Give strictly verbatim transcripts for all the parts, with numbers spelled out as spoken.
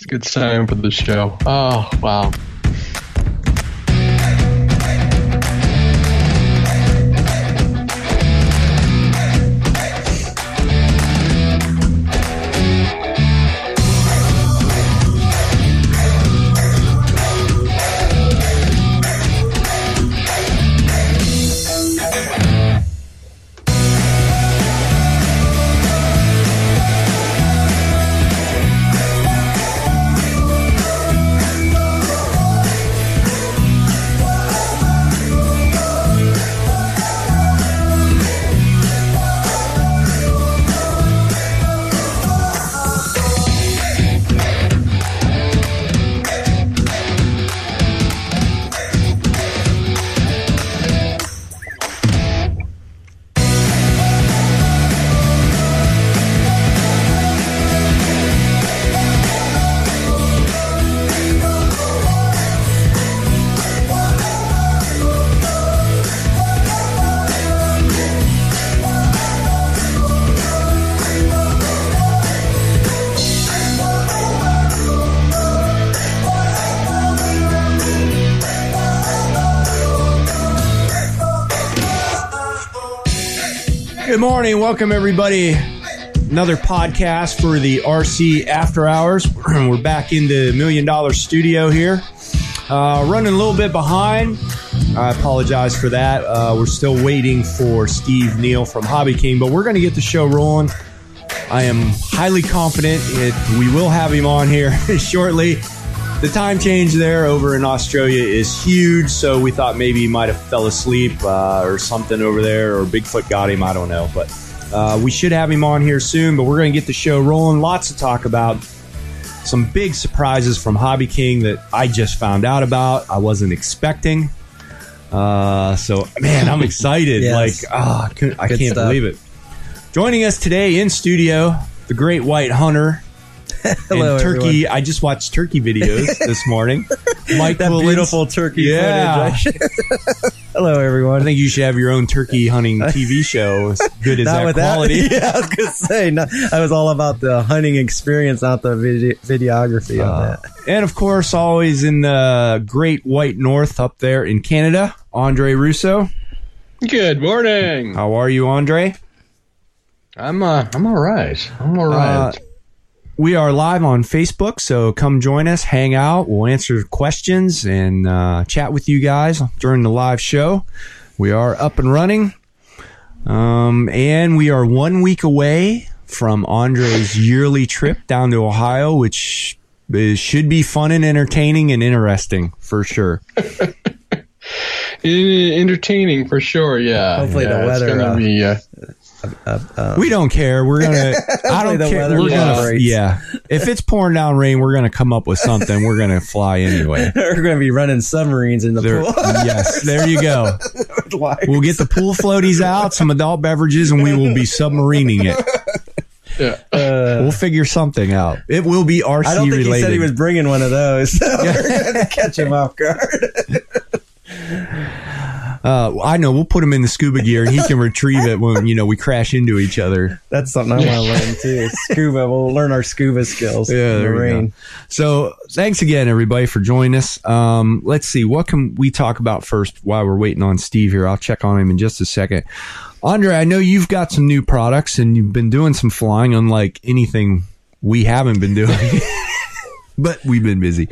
It's a good time for the show. Oh, wow. Good morning. Welcome, everybody. Another podcast for the R C After Hours. We're back in the Million Dollar Studio here. Uh, running a little bit behind. I apologize for that. Uh, we're still waiting for Steve Neal from Hobby King, but we're going to get the show rolling. I am highly confident that we will have him on here shortly. The time change there over in Australia is huge, so we thought maybe he might have fell asleep uh, or something over there, or Bigfoot got him, I don't know. But uh, we should have him on here soon, but we're going to get the show rolling. Lots to talk about. Some big surprises from Hobby King that I just found out about. I wasn't expecting. Uh, so, man, I'm excited. Yes. Like, oh, I can't, I can't believe it. Joining us today in studio, the Great White Hunter. Hello, and turkey. Everyone. I just watched turkey videos this morning. Mike that Willis. Beautiful turkey yeah. footage. Hello, everyone. I think you should have your own turkey hunting T V show. As good as not that with quality. That. Yeah, I was going to say, no, I was all about the hunting experience, not the video, videography uh, on that. And, of course, always in the Great White North up there in Canada, Andre Russo. Good morning. How are you, Andre? I'm, uh, I'm all right. I'm all right. Uh, We are live on Facebook, so come join us, hang out. We'll answer questions and uh, chat with you guys during the live show. We are up and running. Um, and we are one week away from Andre's yearly trip down to Ohio, which is, should be fun and entertaining and interesting for sure. Entertaining for sure, yeah. Hopefully yeah, the weather. It's gonna uh, be, uh, Uh, uh, um. We don't care. We're gonna. I don't the care. We're gonna, yeah. If it's pouring down rain, we're gonna come up with something. We're gonna fly anyway. We're gonna be running submarines in the there, pool. Yes, there you go. We'll get the pool floaties out, some adult beverages, and we will be submarining it. Yeah. Uh, we'll figure something out. It will be R C related. I don't think related. He said he was bringing one of those. So yeah. We're gonna catch him off guard. Uh, I know. We'll put him in the scuba gear, and he can retrieve it when you know we crash into each other. That's something I want to learn too. Scuba. We'll learn our scuba skills. Yeah, in the rain. So, thanks again, everybody, for joining us. Um, let's see. What can we talk about first while we're waiting on Steve here? I'll check on him in just a second. Andre, I know you've got some new products, and you've been doing some flying, unlike anything we haven't been doing. But we've been busy.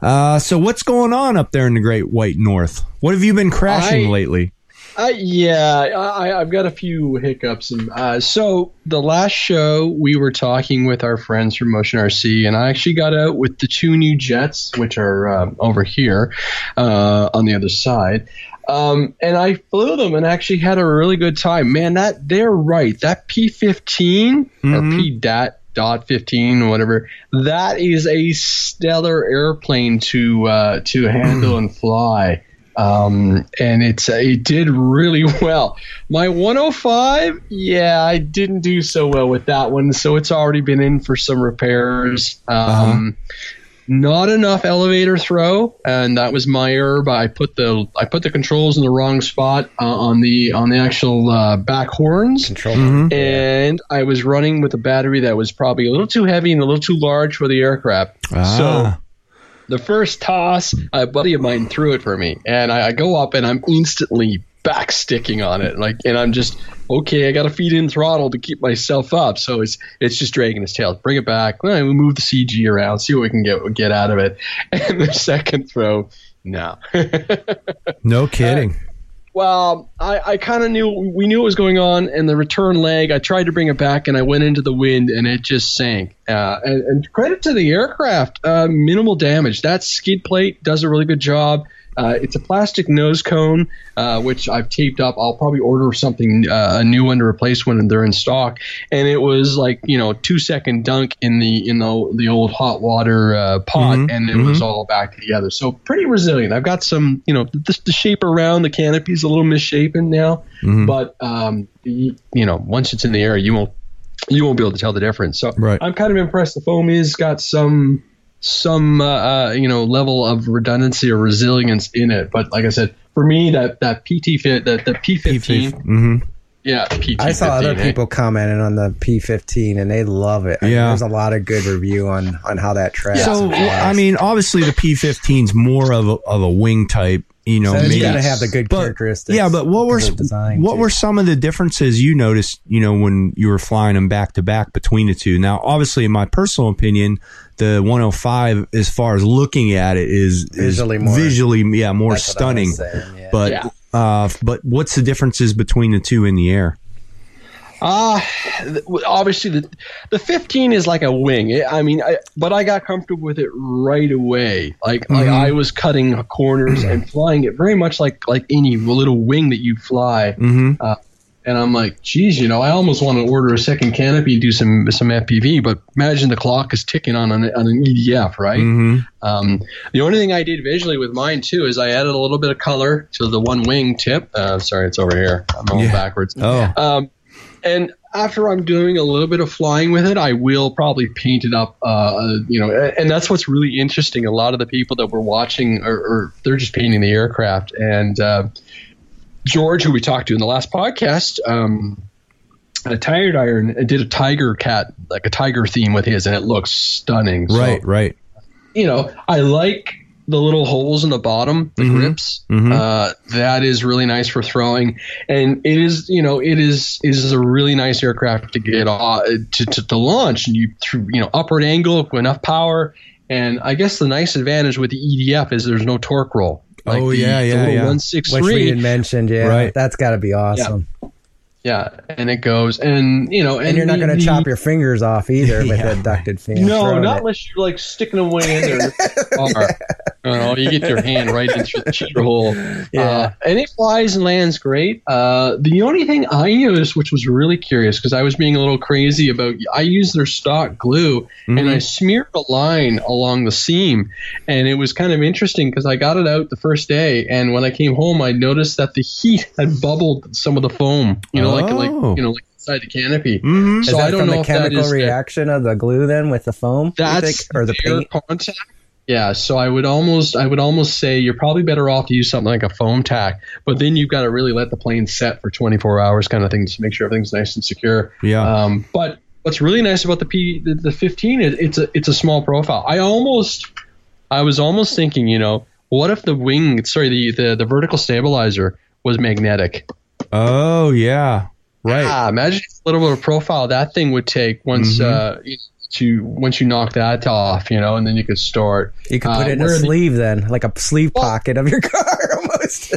Uh, so what's going on up there in the Great White North? What have you been crashing I, lately? I, yeah, I, I've got a few hiccups. And, uh, so the last show, we were talking with our friends from Motion R C, and I actually got out with the two new jets, which are uh, over here uh, on the other side. Um, and I flew them and actually had a really good time. Man, that they're right. That P fifteen mm-hmm. or P DAT. Dot fifteen, whatever. That is a stellar airplane to uh, to handle and fly, um, and it's uh, it did really well. My one oh five, yeah, I didn't do so well with that one, so it's already been in for some repairs. Um, uh-huh. Not enough elevator throw, and that was my error. I put the I put the controls in the wrong spot uh, on the on the actual uh, back horns, mm-hmm. and I was running with a battery that was probably a little too heavy and a little too large for the aircraft. Ah. So the first toss, a buddy of mine threw it for me, and I, I go up and I'm instantly back sticking on it, like, and I'm just okay. I got to feed in throttle to keep myself up, so it's it's just dragging its tail. Bring it back. We move the C G around, see what we can get get out of it. And the second throw, no, no kidding. Uh, well, I, I kind of knew we knew what was going on, and the return leg. I tried to bring it back, and I went into the wind, and it just sank. Uh, and, and credit to the aircraft, uh, minimal damage. That skid plate does a really good job. Uh, it's a plastic nose cone, uh, which I've taped up. I'll probably order something, uh, a new one to replace when they're in stock. And it was like, you know, two second dunk in the in the, the old hot water uh, pot, mm-hmm. and it mm-hmm. was all back together. So pretty resilient. I've got some, you know, the, the shape around the canopy is a little misshapen now, mm-hmm. but um, you, you know, once it's in the air, you won't you won't be able to tell the difference. So right. I'm kind of impressed. The foam is got some. some uh, uh, you know level of redundancy or resilience in it, but like I said, for me that that P T fit that the P fifteen, mm-hmm. yeah, P T I saw fifteen, other people eh? commenting on the P fifteen and they love it. I yeah, mean, there's a lot of good review on on how that tracks. So I mean, obviously the P fifteen's more of a, of a wing type, you know. So maybe, you gotta have the good but, characteristics. Yeah, but what were what too. were some of the differences you noticed? You know, when you were flying them back to back between the two. Now, obviously, in my personal opinion, the one oh five, as far as looking at it, is, is visually, more, visually, yeah, more stunning. Saying, yeah. But yeah. Uh, but what's the differences between the two in the air? Uh, obviously, the the fifteen is like a wing. I mean, I, but I got comfortable with it right away. Like, mm-hmm. like I was cutting corners mm-hmm. and flying it very much like, like any little wing that you fly. Mm-hmm. Uh, And I'm like, geez, you know, I almost want to order a second canopy and do some some F P V, but imagine the clock is ticking on an, on an E D F, right? Mm-hmm. Um, the only thing I did visually with mine, too, is I added a little bit of color to the one wing tip. Uh, sorry, it's over here. I'm going yeah. backwards. Oh. Um, and after I'm doing a little bit of flying with it, I will probably paint it up, uh, you know, and that's what's really interesting. A lot of the people that were watching, or, or they're just painting the aircraft, and uh, – George, who we talked to in the last podcast, um, a Tired Iron did a tiger cat, like a tiger theme with his, and it looks stunning. Right, so, right. You know, I like the little holes in the bottom, the mm-hmm. grips. Mm-hmm. Uh, that is really nice for throwing, and it is, you know, it is is a really nice aircraft to get uh, to, to to launch, and you through you know upward angle with enough power. And I guess the nice advantage with the E D F is there's no torque roll. Like oh, the, yeah, yeah, the yeah. one sixty-three, which we had mentioned, yeah. Right. That's got to be awesome. Yeah. yeah, and it goes, and, you know. And, and you're not going to chop your fingers off either yeah. with a ducted fin. No, not it. unless you're, like, sticking them way in there. yeah. You know, you get your hand right into the cheater hole. Yeah. Uh, and it flies and lands great. Uh, the only thing I used, which was really curious, because I was being a little crazy about, I used their stock glue, mm-hmm. and I smeared a line along the seam. And it was kind of interesting, because I got it out the first day, and when I came home, I noticed that the heat had bubbled some of the foam, you know, oh. Like, like you know, like inside the canopy. Mm-hmm. So I don't know if that is the chemical reaction of the glue then with the foam. That's or the paint contact. Yeah, so I would almost, I would almost say you're probably better off to use something like a foam tack, but then you've got to really let the plane set for twenty-four hours, kind of thing, to make sure everything's nice and secure. Yeah. Um, but what's really nice about the P the, the fifteen is it's a it's a small profile. I almost, I was almost thinking, you know, what if the wing, sorry, the the, the vertical stabilizer was magnetic. Oh yeah, right. Yeah, imagine a little bit of profile that thing would take once mm-hmm. uh, you, to once you knock that off, you know, and then you could start. You could put uh, it in a sleeve the, then, like a sleeve well, pocket of your car almost.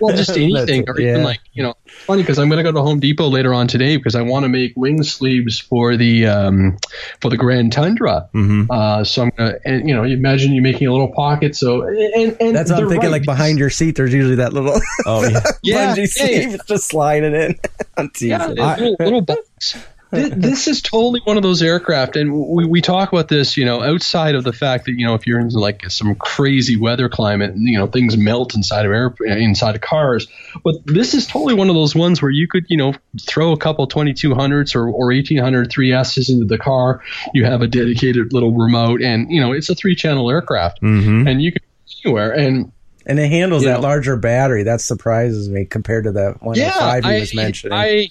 Well, just anything, or yeah. even like, you know, funny because I'm going to go to Home Depot later on today because I want to make wing sleeves for the um, for the Grand Tundra. Mm-hmm. Uh, so I'm going to, and you know, you imagine you making a little pocket. So and, and that's what I'm thinking. Right. Like behind your seat, there's usually that little oh yeah, yeah, yeah, sleeve yeah. just sliding in. I'm teasing. Yeah, little, little box. th this is totally one of those aircraft, and we, we talk about this, you know, outside of the fact that, you know, if you're in like some crazy weather climate, you know, things melt inside of air, inside of cars. But this is totally one of those ones where you could, you know, throw a couple twenty-two hundreds or, or eighteen hundred three S's into the car. You have a dedicated little remote, and, you know, it's a three-channel aircraft, mm-hmm. and you can go anywhere. And And it handles that know, larger battery. That surprises me compared to that one yeah, five you I, was mentioning. I,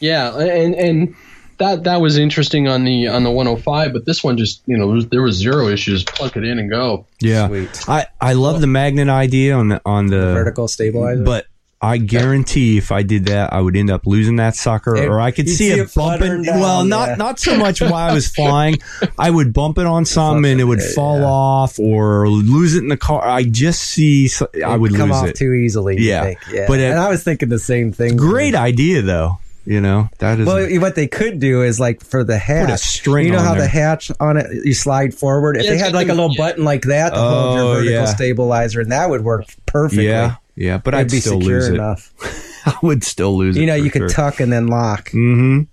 yeah, and and that that was interesting on the on the one oh five, but this one just, you know, there was zero issues. Plug it in and go. Yeah, sweet. I I love oh. the magnet idea on the on the, the vertical stabilizer, but I guarantee if I did that, I would end up losing that sucker, it, or I could see, see it, it bumping. Down, well, yeah. not not so much while I was flying. I would bump it on something, and it would it, fall yeah. off, or lose it in the car. I just see so, I would come lose off it too easily. Yeah, you think. yeah. But it, and I was thinking the same thing. Great idea, though. You know that is well. What they could do is, like, for the hatch, put a string. You know how there. the hatch on it, you slide forward. If yeah, they had like a little yeah. button like that to oh, hold your vertical yeah. stabilizer, and that would work perfectly. Yeah. Yeah, but I'd, I'd be still secure lose it. enough. I would still lose it. You know, it you could sure. tuck and then lock. Mm-hmm.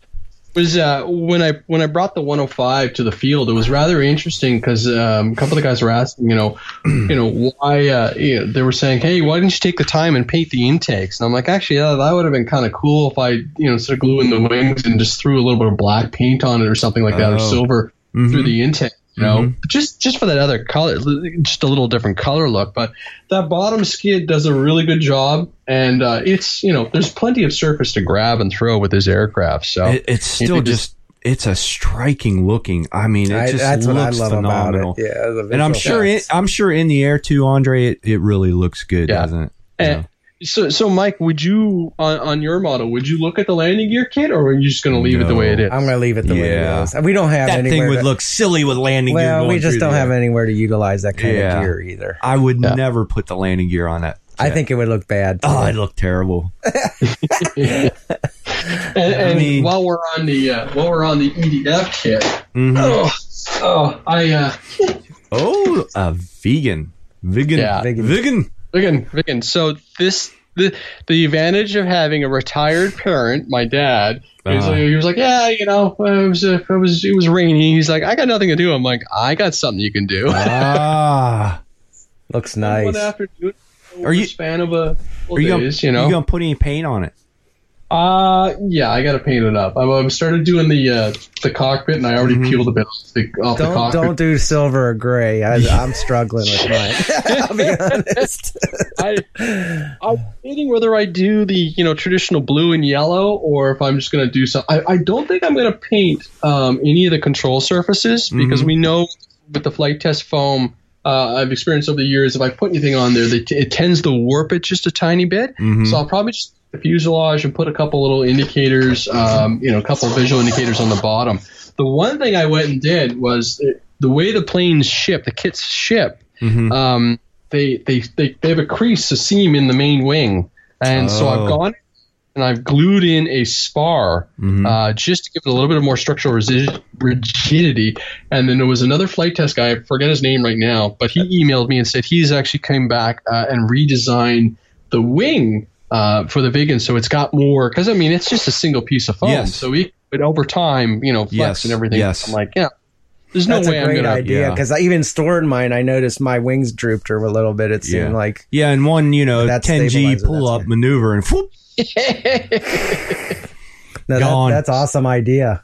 Was uh, when I when I brought the one oh five to the field, it was rather interesting because um, a couple of the guys were asking, you know, you know why uh, you know, they were saying, hey, why didn't you take the time and paint the intakes? And I'm like, actually, yeah, that would have been kind of cool if I, you know, sort of glue in the wings and just threw a little bit of black paint on it or something like that, oh. or silver mm-hmm. through the intake. You know, mm-hmm. just just for that other color, just a little different color look. But that bottom skid does a really good job, and uh, it's, you know, there's plenty of surface to grab and throw with this aircraft. So it, it's still it, just it's a striking looking. I mean, it just I, that's looks what I love phenomenal. About it. Yeah, and I'm sure it, I'm sure in the air too, Andre. It, it really looks good, yeah. doesn't it? And, yeah. So, so Mike, would you on, on your model? Would you look at the landing gear kit, or are you just going to leave no. it the way it is? I'm going to leave it the yeah. way it is. We don't have that anywhere thing would to, look silly with landing well, gear. Well, we just don't have anywhere to utilize that kind yeah. of gear either. I would yeah. never put the landing gear on it. I think it would look bad. Too. Oh, it looked terrible. and and I mean, while we're on the uh, while we're on the E D F kit, mm-hmm. oh, oh, I uh, oh, a vegan, vegan, yeah. vegan, vegan. Again, again, so this the the advantage of having a retired parent, my dad, uh, he, was like, he was like, yeah, you know, it was it was it was rainy. He's like, I got nothing to do. I'm like, I got something you can do. Ah, looks nice. One afternoon, over are you the span of a couple days, you know? Are you gonna put any paint on it? Uh, yeah, I got to paint it up. I, I started doing the uh, the cockpit, and I already mm-hmm. peeled a bit off the, off don't, the cockpit. Don't do silver or gray. I, I'm struggling with mine. I'll be honest. I, I'm debating whether I do the, you know, traditional blue and yellow, or if I'm just going to do some. I, I don't think I'm going to paint um, any of the control surfaces, because mm-hmm. we know with the flight test foam, Uh, I've experienced over the years, if I put anything on there, they t it tends to warp it just a tiny bit. Mm-hmm. So I'll probably just the fuselage and put a couple little indicators, um, you know, a couple visual indicators on the bottom. The one thing I went and did was it, the way the planes ship, the kits ship, mm-hmm. um, they, they, they, they have a crease, a seam in the main wing. And oh. so I've gone and I've glued in a spar mm-hmm. uh, just to give it a little bit of more structural rigidity. And then there was another flight test guy, I forget his name right now, but he emailed me and said he's actually come back uh, and redesigned the wing uh, for the vegan. So it's got more, because I mean, it's just a single piece of foam. Yes. So we, but over time, you know, flex yes. and everything. Yes. I'm like, yeah. There's no That's way a great I'm gonna, idea because yeah. I even stored mine. I noticed my wings drooped her a little bit. It seemed yeah. like yeah, and one you know ten G pull up maneuver and whoop. No, gone. That, that's awesome idea.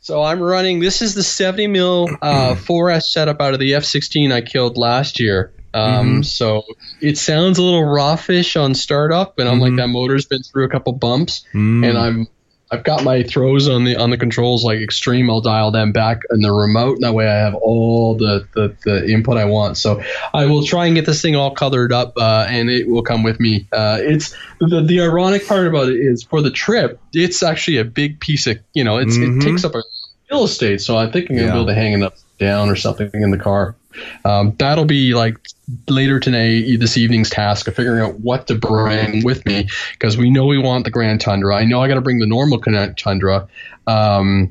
So I'm running. This is the seventy mil uh, four S setup out of the F sixteen I killed last year. Um, mm-hmm. So it sounds a little roughish on startup, and I'm mm-hmm. like that motor's been through a couple bumps, mm-hmm. and I'm. I've got my throws on the on the controls like extreme. I'll dial them back in the remote, and that way I have all the, the, the input I want. So I will try and get this thing all colored up, uh, and it will come with me. Uh, it's the, the ironic part about it is for the trip, it's actually a big piece of, you know, it's, mm-hmm. it takes up a real estate. So I think I'm going to yeah. be able to hang it up down or something in the car. Um, that'll be like later today, this evening's task of figuring out what to bring with me, because we know we want the Grand Tundra. I know I got to bring the normal Tundra, um,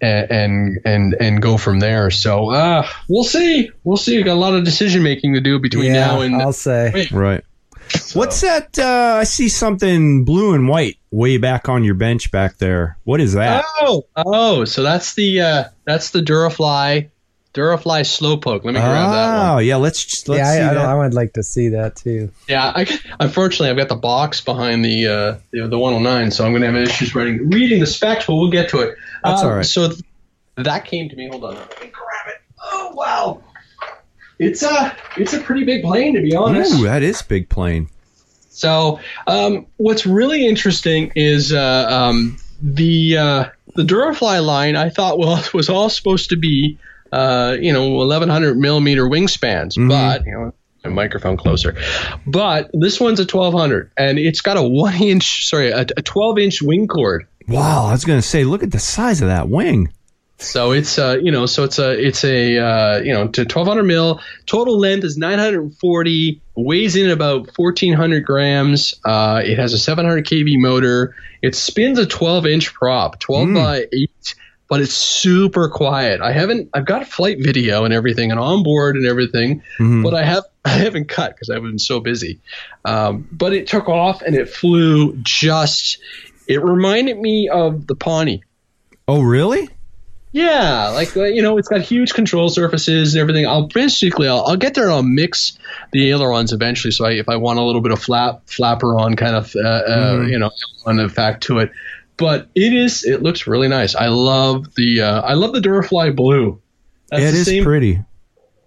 and, and and and go from there. So uh, we'll see, we'll see. We got a lot of decision making to do between yeah, now and I'll say wait. Right. So. What's that? Uh, I see something blue and white way back on your bench back there. What is that? Oh, oh, so that's the uh, that's the Durafly, Durafly Slowpoke. Let me grab oh, that. Oh, yeah, let's just, let's yeah, see I, I, that. I would like to see that too. Yeah, I, unfortunately, I've got the box behind the uh, the, the one oh nine, so I'm going to have issues reading reading the specs, but we'll get to it. That's um, all right. So th- that came to me. Hold on, let me grab it. Oh wow. It's a, it's a pretty big plane, to be honest. Ooh, that is big plane. So um, what's really interesting is uh, um, the uh, the Durafly line, I thought, well, was all supposed to be, uh, you know, eleven hundred millimeter wingspans. Mm-hmm. But, you know, a microphone closer. But this one's a twelve hundred, and it's got a one-inch, sorry, a, a twelve-inch wing cord. Wow, I was going to say, look at the size of that wing. So it's uh you know so it's a it's a uh, you know to twelve hundred mil, total length is nine hundred forty, weighs in about fourteen hundred grams. Uh, it has a seven hundred kilowatt motor. It spins a twelve inch prop, twelve mm. by eight, but it's super quiet. I haven't I've got flight video and everything and onboard and everything, mm-hmm. but I have I haven't cut because I've been so busy. Um, but it took off and it flew just. It reminded me of the Pawnee. Oh really? Yeah, like, you know, it's got huge control surfaces and everything. I'll basically, I'll, I'll get there and I'll mix the ailerons eventually. So I, if I want a little bit of flap, flapper on kind of, uh, mm. uh, you know, on the fact to it. But it is, it looks really nice. I love the, uh, I love the Durafly blue. That's it the is same, pretty.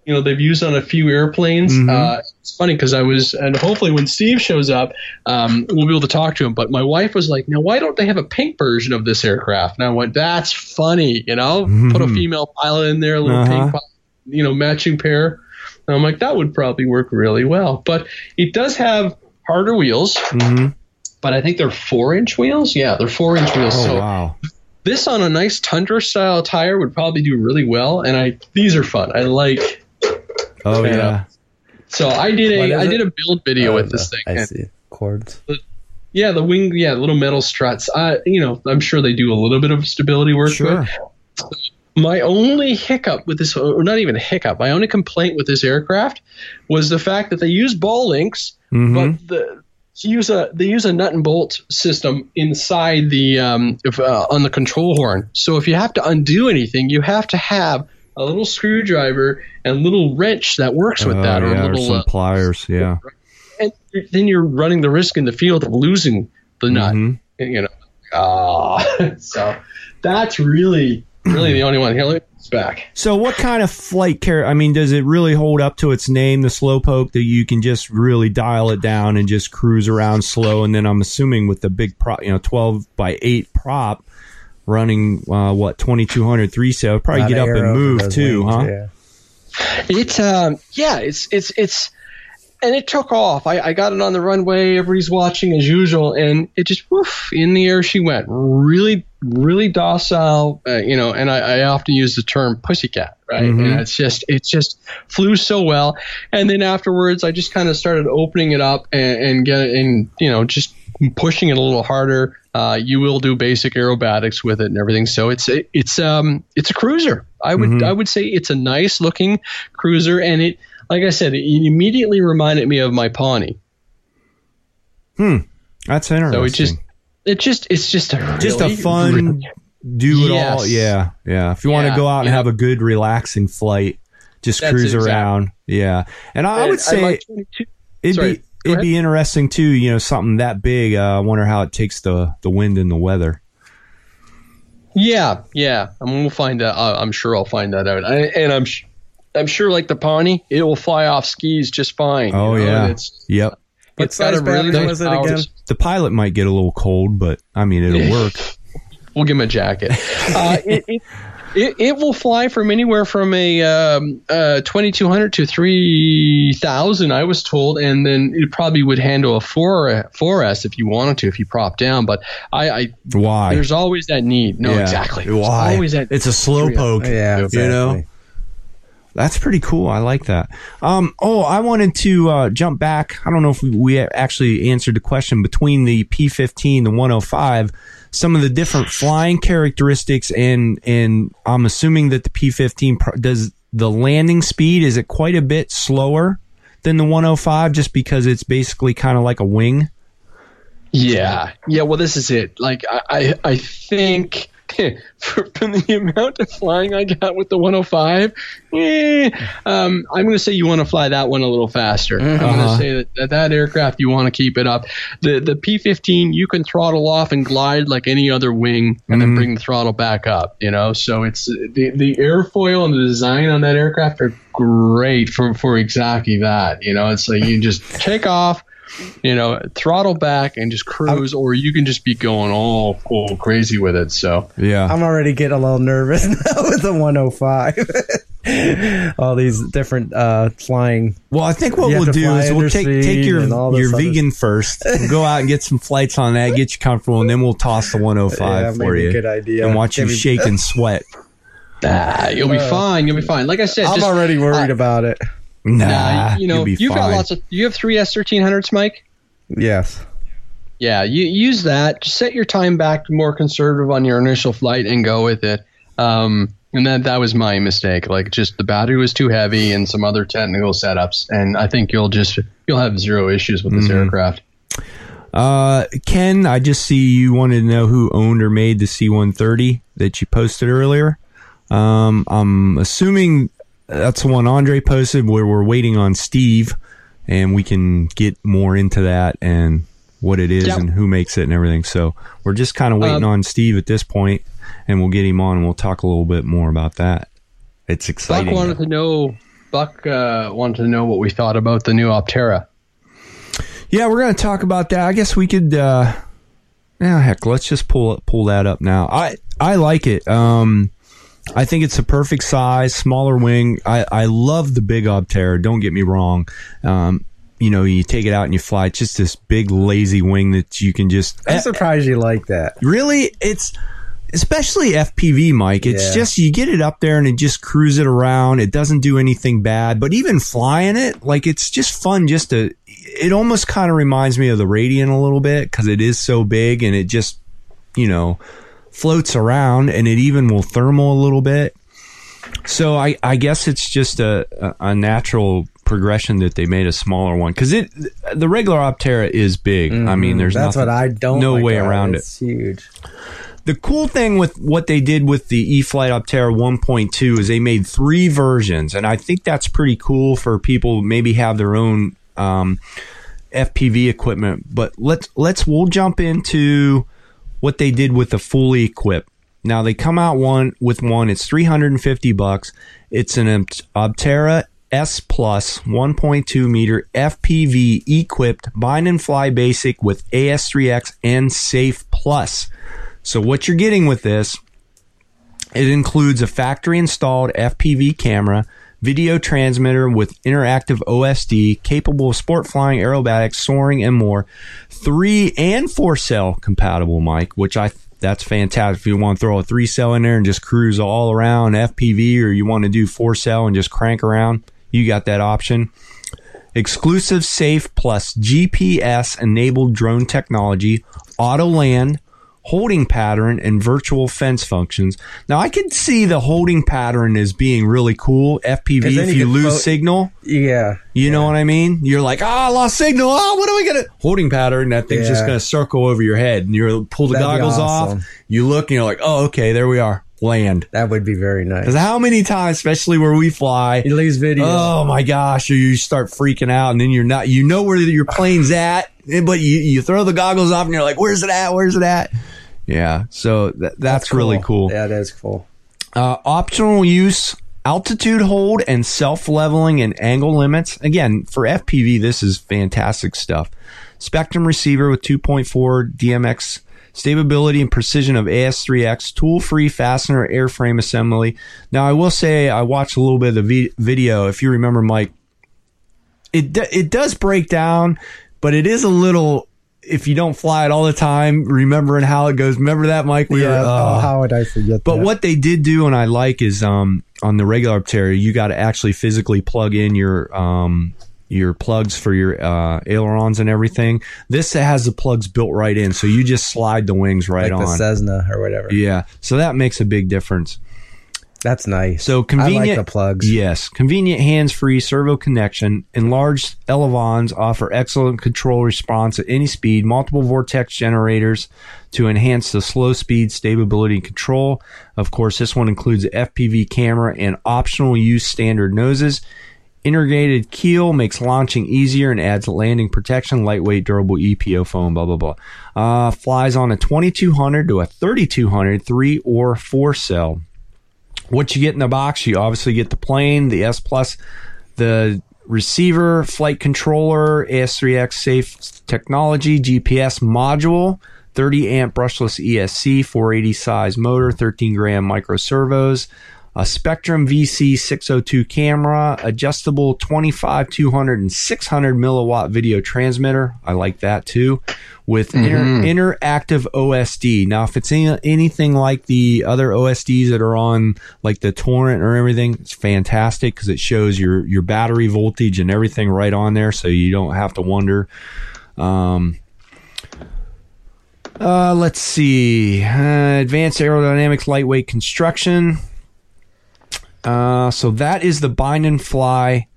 You know, they've used on a few airplanes. Mm-hmm. Uh, it's funny because I was, and hopefully when Steve shows up, um, we'll be able to talk to him. But my wife was like, now, why don't they have a pink version of this aircraft? And I went, that's funny, you know, mm-hmm. put a female pilot in there, a little uh-huh. pink, you know, matching pair. And I'm like, that would probably work really well. But it does have harder wheels, mm-hmm. but I think they're four inch wheels. Yeah, they're four inch wheels. Oh, so wow. This on a nice Tundra style tire would probably do really well. And I, these are fun. I like. Oh yeah. yeah. So I did a I did a build video oh, with this no. thing. I see cords. The, yeah, the wing. Yeah, little metal struts. I you know I'm sure they do a little bit of stability work. Sure. But my only hiccup with this, or not even a hiccup, my only complaint with this aircraft was the fact that they use ball links, mm-hmm. but the use a they use a nut and bolt system inside the um if, uh, on the control horn. So if you have to undo anything, you have to have a little screwdriver and a little wrench that works with uh, that, or, yeah, a little, or some uh, pliers, yeah. And then you're running the risk in the field of losing the nut. Mm-hmm. You know, ah, so that's really, really the only one. Here, look, it's back. So, what kind of flight carrier? I mean, does it really hold up to its name, the Slowpoke, that you can just really dial it down and just cruise around slow? And then I'm assuming with the big prop, you know, twelve by eight prop. Running uh, what twenty-two hundred three-sail, probably Not get up and move too, wings, huh? Yeah. It's um, yeah, it's it's it's, and it took off. I, I got it on the runway. Everybody's watching as usual, and it just woof in the air she went. Really, really docile, uh, you know. And I, I often use the term pussycat, right? Mm-hmm. And it's just it just flew so well. And then afterwards, I just kind of started opening it up and, and get it, and you know just. Pushing it a little harder, uh, you will do basic aerobatics with it and everything. So it's it, it's um it's a cruiser. I would mm-hmm. I would say it's a nice looking cruiser, and it like I said, it immediately reminded me of my Pawnee. Hmm, that's interesting. So it just it just it's just a really, just a fun really, do it yes. all. Yeah, yeah. If you yeah, want to go out yeah. and have a good relaxing flight, just that's cruise exactly. around. Yeah, and I, and I would say like it'd sorry. be. It'd be interesting, too, you know, something that big. Uh, I wonder how it takes the, the wind and the weather. Yeah, yeah. I mean, we'll find out. I'm sure I'll find that out. I, and I'm sh- I'm sure, like the Pawnee, it will fly off skis just fine. Oh, you know? Yeah. It's, yep. What size battery really was it again? The pilot might get a little cold, but, I mean, it'll work. We'll give him a jacket. uh, it, it, it it will fly from anywhere from a um, uh, twenty-two hundred to three thousand, I was told, and then it probably would handle a four S if you wanted to, if you prop down. But I, I why there's always that need. No, yeah. exactly. There's why always that it's a slow poke. Yeah, exactly. You know, that's pretty cool. I like that. Um, oh, I wanted to uh, jump back. I don't know if we, we actually answered the question between the P fifteen, the one oh five. Some of the different flying characteristics, and and I'm assuming that the P fifteen, does the landing speed, is it quite a bit slower than the one oh five just because it's basically kind of like a wing? Yeah. Yeah, well, this is it. Like, I, I, I think... For, for the amount of flying I got with the one oh five, eh, um, I'm going to say you want to fly that one a little faster. Uh-huh. I'm going to say that, that that aircraft, you want to keep it up. The the P fifteen, you can throttle off and glide like any other wing, and mm-hmm. then bring the throttle back up. You know, so it's the the airfoil and the design on that aircraft are great for for exactly that. You know, it's like you just take off, you know, throttle back and just cruise, I'm, or you can just be going all cool crazy with it. So yeah, I'm already getting a little nervous now with the one oh five. All these different uh, flying. Well, I think what we'll do is we'll take take your your other. vegan first. We'll go out and get some flights on that, get you comfortable, and then we'll toss the one oh five yeah, for you. Good idea. And watch Give you me- shake and sweat. Ah, you'll be uh, fine. You'll be fine. Like I said, I'm just, already worried I, about it. Nah, nah, you know, you've fine. got lots of, you have three S thirteen hundreds, Mike? Yes. Yeah, you use that. Just set your time back more conservative on your initial flight and go with it. Um, and that, that was my mistake. Like, just the battery was too heavy and some other technical setups. And I think you'll just, you'll have zero issues with this mm-hmm. aircraft. Uh, Ken, I just see you wanted to know who owned or made the C one thirty that you posted earlier. Um, I'm assuming... That's the one Andre posted where we're waiting on Steve, and we can get more into that and what it is yep. and who makes it and everything. So we're just kind of waiting um, on Steve at this point, and we'll get him on and we'll talk a little bit more about that. It's exciting. Buck wanted though. to know. Buck uh, wanted to know what we thought about the new Opterra. Yeah, we're going to talk about that. I guess we could. Uh, yeah, heck, let's just pull pull that up now. I I like it. Um, I think it's a perfect size, smaller wing. I, I love the big Opterra. Don't get me wrong. Um, you know, you take it out and you fly. It's just this big lazy wing that you can just. I'm surprised you like that. Really, it's especially F P V, Mike. It's yeah. just you get it up there and it just cruise it around. It doesn't do anything bad. But even flying it, like it's just fun. Just to, it almost kind of reminds me of the Radiant a little bit because it is so big and it just, you know. Floats around and it even will thermal a little bit. So I, I guess it's just a, a natural progression that they made a smaller one because it the regular Opterra is big. Mm, I mean, there's that's nothing, what I don't no like way that. around it's it. It's huge. The cool thing with what they did with the E-Flight Opterra one point two is they made three versions, and I think that's pretty cool for people who maybe have their own um, F P V equipment. But let's let's we'll jump into what they did with the fully equipped. Now they come out one with one. It's three hundred fifty bucks. It's an Opterra S Plus one point two meter F P V equipped bind and fly basic with A S three X and Safe Plus. So what you're getting with this, it includes a factory installed F P V camera, video transmitter with interactive O S D, capable of sport flying, aerobatics, soaring, and more. Three and four cell compatible, Mike, which I that's fantastic. If you want to throw a three cell in there and just cruise all around F P V, or you want to do four cell and just crank around, you got that option. Exclusive Safe Plus G P S enabled drone technology, auto land, holding pattern, and virtual fence functions. Now, I could see the holding pattern as being really cool. F P V, if you lose fo- signal. Yeah. You yeah. know what I mean? You're like, oh, I lost signal. Oh, what am I going to... Holding pattern, that thing's yeah. just going to circle over your head. And you pull the That'd goggles awesome. off. You look, and you're like, oh, okay, there we are. Land. That would be very nice. Because how many times, especially where we fly, you lose video. Oh, my gosh. Or you start freaking out, and then you're not... You know where your plane's at, but you, you throw the goggles off, and you're like, where's it at? Where's it at? Yeah, so th- that's, that's cool. really cool. Yeah, that is cool. Uh, optional use, altitude hold, and self-leveling and angle limits. Again, for F P V, this is fantastic stuff. Spectrum receiver with two point four D M X, stability and precision of A S three X, tool-free fastener, airframe assembly. Now, I will say I watched a little bit of the vi- video. If you remember, Mike, it d- it does break down, but it is a little... If you don't fly it all the time, remembering how it goes. Remember that, Mike? We yeah, were, uh, how would I forget but that? But what they did do, and I like, is um, on the regular Opterra, you got to actually physically plug in your um, your plugs for your uh, ailerons and everything. This has the plugs built right in, so you just slide the wings right like on. Like the Cessna or whatever. Yeah, so that makes a big difference. That's nice. So convenient. I like the plugs. Yes. Convenient hands-free servo connection. Enlarged elevons offer excellent control response at any speed. Multiple vortex generators to enhance the slow speed, stability, and control. Of course, this one includes an F P V camera and optional use standard noses. Integrated keel makes launching easier and adds landing protection. Lightweight, durable E P O foam, blah, blah, blah. Uh, flies on a twenty-two hundred to a thirty-two hundred, three or four cell. What you get in the box, you obviously get the plane, the S Plus, the receiver, flight controller, A S three X safe technology, G P S module, thirty amp brushless E S C, four eighty size motor, thirteen gram micro servos, a Spectrum V C six oh two camera, adjustable twenty-five, two hundred, and six hundred milliwatt video transmitter. I like that too. With mm-hmm. inter- interactive O S D. Now, if it's any, anything like the other O S Ds that are on like the Torrent or everything, it's fantastic because it shows your, your battery voltage and everything right on there, so you don't have to wonder. Um, uh, let's see. Uh, advanced aerodynamics, lightweight construction. Uh, so that is the Bind and Fly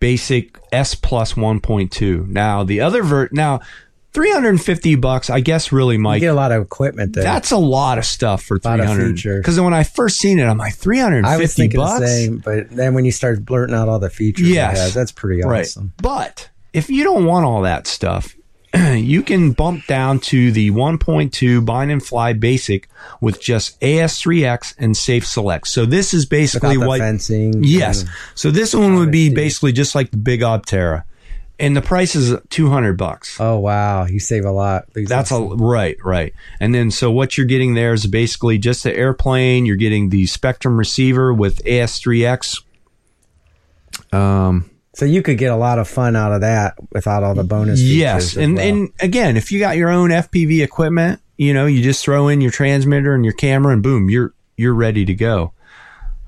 basic S plus one point two. Now the other vert now three hundred fifty bucks, I guess really, Mike. You get a lot of equipment there. That's a lot of stuff for three hundred. Because when I first seen it, I'm like three hundred fifty bucks. I was thinking bucks? the same, but then when you start blurting out all the features, yes, it has, that's pretty awesome. Right. But if you don't want all that stuff, you can bump down to the one point two Bind and Fly Basic with just A S three X and Safe Select. So this is basically what fencing. Yes. Kind of, so this one would be basically just like the big Opterra, and the price is two hundred bucks. Oh wow, you save a lot. These That's a, right, right. And then so what you're getting there is basically just the airplane. You're getting the Spectrum receiver with A S three X. Um. So you could get a lot of fun out of that without all the bonus features. Yes, and, well. and again, if you got your own F P V equipment, you know, you just throw in your transmitter and your camera, and boom, you're you're ready to go.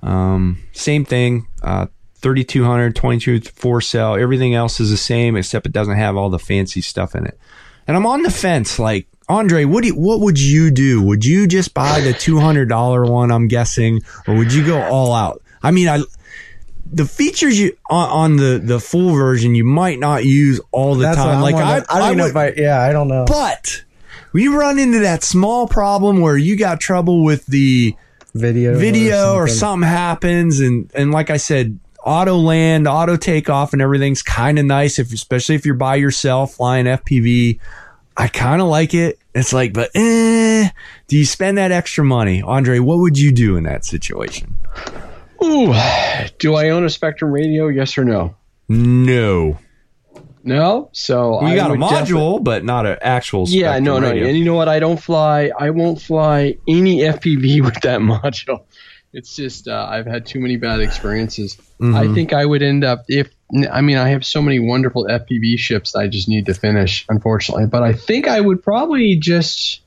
Um, same thing, uh, thirty-two hundred, twenty-two four cell. Everything else is the same except it doesn't have all the fancy stuff in it. And I'm on the fence. Like Andre, what do you, what would you do? Would you just buy the two hundred dollar one? I'm guessing, or would you go all out? I mean, I. The features you on, on the, the full version, you might not use all the That's time. Like I, I don't I would, know if I, yeah, I don't know. But we run into that small problem where you got trouble with the video, video or something, or something happens, and, and like I said, auto land, auto takeoff, and everything's kind of nice, if especially if you're by yourself flying F P V. I kind of like it. It's like, but eh, do you spend that extra money, Andre? What would you do in that situation? Ooh, do I own a Spectrum radio? Yes or no? No. No? So we I got a module, but not an actual Spectrum Yeah, no, no. radio. And you know what? I don't fly. I won't fly any F P V with that module. It's just uh, I've had too many bad experiences. Mm-hmm. I think I would end up if I mean, I have so many wonderful F P V ships that I just need to finish, unfortunately. But I think I would probably just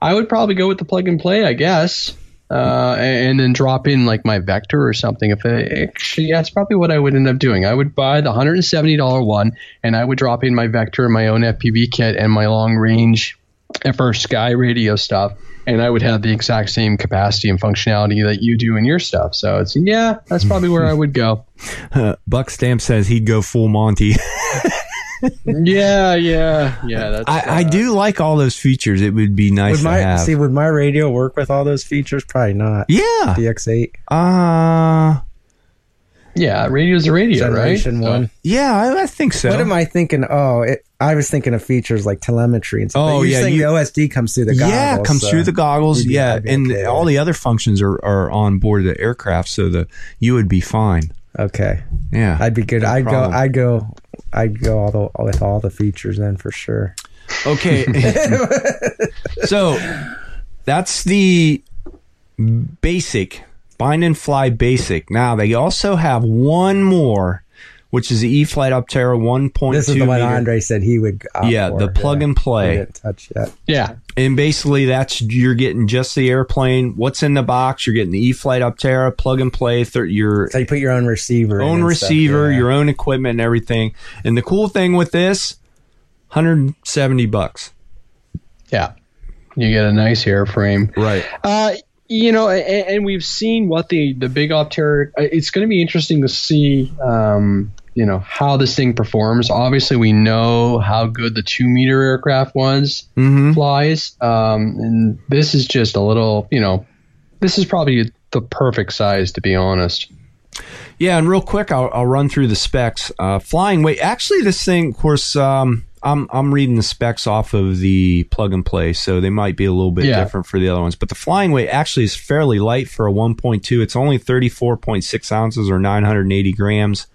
I would probably go with the plug and play, I guess. Uh, and then drop in like my Vector or something. If it, actually, yeah, that's probably what I would end up doing. I would buy the one hundred seventy dollar one, and I would drop in my Vector, my own F P V kit, and my long range F R Sky radio stuff, and I would have the exact same capacity and functionality that you do in your stuff. So it's yeah, that's probably where I would go. Uh, Buck Stamp says he'd go full Monty. yeah, yeah, yeah. That's, I, uh, I do like all those features. It would be nice would my, to have. See, would my radio work with all those features? Probably not. Yeah. The X eight. Uh, yeah, radio's a radio, Generation right? one. So, yeah, I, I think so. What am I thinking? Oh, it, I was thinking of features like telemetry and stuff. Oh, You're yeah. Saying you, the O S D comes through the goggles. Yeah, comes so through the goggles. Yeah, and okay. all the other functions are, are on board the aircraft, so the you would be fine. Okay. Yeah. I'd be good. No I'd problem. go. I'd go. I'd go all the, with all the features then for sure. Okay. So that's the basic, Bind and Fly basic. Now they also have one more, which is the E-Flight Opterra one point two. This is the one meter. Andre said he would opt Yeah, for. the plug yeah. and play. I didn't touch that. Yeah. And basically that's you're getting just the airplane. What's in the box? You're getting the E-Flight Opterra, plug and play. Th- your so you put your own receiver. Own in receiver, yeah. your own equipment and everything. And the cool thing with this, one hundred seventy bucks. Yeah. You get a nice airframe. Right. Uh, You know, and, and we've seen what the, the big Opterra. It's going to be interesting to see, um, you know, how this thing performs. Obviously, we know how good the two-meter aircraft was, mm-hmm. flies. Um, and this is just a little, you know, this is probably the perfect size, to be honest. Yeah, and real quick, I'll, I'll run through the specs. Uh, flying weight. Actually, this thing, of course, um, I'm I'm reading the specs off of the plug and play, so they might be a little bit yeah. different for the other ones. But the flying weight actually is fairly light for a one point two. It's only thirty-four point six ounces or nine hundred eighty grams.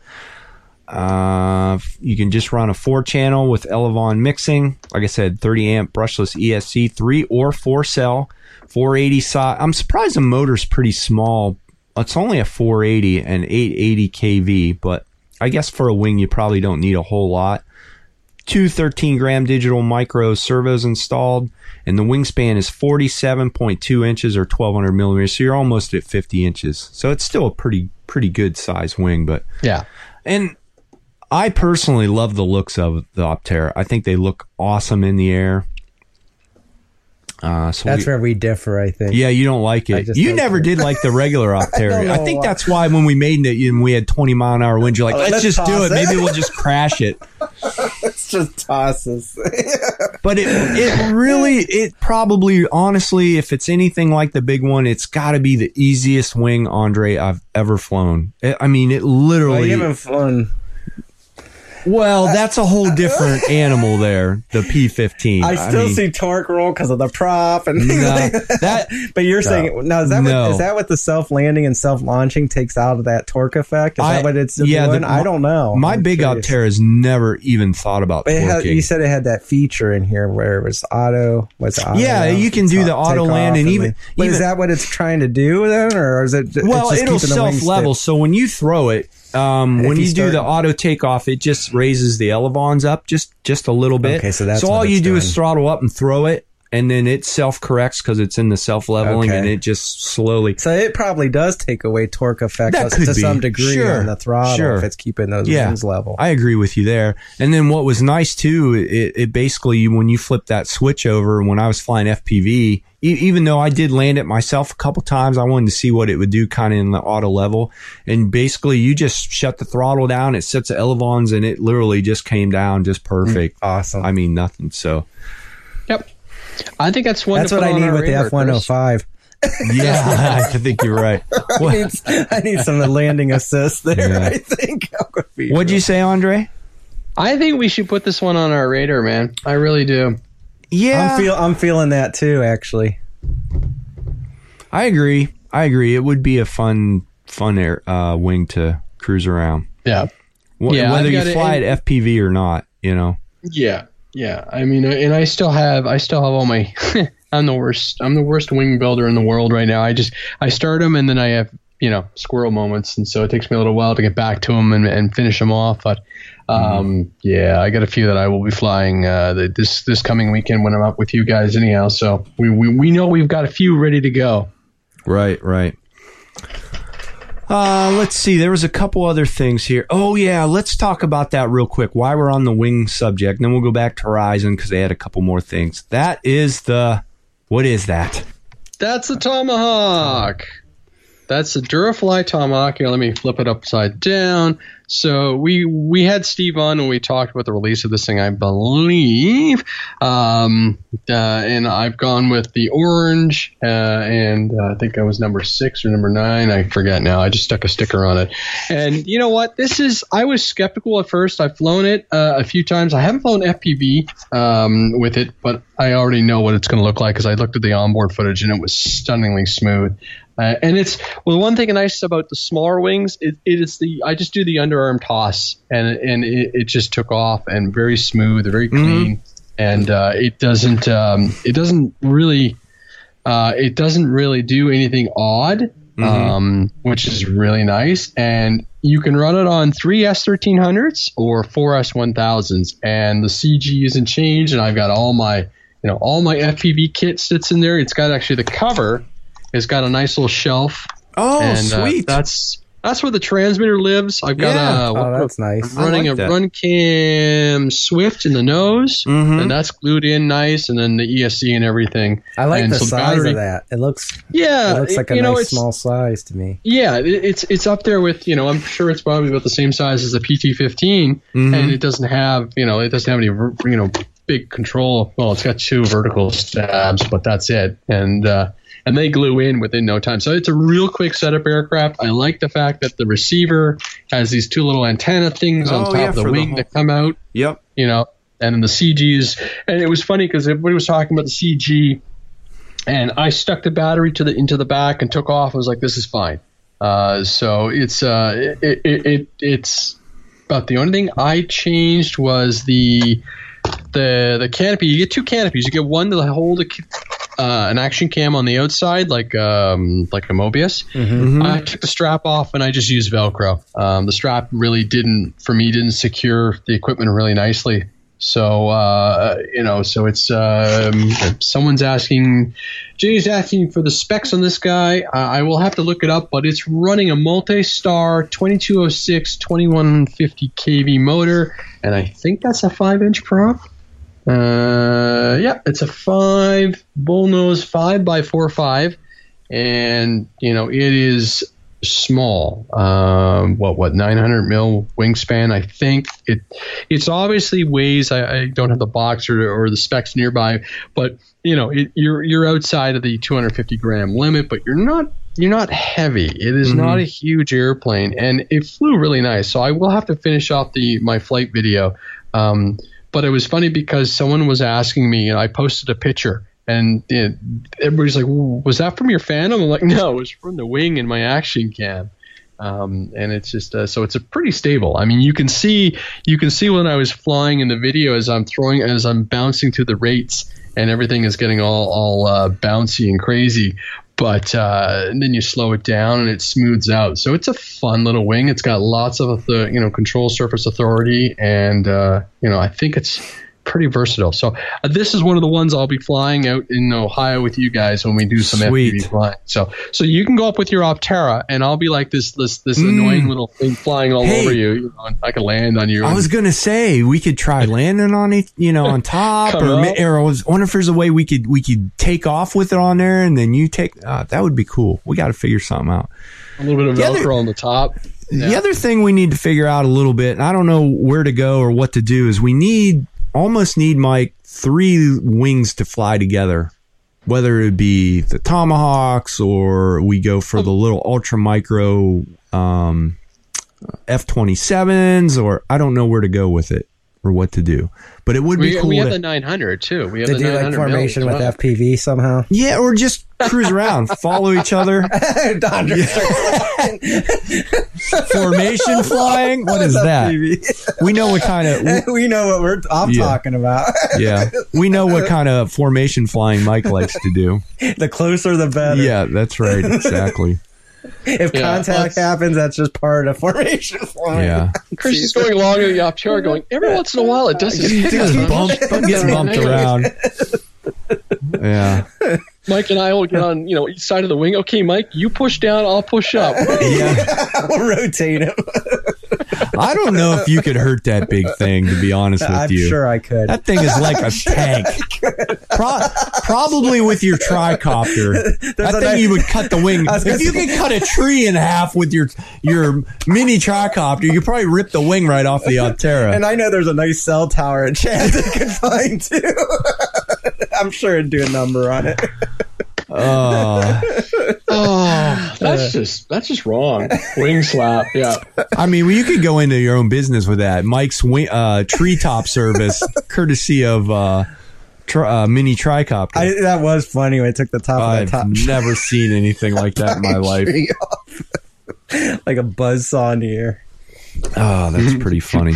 Uh, you can just run a four-channel with Elavon mixing. Like I said, thirty amp brushless E S C, three or four cell, four eighty side. I'm surprised the motor's pretty small. It's only a four eighty and eight eighty K V, but I guess for a wing you probably don't need a whole lot. Two thirteen gram digital micro servos installed, and the wingspan is forty-seven point two inches or twelve hundred millimeters, so you're almost at fifty inches. So it's still a pretty pretty good size wing, but yeah. And I personally love the looks of the Opterra. I think they look awesome in the air. Uh, so that's we, where we differ, I think. Yeah, you don't like it. You never it. did like the regular Opterra. I, I think why. that's why when we made it and we had twenty mile an hour winds, you're like, oh, let's, let's just do it. it. Maybe we'll just crash it. Let's just toss this. But it it really, it probably, honestly, if it's anything like the big one, it's got to be the easiest wing, Andre, I've ever flown. It, I mean, it literally. Well, you haven't flown. Well, that's a whole different animal there, the P fifteen. I still I mean, see torque roll because of the prop and things no, like that. that. But you're no, saying, now, is that, no. what, is that what the self-landing and self-launching takes out of that torque effect? Is I, that what it's doing? Yeah, the, I don't know. My I'm big curious. Opterra's never even thought about but it had, You said it had that feature in here where it was auto. What's auto? Yeah, you can do the auto land. And even, but even, is that what it's trying to do then? Or is it well, just it'll self-level. So when you throw it, Um, when you, you do the auto takeoff, it just raises the elevons up just, just a little bit. Okay, so that's so all you do doing. is throttle up and throw it, and then it self-corrects because it's in the self-leveling, okay. and it just slowly. So it probably does take away torque effect that could to be. some degree sure. on the throttle sure. if it's keeping those yeah. wings level. I agree with you there. And then what was nice, too, it, it basically, when you flip that switch over, when I was flying F P V, even though I did land it myself a couple times, I wanted to see what it would do kind of in the auto level. And basically, you just shut the throttle down. It sets the elevons, and it literally just came down just perfect. Mm, awesome. I mean, nothing. So, yep. I think that's wonderful. That's what I need with the F one oh five. Yeah, I think you're right. I need, I need some landing assist there, yeah. I think. What'd you say, Andre? I think we should put this one on our radar, man. I really do. Yeah, I'm, feel, I'm feeling that too. Actually, I agree. I agree. It would be a fun, fun air uh, wing to cruise around. Yeah, w- yeah whether you fly it, at F P V or not, you know. Yeah, yeah. I mean, and I still have, I still have all my. I'm the worst. I'm the worst wing builder in the world right now. I just, I start them and then I have, you know, squirrel moments, and so it takes me a little while to get back to them and, and finish them off, but. Um, yeah, I got a few that I will be flying uh, the, this this coming weekend when I'm up with you guys anyhow. So we, we, we know we've got a few ready to go. Right, right. Uh, let's see. There was a couple other things here. Oh, yeah. Let's talk about that real quick. Why we're on the wing subject. And then we'll go back to Horizon because they had a couple more things. That is the... What is that? That's the Tomahawk. That's the Durafly Tomahawk. Here, let me flip it upside down. So we we had Steve on when we talked about the release of this thing, I believe. Um, uh, and I've gone with the orange, uh, and uh, I think I was number six or number nine. I forget now. I just stuck a sticker on it. And you know what? This is – I was skeptical at first. I've flown it uh, a few times. I haven't flown F P V um, with it, but I already know what it's going to look like because I looked at the onboard footage, and it was stunningly smooth. Uh, and it's well. One thing nice about the smaller wings, it, it is the I just do the underarm toss, and and it, it just took off and very smooth, very clean, mm-hmm. and uh, it doesn't um, it doesn't really uh, it doesn't really do anything odd, mm-hmm. um, which is really nice. And you can run it on three S thirteen hundreds or four S one thousands, and the C G isn't changed. And I've got all my you know all my F P V kit sits in there. It's got actually the cover. It's got a nice little shelf. Oh, and, sweet! Uh, that's That's where the transmitter lives. I've got yeah. a, oh, that's nice. running like a that. run cam Swift in the nose, mm-hmm. and that's glued in nice, and then the E S C and everything. I like and the so size battery, of that. It looks yeah, it looks like it, a nice know, small size to me. Yeah, it, it's it's up there with, you know, I'm sure it's probably about the same size as the P T fifteen, mm-hmm. and it doesn't have, you know, it doesn't have any, you know, big control. Well, it's got two vertical stabs, but that's it. And uh And they glue in within no time. So it's a real quick setup aircraft. I like the fact that the receiver has these two little antenna things oh, on top yeah, of the wing the whole... that come out. Yep. You know, and then the C Gs. And it was funny because everybody was talking about the C G, and I stuck the battery to the into the back and took off. I was like, this is fine. Uh, so it's uh, it, it, it it's about the only thing I changed was the the the canopy. You get two canopies. You get one to hold a. Uh, an action cam on the outside, like um, like a Mobius. Mm-hmm. I took the strap off and I just used Velcro. Um, the strap really didn't, for me, didn't secure the equipment really nicely. So uh, you know, so it's um, someone's asking, Jay's asking for the specs on this guy. I, I will have to look it up, but it's running a multi-star twenty-two oh six twenty-one fifty kV motor, and I think that's a five-inch prop. Uh, yeah, it's a five bullnose five by four five, and you know it is small. Um, what what nine hundred mil wingspan? I think it. It's obviously weighs. I, I don't have the box or or the specs nearby, but you know it, you're you're outside of the two hundred fifty gram limit, but you're not. You're not heavy. It is mm-hmm. not a huge airplane, and it flew really nice. So I will have to finish off the my flight video. Um, But it was funny because someone was asking me, and I posted a picture, and it, everybody's like, was that from your Phantom? I'm like, no, it was from the wing in my action cam. Um, and it's just uh, so it's a pretty stable. I mean, you can see you can see when I was flying in the video as I'm throwing as I'm bouncing through the rates, and everything is getting all all uh, bouncy and crazy. But uh, and then you slow it down and it smooths out. So it's a fun little wing. It's got lots of you know control surface authority, and uh, you know I think it's pretty versatile. So uh, this is one of the ones I'll be flying out in Ohio with you guys when we do some Sweet. F P V flying. So so you can go up with your Opterra, and I'll be like this this this mm. annoying little thing flying all hey, over you. you know, and I can land on you. I was gonna say we could try landing on it, you know, on top or mid air. I was wondering if there's a way we could we could take off with it on there, and then you take. Uh, that would be cool. We got to figure something out. A little bit of Velcro on the top. Yeah. The other thing we need to figure out a little bit, and I don't know where to go or what to do, is we need. Almost need, Mike, three wings to fly together, whether it be the Tomahawks or we go for the little ultra micro um, F twenty-sevens, or I don't know where to go with it or what to do. But it would be we, cool. We have to, the nine hundred, too. We have to the do like formation with well. F P V somehow. Yeah, or just cruise around, follow each other. Formation flying? What is that? We know what kind of... We, we know what we're I'm yeah. talking about. Yeah. We know what kind of formation flying Mike likes to do. The closer, the better. Yeah, that's right. Exactly. If yeah, contact happens, that's just part of formation flying. Yeah. Chris is going along with the Opterra going, every once in a while it does get bumped, bumped, bumped around. Yeah. Mike and I will get on, you know, each side of the wing. Okay, Mike, you push down, I'll push up. Yeah. We'll rotate him. I don't know if you could hurt that big thing, to be honest with I'm you. I'm sure I could. That thing is like I'm a sure tank. Pro- probably with your tricopter. There's I think nice- you would cut the wing. If you could cut a tree in half with your your mini tricopter, you could probably rip the wing right off the Opterra. And I know there's a nice cell tower at Chad that could find, too. I'm sure it'd do a number on it. Uh, oh, that's just that's just wrong. Wing slap, yeah. I mean, well, you could go into your own business with that. Mike's wing, uh, treetop service, courtesy of uh, tri- uh, mini tricopter. I, that was funny when I took the top I've of the top. I've never seen anything like that in my life. Like a buzzsaw in the air. Oh, that's pretty funny.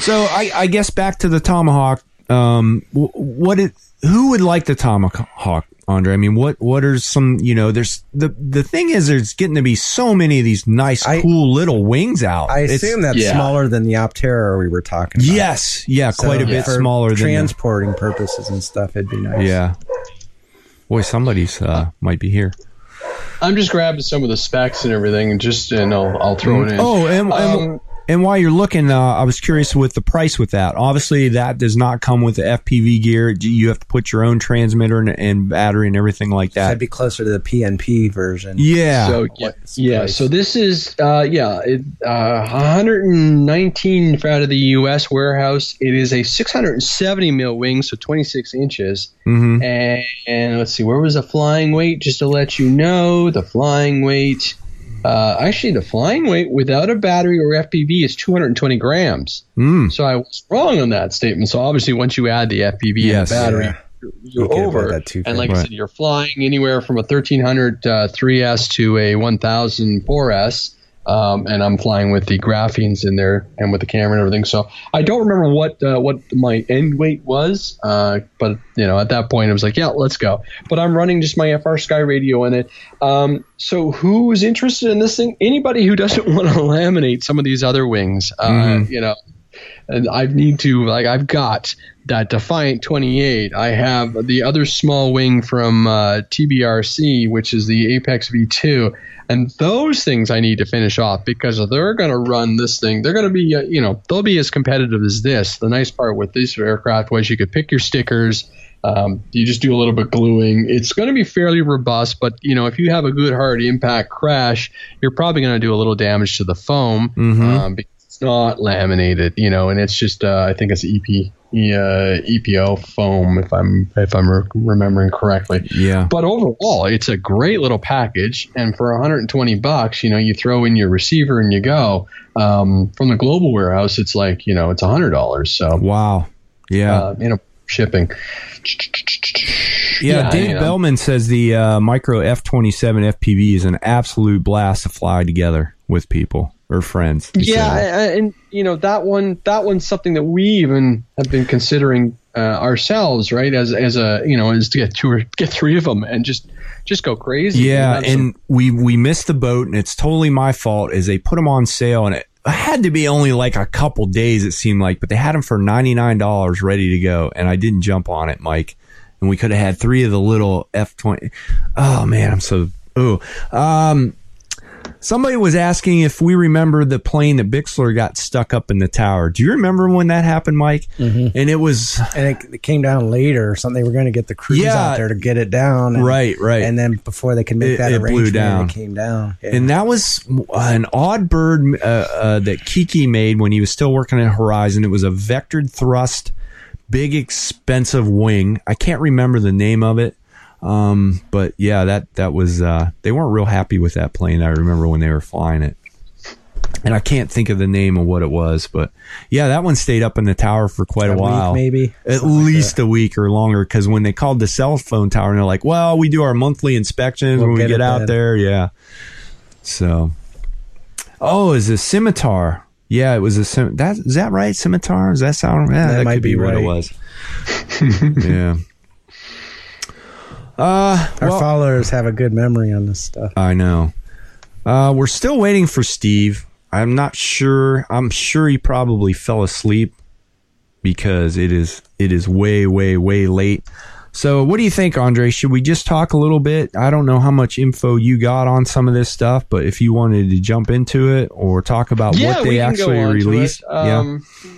So I, I guess back to the Tomahawk. Um, what it, who would like the Tomahawk? Andre, I mean, what what are some, you know, there's the the thing is there's getting to be so many of these nice, I, cool little wings out. I it's, assume that's yeah. smaller than the Opterra we were talking about. Yes. Yeah, so quite a yeah. bit smaller for than transporting the, purposes and stuff. It'd be nice. Yeah. Boy, somebody's uh, might be here. I'm just grabbing some of the specs and everything, and just and I'll I'll throw it in. Oh, and um, and, and while you're looking, uh, I was curious with the price with that. Obviously, that does not come with the F P V gear. You have to put your own transmitter and, and battery and everything like that. That'd be closer to the P N P version. Yeah. So yeah, yeah. So this is uh, yeah, it, uh, one hundred nineteen out of the U S warehouse. It is a six hundred seventy mil wing, so twenty-six inches. Mm-hmm. And, and let's see, where was the flying weight? Just to let you know, the flying weight. Uh, actually, the flying weight without a battery or F P V is two hundred twenty grams. Mm. So I was wrong on that statement. So obviously, once you add the F P V yes, and the battery, yeah. you're, you're over. Too, and like right. I said, you're flying anywhere from a thirteen hundred uh, three S to a one thousand four S. Um, and I'm flying with the graphenes in there and with the camera and everything. So I don't remember what uh, what my end weight was, uh, but you know, at that point I was like, yeah, let's go. But I'm running just my F R Sky radio in it. Um, so who's interested in this thing? Anybody who doesn't want to laminate some of these other wings, uh, mm-hmm. you know. And I need to, like, I've got that Defiant twenty-eight. I have the other small wing from uh, T B R C, which is the Apex V two. And those things I need to finish off because they're going to run this thing. They're going to be, uh, you know, they'll be as competitive as this. The nice part with this aircraft was you could pick your stickers. Um, you just do a little bit of gluing. It's going to be fairly robust, but, you know, if you have a good hard impact crash, you're probably going to do a little damage to the foam mm-hmm. um, because it's not laminated, you know, and it's just uh, I think it's E P uh, E P O foam if I'm if I'm re- remembering correctly. Yeah. But overall, it's a great little package, and for one hundred twenty bucks, you know, you throw in your receiver and you go. Um, from the global warehouse, it's like you know it's one hundred dollars. So wow, yeah, uh, you know, shipping. Yeah, yeah, Dave you know. Bellman says the uh, micro F twenty-seven F P V is an absolute blast to fly together with people. Or friends. Yeah, and, and you know that one. That one's something that we even have been considering uh, ourselves, right? As as a you know, is to get two or get three of them and just just go crazy. Yeah, and, and some- we we missed the boat, and it's totally my fault. Is they put them on sale, and it had to be only like a couple days. It seemed like, but they had them for ninety-nine dollars ready to go, and I didn't jump on it, Mike. And we could have had three of the little F twenty. Oh man, I'm so ooh. Um, Somebody was asking if we remember the plane that Bixler got stuck up in the tower. Do you remember when that happened, Mike? Mm-hmm. And it was... And it, it came down later or something. They were going to get the crews yeah, out there to get it down. And, right, right. And then before they could make it, that it arrangement, blew down. It came down. Yeah. And that was an odd bird uh, uh, that Kiki made when he was still working at Horizon. It was a vectored thrust, big, expensive wing. I can't remember the name of it. Um, but yeah, that, that was, uh, they weren't real happy with that plane. I remember when they were flying it and I can't think of the name of what it was, but yeah, that one stayed up in the tower for quite a, a while, week maybe at Something least like a week or longer. Cause when they called the cell phone tower and they're like, well, we do our monthly inspections we'll when get we get out then. There. Yeah. So, oh, is a scimitar. Yeah, it was a scim- that, is that right? Scimitar? Does that sound right? Yeah, that, that might could be right. What it was. Yeah. Uh, Our well, followers have a good memory on this stuff. I know. Uh, we're still waiting for Steve. I'm not sure. I'm sure he probably fell asleep because it is it is way, way, way late. So what do you think, Andre? Should we just talk a little bit? I don't know how much info you got on some of this stuff, but if you wanted to jump into it or talk about yeah, what they actually released. Um, yeah.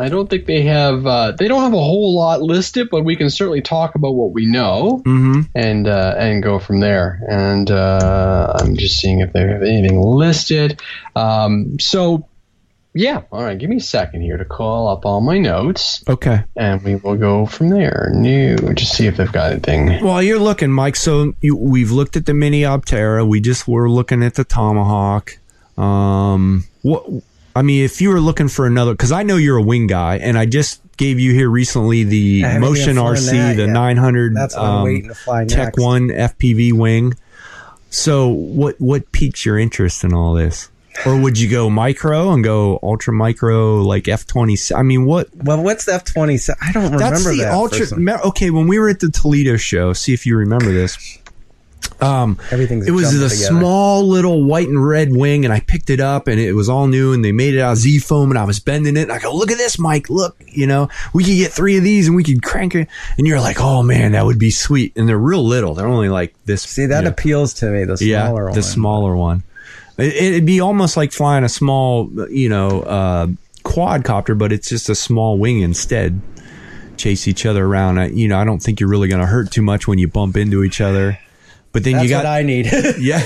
I don't think they have uh, – they don't have a whole lot listed, but we can certainly talk about what we know mm-hmm. and uh, and go from there. And uh, I'm just seeing if they have anything listed. Um, so, yeah. All right. Give me a second here to call up all my notes. Okay. And we will go from there. New. Just see if they've got anything. Well, you're looking, Mike. So you, we've looked at the Mini Opterra. We just were looking at the Tomahawk. Um, what – I mean, if you were looking for another, because I know you're a wing guy, and I just gave you here recently the Motion R C, that, the yeah. nine hundred um, Tech one F P V wing. So what what piques your interest in all this? Or would you go micro and go ultra micro, like F twenty? I mean, what? Well, what's the F twenty? I don't remember that's the that. Ultra, okay, when we were at the Toledo show, see if you remember this. Um, Everything's it was a small little white and red wing, and I picked it up, and it was all new, and they made it out of Z foam, and I was bending it, and I go, look at this, Mike, look, you know, we could get three of these, and we could crank it, and you're like, oh man, that would be sweet, and they're real little, they're only like this. See, that you know. appeals to me, the smaller yeah, the one. the smaller one. It, it'd be almost like flying a small, you know, uh, quadcopter, but it's just a small wing instead. Chase each other around. I, you know, I don't think you're really going to hurt too much when you bump into each other. But then That's you got what I need. Yeah.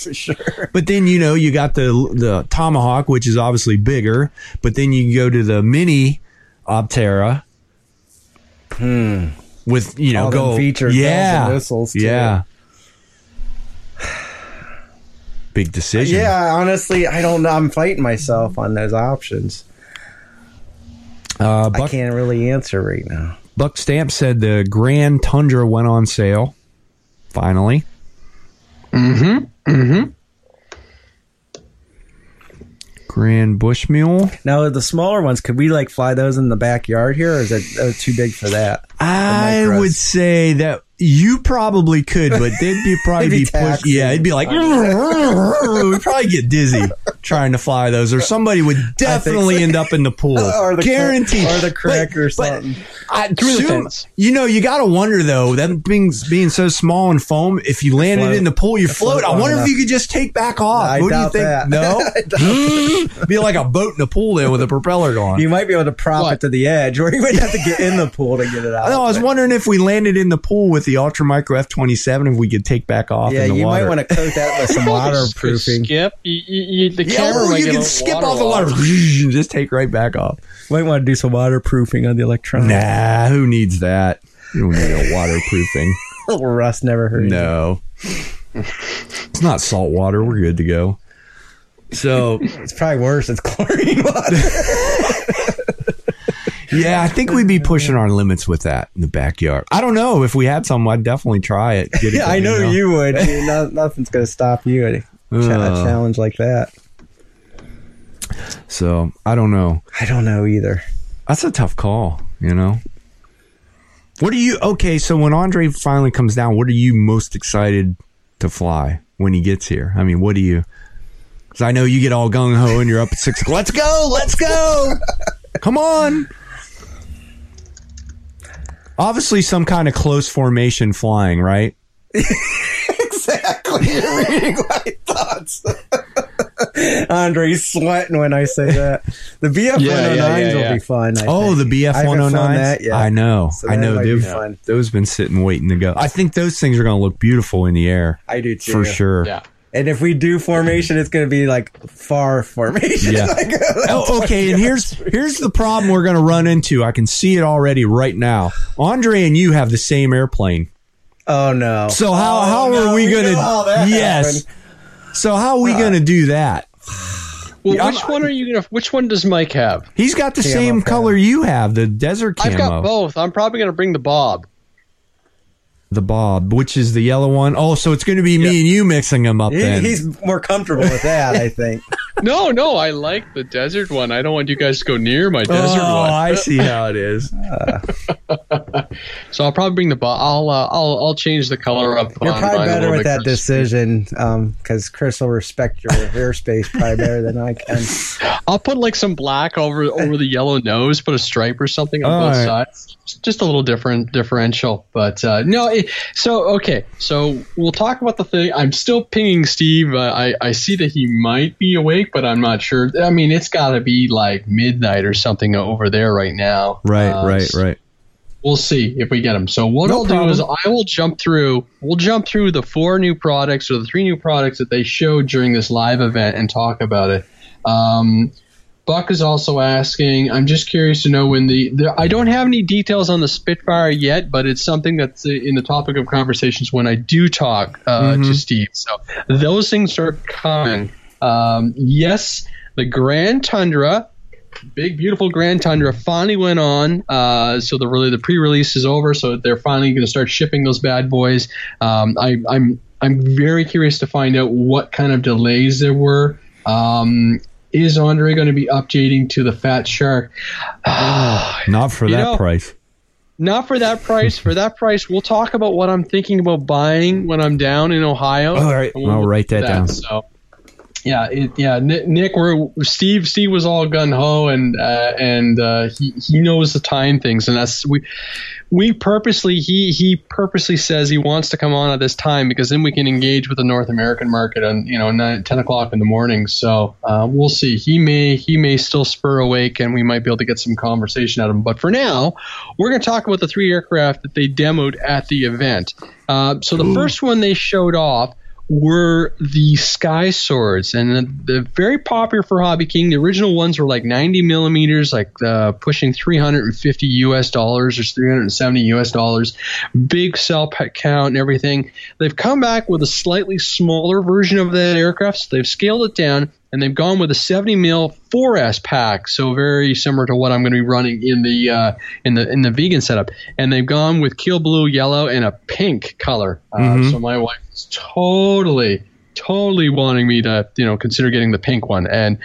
For sure. But then, you know, you got the the Tomahawk, which is obviously bigger, but then you can go to the mini Opterra. Hmm. With, you know, all go featured yeah. and missiles too. Yeah. Big decision. Yeah, honestly, I don't know. I'm fighting myself on those options. Uh, Buck, I can't really answer right now. Buck Stamp said the Grand Tundra went on sale. Finally. Mm-hmm. Mm-hmm. Grand Bush Mule. Now, the smaller ones, could we, like, fly those in the backyard here, or is it too big for that? I would say that you probably could, but they'd be probably they'd be, be pushed. Yeah, it'd be like, we'd probably get dizzy trying to fly those, or somebody would definitely so. end up in the pool. Or the guaranteed. Cr- or the crick or something. I, soon, you know, you got to wonder, though, that being, being so small in foam, if you landed float. in the pool, you float. I wonder if enough. you could just take back off. No, I what doubt do you think? That. No? Be like a boat in the pool there with a propeller going. You might be able to prop what? it to the edge, or you might have to get in the pool to get it out. No, I was but. wondering if we landed in the pool with the The Ultramicro F twenty-seven, if we could take back off. Yeah, in the you water. might want to coat that with some waterproofing. Skip, you, you, the yeah, camera. Well, you can skip water off the water, just take right back off. Might want to do some waterproofing on the electronics. Nah, who needs that? You don't need a waterproofing. Little rust never hurt. No, it's not salt water. We're good to go. So it's probably worse. It's chlorine water. Yeah, I think we'd be pushing our limits with that in the backyard. I don't know. If we had some, I'd definitely try it. Get it yeah, I know now. you would. I mean, no, nothing's going to stop you at a uh, challenge like that. So, I don't know. I don't know either. That's a tough call, you know? What are you... Okay, so when Andre finally comes down, what are you most excited to fly when he gets here? I mean, what do you... Because I know you get all gung-ho and you're up at six o'clock. Let's go! Let's go! Come on! Obviously, some kind of close formation flying, right? Exactly. You're reading my thoughts. Andre's sweating when I say that. The B F one oh nines yeah, yeah, yeah, yeah. will be fun. I oh, think. the B F one oh nines? I know. So I know. Those have been sitting waiting to go. I think those things are going to look beautiful in the air. I do too. For sure. Yeah. And if we do formation, it's going to be like far formation. Yeah. Like, oh, okay. And here's here's the problem we're going to run into. I can see it already right now. Andre and you have the same airplane. Oh no! So how oh, how no, are we, we going to? Yes. Happened. So how are we uh, going to do that? Well, I'm, which one are you going to? Which one does Mike have? He's got the camo same camo. color you have, the desert camo. I've got both. I'm probably going to bring the Bob. The Bob, which is the yellow one. Oh, so it's going to be yep. me and you mixing them up he, then. He's more comfortable with that, I think. No, no, I like the desert one. I don't want you guys to go near my desert oh, one. Oh, I see how it is. Uh. So I'll probably bring the Bob. I'll, uh, I'll, I'll change the color up. You're on, probably better with that Chris. decision because um, Chris will respect your airspace probably better than I can. I'll put like some black over over the yellow nose, put a stripe or something on All both right. sides. Just a little different differential, but uh, no. It, so okay, so we'll talk about the thing. I'm still pinging Steve. Uh, I I see that he might be awake, but I'm not sure. I mean, it's got to be like midnight or something over there right now. Right, uh, right, so right. We'll see if we get him. So what no I'll problem. do is I will jump through. We'll jump through the four new products or the three new products that they showed during this live event and talk about it. Um, Buck is also asking, I'm just curious to know when the, the – I don't have any details on the Spitfire yet, but it's something that's in the topic of conversations when I do talk uh, mm-hmm. to Steve. So those things are coming. Um, yes, the Grand Tundra, big, beautiful Grand Tundra finally went on. Uh, so the really the pre-release is over, so they're finally going to start shipping those bad boys. Um, I, I'm, I'm very curious to find out what kind of delays there were. Um Is Andre going to be updating to the Fat Shark? Ah, Not for that know, price. Not for that price. For that price, we'll talk about what I'm thinking about buying when I'm down in Ohio. All right, we'll I'll write that, that down. So, yeah, it, yeah. Nick, we're Steve. Steve was all gun ho, and uh, and uh, he he knows the time things, and that's we we purposely he he purposely says he wants to come on at this time because then we can engage with the North American market on you know nine, ten o'clock in the morning. So uh, we'll see. He may he may still spur awake, and we might be able to get some conversation out of him. But for now, we're going to talk about the three aircraft that they demoed at the event. Uh, so the Ooh. first one they showed off were the Sky Swords, and they're very popular for Hobby King. The original ones were like ninety millimeters, like uh, pushing three hundred fifty U S dollars or three hundred seventy U S dollars, big cell count and everything. They've come back with a slightly smaller version of that aircraft, so they've scaled it down, and they've gone with a seventy mil four S pack, so very similar to what I'm going to be running in the uh, in the in the vegan setup. And they've gone with keel blue, yellow, and a pink color. Uh, mm-hmm. So my wife is totally, totally wanting me to, you know, consider getting the pink one. And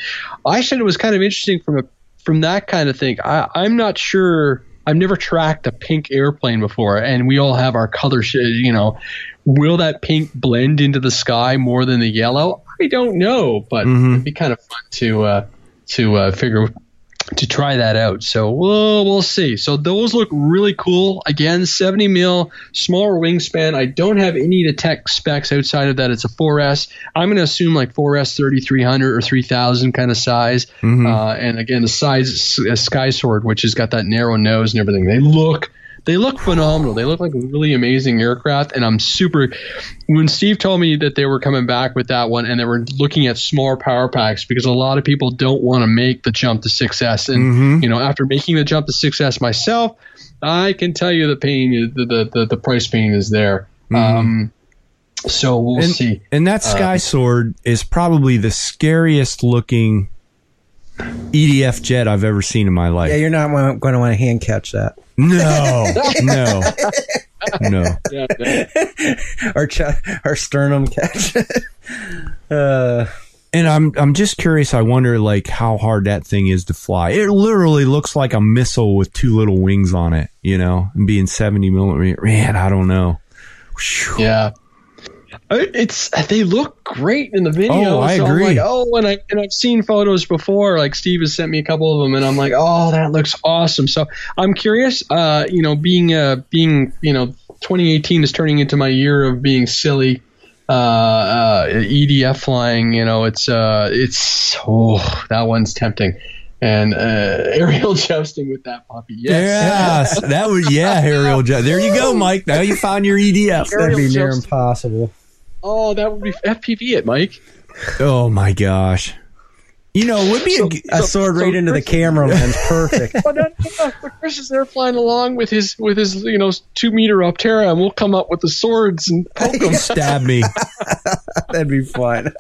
I said it was kind of interesting from a from that kind of thing. I, I'm not sure. I've never tracked a pink airplane before, and we all have our color shade. You know, will that pink blend into the sky more than the yellow? I don't know, but mm-hmm. it'd be kind of fun to uh, to uh, figure to try that out. So we'll we'll see. So those look really cool. Again, seventy mil, smaller wingspan. I don't have any to tech specs outside of that. It's a four S. I'm going to assume like four S thirty-three hundred or three thousand kind of size. Mm-hmm. Uh, and again, the size is a Sky Sword, which has got that narrow nose and everything. They look. They look phenomenal. They look like really amazing aircraft, and I'm super – when Steve told me that they were coming back with that one and they were looking at smaller power packs because a lot of people don't want to make the jump to six S. And, mm-hmm. you know, after making the jump to six S myself, I can tell you the pain – the the the price pain is there. Mm-hmm. Um, so we'll and, see. And that Sky uh, Sword is probably the scariest looking E D F jet I've ever seen in my life. Yeah, you're not going to want to hand catch that. No, no, no. Yeah, yeah. Our ch- our sternum catch. uh, and I'm I'm just curious. I wonder like how hard that thing is to fly. It literally looks like a missile with two little wings on it. You know, and being seventy millimeter. Man, I don't know. Whew. Yeah. It's they look great in the video. Oh, I so agree. I'm like, oh, and I and I've seen photos before. Like Steve has sent me a couple of them, and I'm like, oh, that looks awesome. So I'm curious. Uh, you know, being uh being you know, twenty eighteen is turning into my year of being silly. Uh, uh E D F flying. You know, it's uh, it's oh, that one's tempting. And uh, aerial jousting with that puppy. Yes. Yeah, that was yeah, aerial jousting. There you go, Mike. Now you found your E D F. That'd be near impossible. Oh, that would be F P V it, Mike. Oh my gosh. You know, it would be so, a, a sword so, right so into Chris, the cameraman's perfect. But no, no, no. Chris is there flying along with his with his you know two meter Opterra, and we'll come up with the swords and poke him. Stab me. That'd be fun.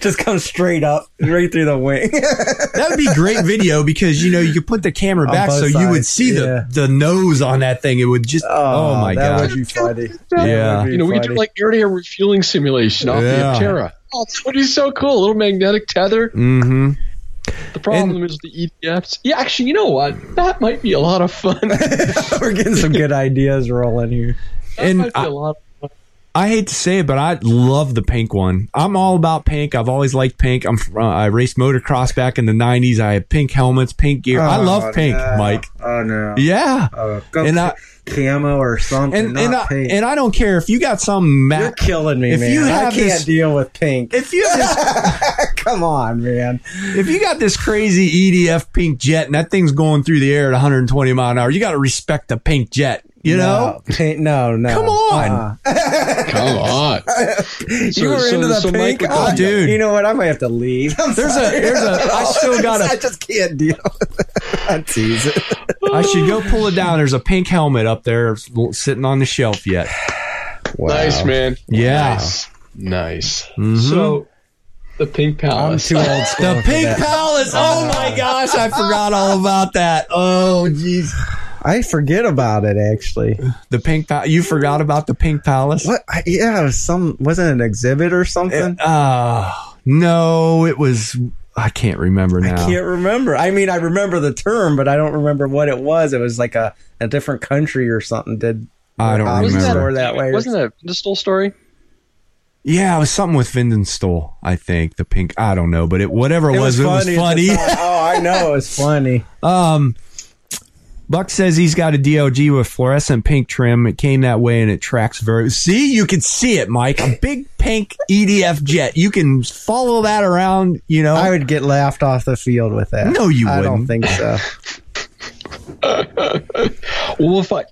Just come straight up, right through the wing. That would be great video because you know you could put the camera back so sides. You would see yeah. the, the nose on that thing. It would just oh, oh my god, that would be funny. Yeah, you know funny. We do like air to air refueling simulation off yeah. the Opterra. Oh, that would be so cool. A little magnetic tether. Mm-hmm. The problem and, is the E D Fs. Yeah, actually, you know what? That might be a lot of fun. We're getting some good ideas rolling here. That and might be I, a lot. Of I hate to say it, but I love the pink one. I'm all about pink. I've always liked pink. I'm uh, I raced motocross back in the nineties. I had pink helmets, pink gear. Oh, I love pink, no. Mike. Oh no, yeah, oh, go and I, camo or something. And, not and, I, pink. And I don't care if you got some. Mac, you're killing me, if man. You have I can't this, deal with pink. If you have this, come on, man. If you got this crazy E D F pink jet and that thing's going through the air at one hundred twenty mile an hour, you got to respect the pink jet. You know, no, paint, no, no. Come on, uh-huh. Come on. You so, were so, into the so pink, oh, dude. You know what? I might have to leave. I'm there's sorry. a, there's a. I still got a. I just can't deal. I tease it. I should go pull it down. There's a pink helmet up there sitting on the shelf yet. Wow. Nice, man. Yeah, nice. nice. Mm-hmm. So. The Pink Palace. I'm too old school. The Pink Palace. Oh my gosh, I forgot all about that. Oh jeez, I forget about it actually. The Pink Palace. You forgot about the Pink Palace? What? I, yeah, some wasn't it an exhibit or something. It, uh no, it was. I can't remember now. I can't remember. I mean, I remember the term, but I don't remember what it was. It was like a, a different country or something. Did I don't remember. Store that way. Wasn't it a Vindstol story? Yeah, it was something with Vindstol, I think. The pink, I don't know, but it whatever it, it was, was, it funny. was funny. Oh, I know, it was funny. um, Buck says he's got a D L G with fluorescent pink trim. It came that way, and it tracks very... See, you can see it, Mike. A big pink E D F jet. You can follow that around, you know. I would get laughed off the field with that. No, you I wouldn't. I don't think so. we'll, find,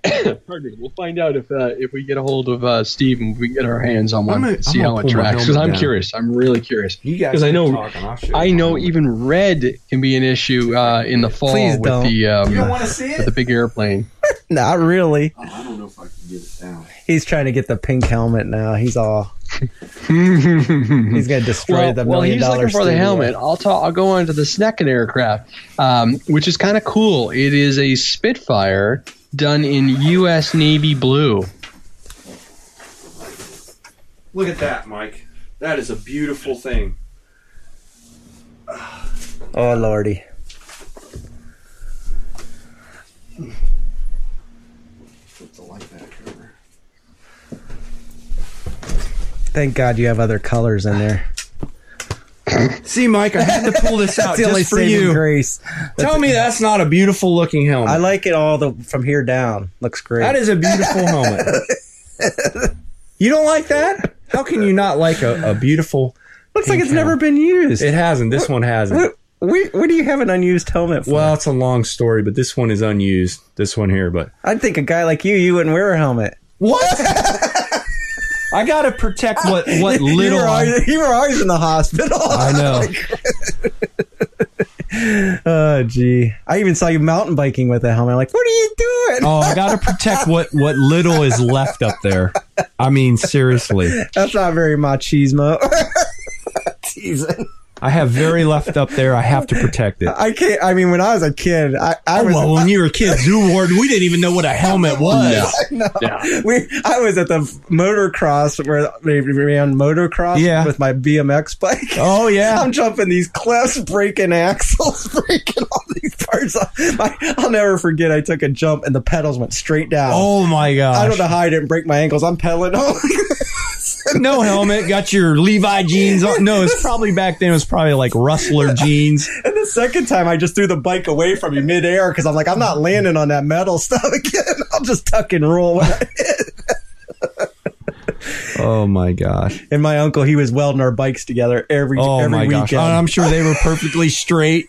pardon me, we'll find out if uh, if we get a hold of uh, Steve and we get our hands on one and see how it tracks. Because I'm curious. I'm really curious. Because I know talking, I know even red can be an issue uh, in the fall Please with don't. the... Um, you don't want to see it? The big airplane. Not really. Oh, I don't know if I can get it down. He's trying to get the pink helmet now. He's all... he's going to destroy well, the million dollar Well, he's looking for the helmet. I'll, ta- I'll go on to the Snecken aircraft, um, which is kind of cool. It is a Spitfire done in U S Navy blue. Look at that, Mike. That is a beautiful thing. Oh, Lordy. Thank God you have other colors in there. See, Mike, I had to pull this out just for you. Grace. Tell me that's not a beautiful looking helmet. I like it all the from here down. Looks great. That is a beautiful helmet. You don't like that? How can you not like a, a beautiful Looks like it's helmet. never been used. It hasn't. This what, one hasn't. What, what, what do you have an unused helmet for? Well, it's a long story, but this one is unused. This one here, but... I'd think a guy like you, you wouldn't wear a helmet. What? I gotta protect what what little. You were, always, you were always in the hospital. I know. Oh, gee! I even saw you mountain biking with a helmet. I'm like, what are you doing? Oh, I gotta protect what what little is left up there. I mean, seriously. That's not very machismo. Teasing. I have very left up there. I have to protect it. I can't. I mean, when I was a kid, I, I oh, was. Well, when you were a kid, Zoo Warden, we didn't even know what a helmet was. No, no. Yeah. We, I was at the motocross where we ran motocross yeah. with my B M X bike. Oh, yeah. I'm jumping these cliffs, breaking axles, breaking all these parts. My, I'll never forget. I took a jump and the pedals went straight down. Oh, my gosh. I don't know how I didn't break my ankles. I'm pedaling. Oh, my God. No helmet, got your Levi jeans on. No, it's probably back then. It was probably like Rustler jeans. And the second time, I just threw the bike away from you midair because I'm like, I'm not landing on that metal stuff again. I'll just tuck and roll when I hit. Oh my gosh! And my uncle, he was welding our bikes together every oh every my weekend. Gosh. I'm sure they were perfectly straight.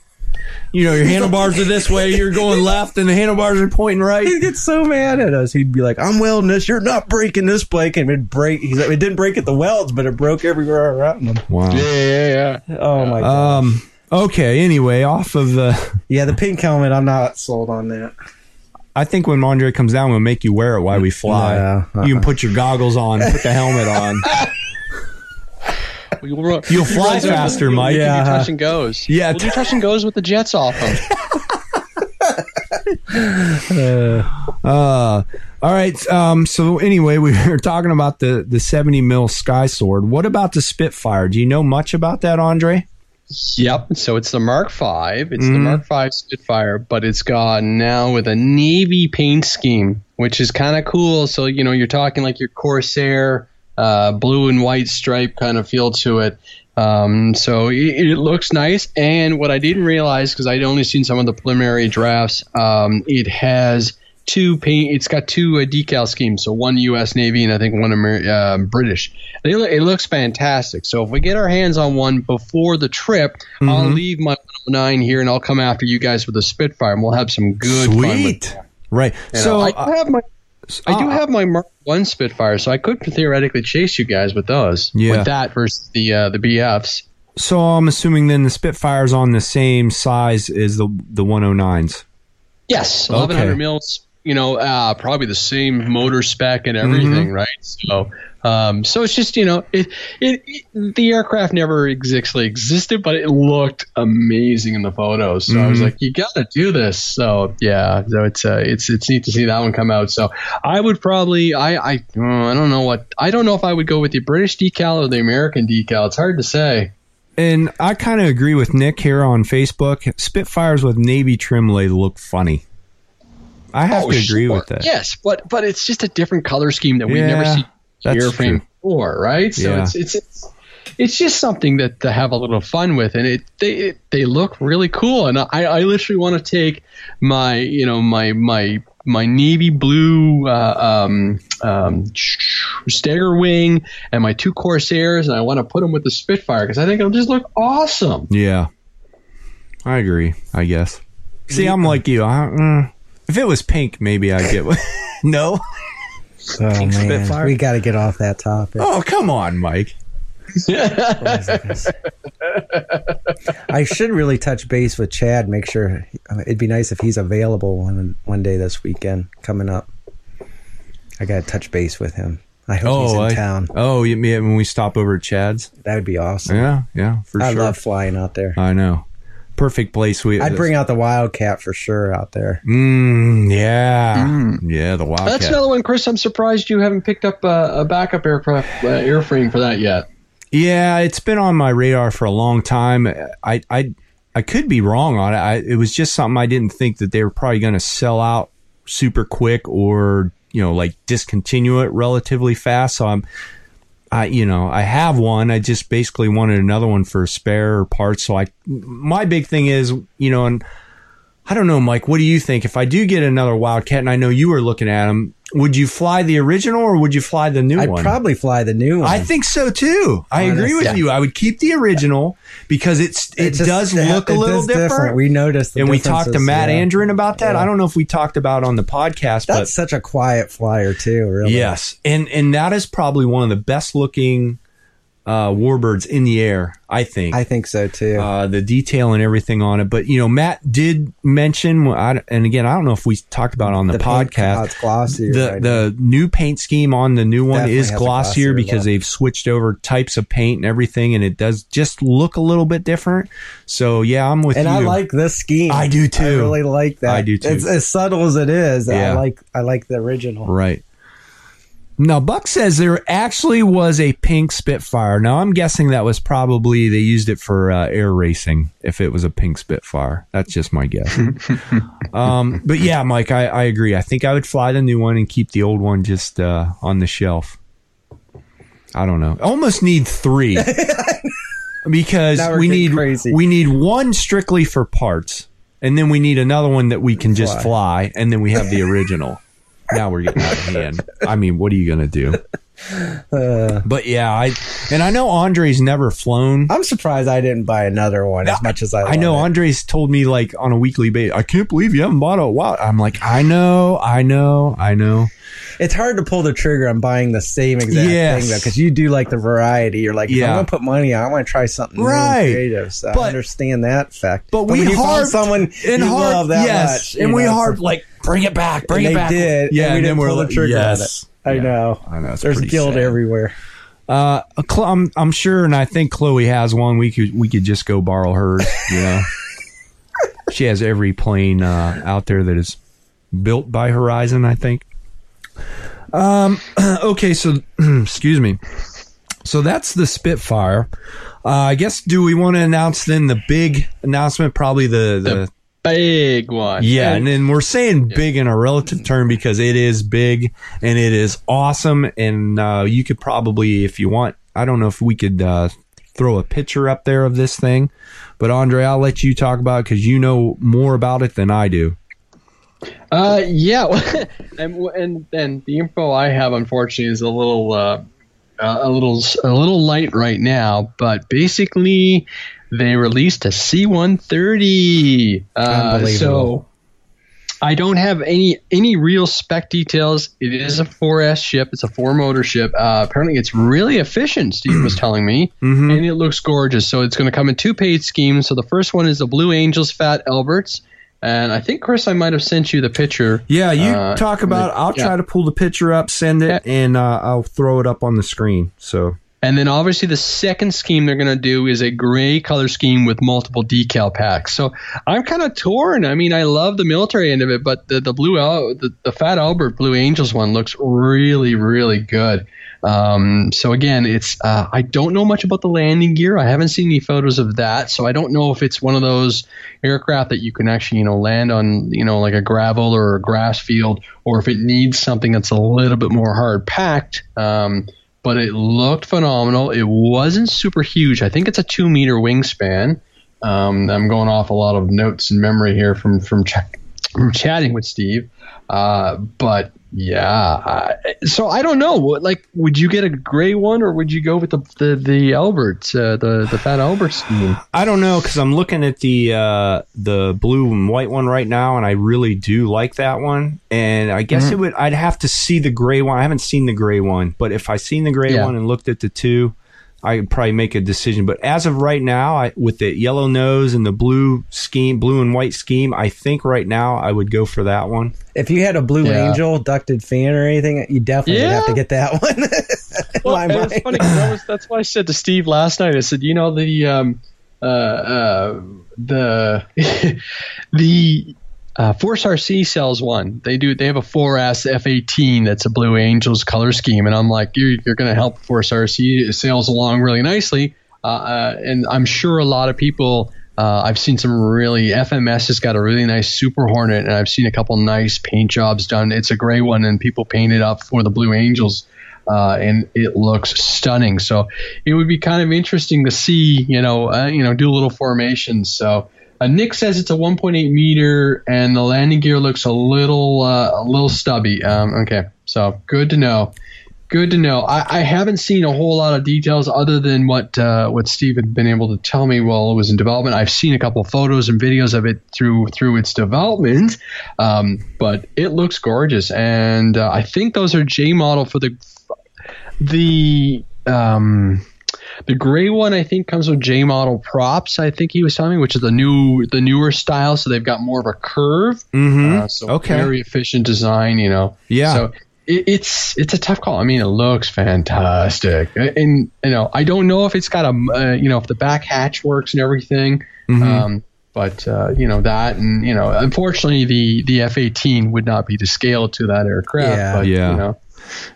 You know, your handlebars are this way, you're going left, and the handlebars are pointing right. He'd get so mad at us. He'd be like, I'm welding this. You're not breaking this bike. And it'd break. He's like, it didn't break at the welds, but it broke everywhere around them. Wow. Yeah, yeah, yeah. Oh, my God. Um, okay, anyway, off of the... Yeah, the pink helmet, I'm not sold on that. I think when Mondre comes down, we'll make you wear it while we fly. Yeah, uh-huh. You can put your goggles on, put the helmet on. You'll fly faster, Mike. Yeah, do touch and goes. Yeah, we'll do touch and goes with the jets off them. uh, uh, all right. Um, so anyway, we were talking about the the seventy mil Sky Sword. What about the Spitfire? Do you know much about that, Andre? Yep. So it's the Mark V. It's mm. the Mark V Spitfire, but it's gone now with a navy paint scheme, which is kind of cool. So you know, you're talking like your Corsair. Uh, blue and white stripe kind of feel to it. Um, so it, it looks nice. And what I didn't realize, because I'd only seen some of the preliminary drafts, um, it has two paint. It's got two uh, decal schemes. So one U S Navy and I think one Amer- uh, British. It, it looks fantastic. So if we get our hands on one before the trip, mm-hmm. I'll leave my one oh nine here and I'll come after you guys with a Spitfire and we'll have some good Sweet. fun with that. Right. You so know, I uh, have my. I do have my Mark I Spitfire, so I could theoretically chase you guys with those. Yeah. With that versus the uh, the B Fs. So I'm assuming then the Spitfire's on the same size as the the one oh nines. Yes, eleven hundred okay. mils. You know, uh, probably the same motor spec and everything, mm-hmm. right? So, um, so it's just you know, it, it, it the aircraft never exactly existed, but it looked amazing in the photos. So mm-hmm. I was like, you got to do this. So yeah, so it's uh, it's it's neat to see that one come out. So I would probably, I I I don't know what I don't know if I would go with the British decal or the American decal. It's hard to say. and I kind of agree with Nick here on Facebook. Spitfires with navy trim lay look funny. I have oh, to agree sure. with that. Yes, but but it's just a different color scheme that we yeah, never see airframe before, right? So yeah. it's, it's it's it's just something that to have a little fun with, and it they it, they look really cool. And I, I literally want to take my you know my my my navy blue uh, um, um, stagger wing and my two Corsairs, and I want to put them with the Spitfire because I think it'll just look awesome. Yeah, I agree. I guess. See, I'm like you. I. Uh, If it was pink, maybe I'd get one. No? Oh, pink man. Spitfire? We got to get off that topic. Oh, come on, Mike. I should really touch base with Chad. Make sure it'd be nice if he's available one, one day this weekend coming up. I got to touch base with him. I hope oh, he's in I, town. Oh, you mean when we stop over at Chad's? That would be awesome. Yeah, yeah, for I sure. I love flying out there. I know. Perfect place. We I'd bring out the Wildcat for sure out there. Mm, yeah, mm. yeah, the Wildcat. That's another one, Chris. I'm surprised you haven't picked up uh, a backup aircraft uh, airframe for that yet. Yeah, it's been on my radar for a long time. I I I could be wrong on it. I, it was just something I didn't think that they were probably going to sell out super quick, or you know, like discontinue it relatively fast. So I'm. I, you know, I have one. I just basically wanted another one for spare parts. So I, my big thing is, you know, and I don't know, Mike, what do you think? If I do get another Wildcat, and I know you were looking at them, would you fly the original or would you fly the new I'd one? I'd probably fly the new one. I think so too. I Honestly. agree with yeah. you. I would keep the original because it's it, it just, does look it, a little different. different. We noticed the and we talked to Matt yeah. Andrin about that. Yeah. I don't know if we talked about on the podcast. That's but such a quiet flyer too, really. Yes, and and that is probably one of the best looking uh, warbirds in the air. I think. I think so too. Uh, the detail and everything on it, but you know, Matt did mention, I, and again, I don't know if we talked about it on the, the podcast. It's glossier. The right the now. new paint scheme on the new one Definitely is glossier, glossier because they've switched over types of paint and everything, and it does just look a little bit different. So yeah, I'm with and you. And I like this scheme. I do too. I really like that. I do too. It's as subtle as it is. Yeah. I like I like the original. Right. Now, Buck says there actually was a pink Spitfire. Now, I'm guessing that was probably they used it for uh, air racing if it was a pink Spitfire. That's just my guess. um, but yeah, Mike, I, I agree. I think I would fly the new one and keep the old one just uh, on the shelf. I don't know. I almost need three because we need crazy. we need one strictly for parts, and then we need another one that we can fly. just fly, and then we have the original. Now we're getting out of hand. I mean, what are you going to do? Uh, but yeah, I and I know Andre's never flown. I'm surprised I didn't buy another one as much as I I know it. Andre's told me like on a weekly basis, I can't believe you haven't bought a Wild. I'm like, I know, I know, I know. It's hard to pull the trigger on buying the same exact yes. thing, though, because you do like the variety. You're like, yeah. I'm going to put money on, I want to try something right. new and creative. So but, I understand that fact. But, but we harped someone and you harped, love that yes. much. And we know, harped so, like, bring it back, bring it back. They did. Yeah, and we and didn't pull the trigger yes. on it. I yeah, know. I know. It's There's guilt sad. everywhere. Uh, I'm, I'm sure, and I think Chloe has one. We could we could just go borrow hers. You know, she has every plane uh, out there that is built by Horizon, I think. Um. Okay. So, excuse me. So that's the Spitfire. Uh, I guess. Do we want to announce then the big announcement? Probably the the. the big one. Yeah, and then we're saying yeah. big in a relative term because it is big and it is awesome. And uh, you could probably, if you want, I don't know if we could uh, throw a picture up there of this thing. But, Andre, I'll let you talk about it because you know more about it than I do. Uh, yeah, and, and and the info I have, unfortunately, is a little uh, a little a little light right now. But basically, they released a C one thirty. Uh, so I don't have any any real spec details. It is a four S ship. It's a four-motor ship. Uh, apparently, it's really efficient, Steve was telling me, mm-hmm. and it looks gorgeous. So it's going to come in two page schemes. So the first one is the Blue Angels Fat Alberts. And I think, Chris, I might have sent you the picture. Yeah, you uh, talk about it. I'll yeah. try to pull the picture up, send it, yeah. and uh, I'll throw it up on the screen. So. And then obviously the second scheme they're going to do is a gray color scheme with multiple decal packs. So I'm kind of torn. I mean, I love the military end of it, but the, the blue, Al- the, the Fat Albert Blue Angels one looks really, really good. Um, so again, it's uh, I don't know much about the landing gear. I haven't seen any photos of that, so I don't know if it's one of those aircraft that you can actually, you know, land on, you know, like a gravel or a grass field, or if it needs something that's a little bit more hard packed. Um, but it looked phenomenal. It wasn't super huge. I think it's a two meter wingspan. Um, I'm going off a lot of notes and memory here from from, ch- from chatting with Steve, uh, but. Yeah, so I don't know. Like, would you get a gray one, or would you go with the the the Albert, uh, the the Fat Albert scheme? I don't know, because I'm looking at the uh, the blue and white one right now, and I really do like that one. And I guess mm-hmm. it would. I'd have to see the gray one. I haven't seen the gray one, but if I seen the gray yeah. one and looked at the two, I'd probably make a decision. But as of right now, I, with the yellow nose and the blue scheme, blue and white scheme, I think right now I would go for that one. If you had a Blue yeah. Angel ducted fan or anything, you definitely yeah. would have to get that one. Well, my mind. It's funny, that was, that's why I said to Steve last night. I said, you know, the um, uh, uh, the the uh, Force R C sells one. They do. They have a four S F eighteen that's a Blue Angels color scheme, and I'm like, you're you're going to help Force R C sales along really nicely, uh, uh, and I'm sure a lot of people. Uh, I've seen some really, F M S has got a really nice Super Hornet, and I've seen a couple nice paint jobs done. It's a gray one, and people paint it up for the Blue Angels, uh, and it looks stunning. So it would be kind of interesting to see, you know, uh, you know, do a little formation. So uh, Nick says it's a one point eight meter, and the landing gear looks a little, uh, a little stubby. Um, okay, so good to know. Good to know. I, I haven't seen a whole lot of details other than what uh, what Steve had been able to tell me while it was in development. I've seen a couple of photos and videos of it through through its development, um, but it looks gorgeous. And uh, I think those are J model for the the um, the gray one. I think comes with J model props. I think he was telling me, which is the new the newer style. So they've got more of a curve. Mm-hmm. Uh, so okay. Very efficient design. You know. Yeah. So, It's it's a tough call. I mean, it looks fantastic, and you know, I don't know if it's got a uh, you know if the back hatch works and everything, mm-hmm. um, but uh, you know that, and you know, unfortunately, the the F eighteen would not be to scale to that aircraft. Yeah, but, yeah. You know,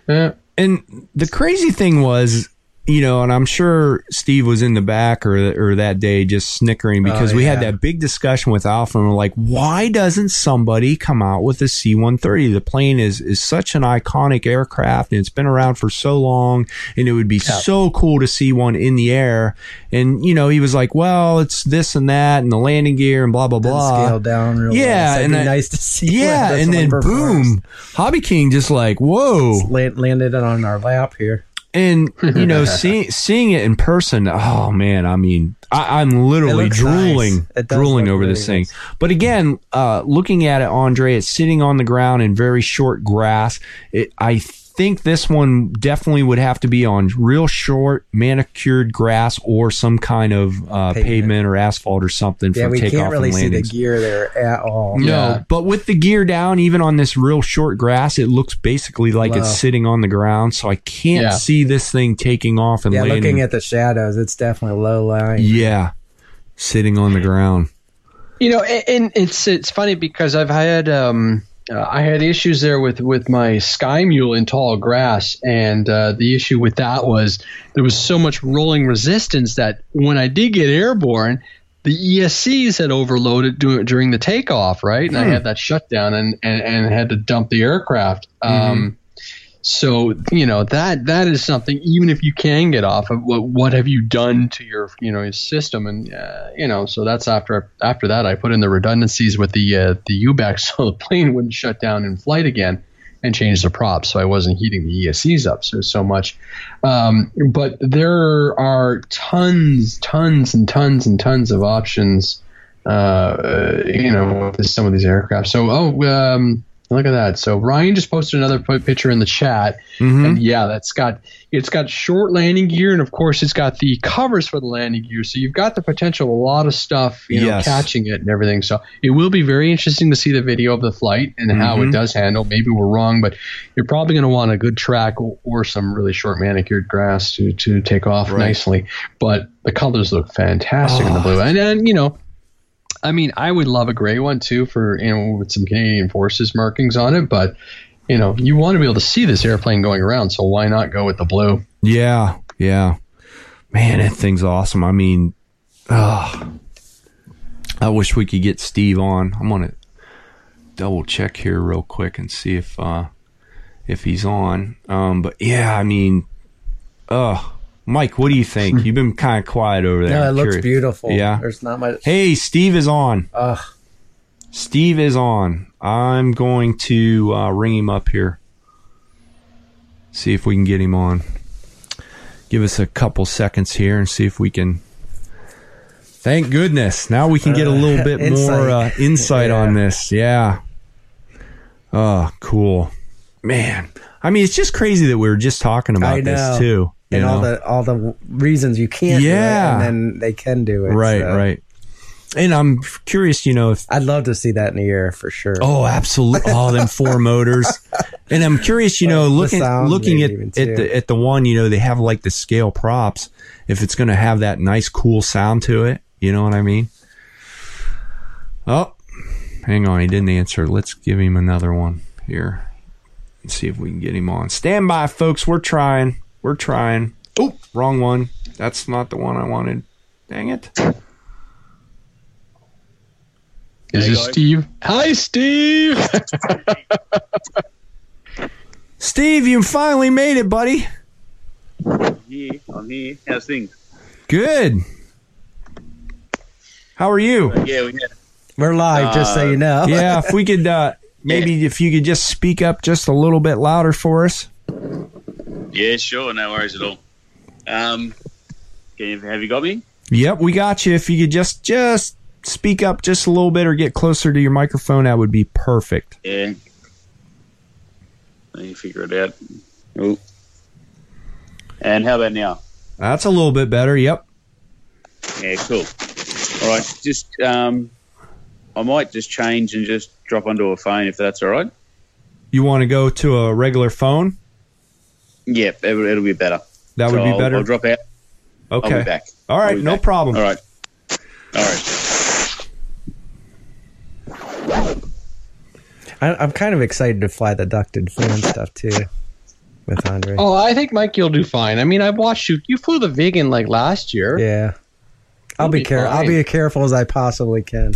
eh. And the crazy thing was, you know, and I'm sure Steve was in the back or or that day just snickering because oh, yeah. we had that big discussion with Alpha and we're like, why doesn't somebody come out with a C one thirty? The plane is is such an iconic aircraft and it's been around for so long and it would be yeah. so cool to see one in the air. And, you know, he was like, well, it's this and that and the landing gear and blah, blah, blah. Scaled down real yeah, well. It'd be I, nice to see. Yeah, and then boom, Hobby King just like, whoa. Just landed it on our lap here. And, you know, see, seeing it in person, oh, man, I mean, I, I'm literally drooling, nice. drooling over really this nice. thing. But again, uh, looking at it, Andre, it's sitting on the ground in very short grass. It, I think this one definitely would have to be on real short manicured grass or some kind of uh, pavement. pavement or asphalt or something yeah, for takeoff and landings. Yeah, we can't really see the gear there at all. No, yeah. But with the gear down, even on this real short grass, it looks basically like Low. it's sitting on the ground. So I can't yeah. see this thing taking off and yeah, landing. Yeah, looking at the shadows, it's definitely low lying. Yeah, sitting on the ground. You know, and, and it's it's funny because I've had um, – Uh, I had issues there with, with my Sky Mule in tall grass, and uh, the issue with that was there was so much rolling resistance that when I did get airborne, the E S Cs had overloaded do- during the takeoff, right? And hmm. I had that shutdown and, and, and had to dump the aircraft. Mm-hmm. Um, so, you know, that that is something, even if you can get off of, what what have you done to your, you know, your system? And, uh, you know, so that's after after that, I put in the redundancies with the uh, the U BAC so the plane wouldn't shut down in flight again and change the props. So I wasn't heating the E S Cs up so, so much. Um, but there are tons, tons and tons and tons of options, uh, you know, with some of these aircraft. So, oh, um Look at that. So Ryan just posted another picture in the chat. Mm-hmm. And yeah, that's got, it's got short landing gear, and of course it's got the covers for the landing gear. So you've got the potential, a lot of stuff, you know, yes. catching it and everything. So it will be very interesting to see the video of the flight and mm-hmm. how it does handle. Maybe we're wrong, but you're probably going to want a good track or, or some really short manicured grass to, to take off right. nicely. But the colors look fantastic oh. in the blue. And, and you know, I mean, I would love a gray one too, for, you know, with some Canadian Forces markings on it. But, you know, you want to be able to see this airplane going around, so why not go with the blue? Yeah, yeah, man, that thing's awesome. I mean, oh, I wish we could get Steve on. I'm gonna double check here real quick and see if uh, if he's on. Um, but yeah, I mean, oh. Mike, what do you think? You've been kind of quiet over there. Yeah, it I'm looks curious. Beautiful. Yeah. There's not much. Hey, Steve is on. Ugh. Steve is on. I'm going to uh, ring him up here. See if we can get him on. Give us a couple seconds here and see if we can. Thank goodness. Now we can get a little bit uh, more uh, insight yeah. on this. Yeah. Oh, cool. Man. I mean, it's just crazy that we were just talking about this, too. You and know? all the all the reasons you can't yeah. do it, and then they can do it. Right, so. right. And I'm curious, you know, if I'd love to see that in the air for sure. Oh, absolutely! All oh, them four motors. And I'm curious, you know, looking looking at at the at the one, you know, they have like the scale props. If it's going to have that nice, cool sound to it, you know what I mean? Oh, hang on, he didn't answer. Let's give him another one here and see if we can get him on. Stand by, folks. We're trying. We're trying. Oh, wrong one. That's not the one I wanted. Dang it. Is this Steve? Hi, Steve. Steve, you finally made it, buddy. I'm here. I'm here. How's things? Good. How are you? Uh, yeah, we're here. We're live, uh, just so you know. Yeah, if we could, uh, maybe yeah. if you could just speak up just a little bit louder for us. Yeah, sure. No worries at all. Um, can you, have you got me? Yep, we got you. If you could just just speak up just a little bit or get closer to your microphone, that would be perfect. Yeah. Let me figure it out. Ooh. And how about now? That's a little bit better, yep. Yeah, cool. All right, just um, I might just change and just drop onto a phone if that's all right. You want to go to a regular phone? Yeah, it'll, it'll be better. That so would be I'll, better. I'll drop out. Okay. I'll be back. All right, no back. problem. All right. All right. I, I'm kind of excited to fly the ducted fan stuff too with Andre. Oh, I think Mike, you'll do fine. I mean, I've watched you. You flew the Viggen like last year. Yeah. I'll be, be careful. I'll be as careful as I possibly can.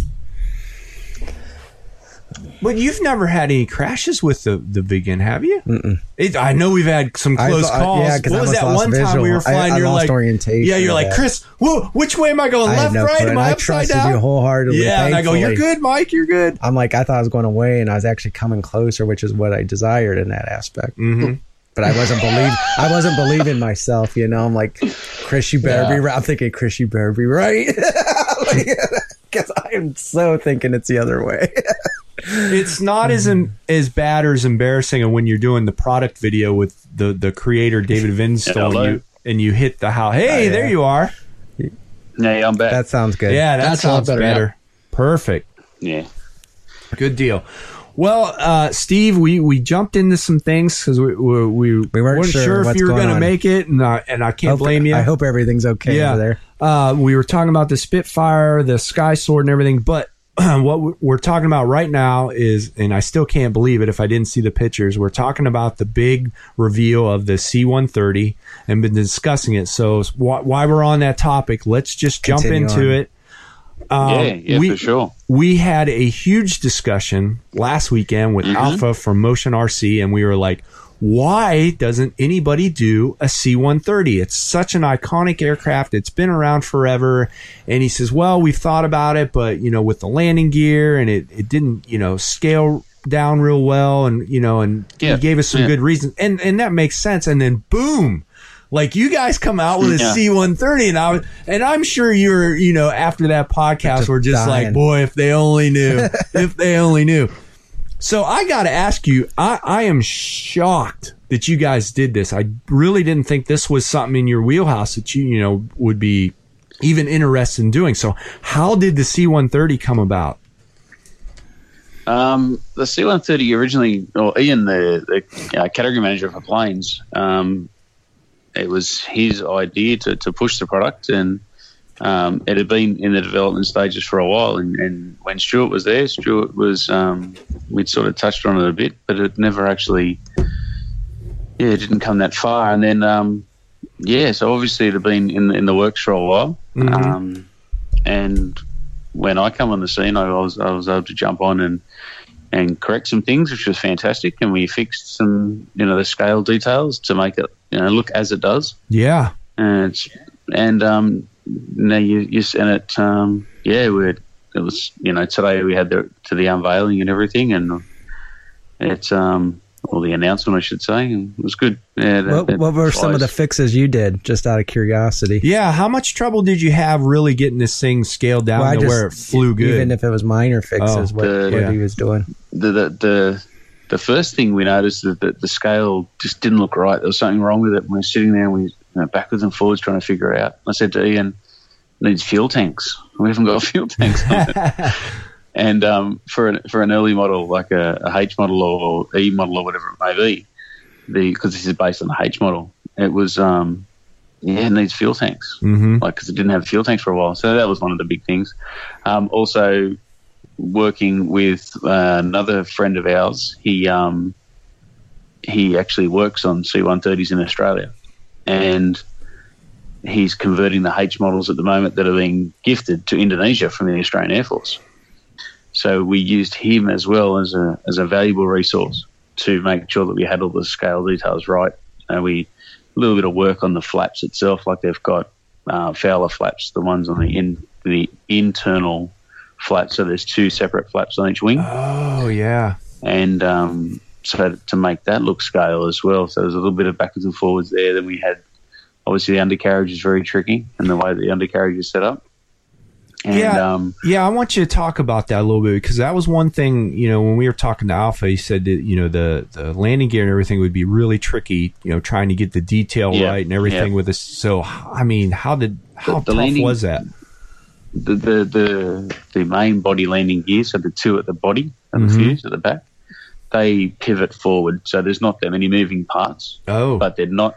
But you've never had any crashes with the, the Viggen, have you? Mm-mm. It, I know we've had some close I, calls. Yeah, what I was that one visual. time we were flying? I, I you're lost like, orientation. Yeah, you're like, that. Chris, whoa, which way am I going? I left, no right? Friend. Am I upside down? I trusted you wholeheartedly. Yeah, and I go, you're good, Mike, you're good. I'm like, I thought I was going away, and I was actually coming closer, which is what I desired in that aspect. Mm-hmm. But I wasn't believe I wasn't believing myself, you know. I'm like, Chris, you better yeah. be right. I'm thinking, Chris, you better be right, because like, I am so thinking it's the other way. It's not as mm. as bad or as embarrassing when you're doing the product video with the, the creator David Vinstall and you, and you hit the house. Hey, oh, yeah. there you are. Hey, I'm back. That sounds good. Yeah, that, that sounds, sounds better. better. Yeah. Perfect. Yeah. Good deal. Well, uh, Steve, we, we jumped into some things because we we, we, we weren't, weren't sure, sure if you were going to make it, and I, and I can't Hopefully, blame you. I hope everything's okay yeah. over there. Uh, we were talking about the Spitfire, the Sky Sword, and everything, but what we're talking about right now is, and I still can't believe it if I didn't see the pictures, we're talking about the big reveal of the C one thirty and been discussing it. So while we're on that topic, let's just jump Continue into on. it. Um, yeah, yeah, we, for sure. We had a huge discussion last weekend with mm-hmm. Alpha from Motion R C, and we were like, why doesn't anybody do a C one thirty? It's such an iconic aircraft. It's been around forever. And he says, well, we've thought about it, but, you know, with the landing gear and it, it didn't, you know, scale down real well. And, you know, and yeah. he gave us some yeah. good reasons. And and that makes sense. And then, boom, like you guys come out with a yeah. C one thirty. And, I, and I'm sure you're, you know, after that podcast, just we're just dying. like, boy, if they only knew, if they only knew. So I got to ask you, I, I am shocked that you guys did this. I really didn't think this was something in your wheelhouse that you, you know, would be even interested in doing. So how did the C one thirty come about? Um, the C one thirty originally, well, Ian, the, the uh, category manager for planes, um, it was his idea to, to push the product, and um, it had been in the development stages for a while. And, and when Stuart was there, Stuart was, um, we'd sort of touched on it a bit, but it never actually, yeah, it didn't come that far. And then, um, yeah, so obviously it had been in, in the works for a while. Mm-hmm. um, and when I come on the scene, I was I was able to jump on and and correct some things, which was fantastic. And we fixed some, you know, the scale details to make it, you know, look as it does. Yeah. And it's, and um, now you you and it um yeah we it was you know today we had the to the unveiling and everything, and it's um or the announcement I should say, and it was good. Yeah, that, what, that what were flies. Some of the fixes you did, just out of curiosity? Yeah, how much trouble did you have really getting this thing scaled down well, to just, where it flew good? Even if it was minor fixes, oh, what, the, what yeah. he was doing. The, the the the first thing we noticed is that the scale just didn't look right. There was something wrong with it. We were sitting there and we you know, backwards and forwards trying to figure it out. I said to Ian, it needs fuel tanks. We haven't got fuel tanks on it. And um, for an for an early model like a, a H model or, or E model or whatever it may be, the because this is based on the H model, it was um, yeah it needs fuel tanks, mm-hmm. like because it didn't have fuel tanks for a while. So that was one of the big things. Um, also, working with uh, another friend of ours, he um, he actually works on C one thirties in Australia, and he's converting the H models at the moment that are being gifted to Indonesia from the Australian Air Force. So we used him as well as a as a valuable resource to make sure that we had all the scale details right. And we a little bit of work on the flaps itself, like they've got uh, Fowler flaps, the ones on the in the internal flaps. So there's two separate flaps on each wing. Oh yeah, and um, so to make that look scale as well. So there's a little bit of backwards and forwards there. Then we had obviously the undercarriage is very tricky, and the way that the undercarriage is set up. And, yeah, um, yeah. I want you to talk about that a little bit, because that was one thing. You know, when we were talking to Alpha, he said that you know the, the landing gear and everything would be really tricky. You know, trying to get the detail yeah, right and everything yeah. with this. So, I mean, how did how the, the tough landing, was that? The, the the the main body landing gear, so the two at the body and mm-hmm. the fuse at the back, they pivot forward. So there's not that many moving parts. Oh, but they're not.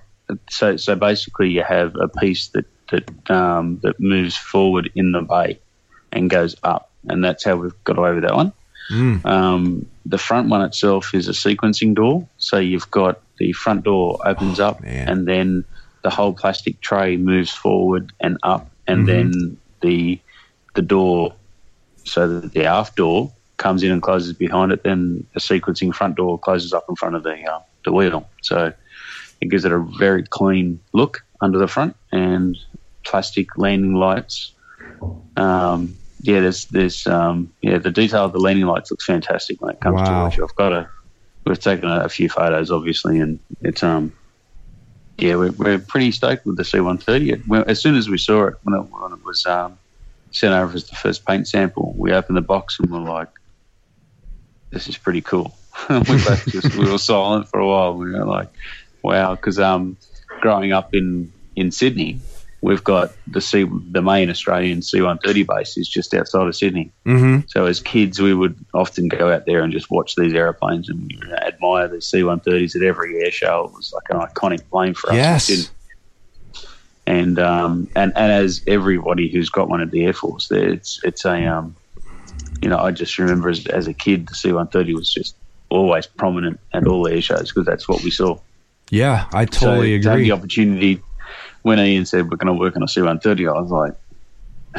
So so basically, you have a piece that. That um, that moves forward in the bay and goes up, and that's how we've got away with that one. Mm. Um, the front one itself is a sequencing door, so you've got the front door opens oh, up, man. And then the whole plastic tray moves forward and up, and mm-hmm. then the the door, so that the aft door comes in and closes behind it. Then the sequencing front door closes up in front of the uh, the wheel, so it gives it a very clean look under the front and. Plastic landing lights. Um, yeah, there's there's um, yeah the detail of the landing lights looks fantastic when it comes wow. to it. I've got a we've taken a, a few photos obviously, and it's um yeah we're we're pretty stoked with the C one thirty. As soon as we saw it when it, when it was um, sent over as the first paint sample, we opened the box and we're like, this is pretty cool. we both just we were silent for a while. We were like, wow, because um growing up in in Sydney. We've got the C, the main Australian C one thirty base is just outside of Sydney. Mm-hmm. So as kids, we would often go out there and just watch these aeroplanes and you know, admire the C one thirties at every air show. It was like an iconic plane for us. Yes. In Sydney. And um and, and as everybody who's got one at the Air Force, there it's it's a um you know I just remember as, as a kid the C one thirty was just always prominent at all the air shows because that's what we saw. Yeah, I totally so, agree. To have the opportunity. When Ian said we're going to work on a C one thirty, I was like,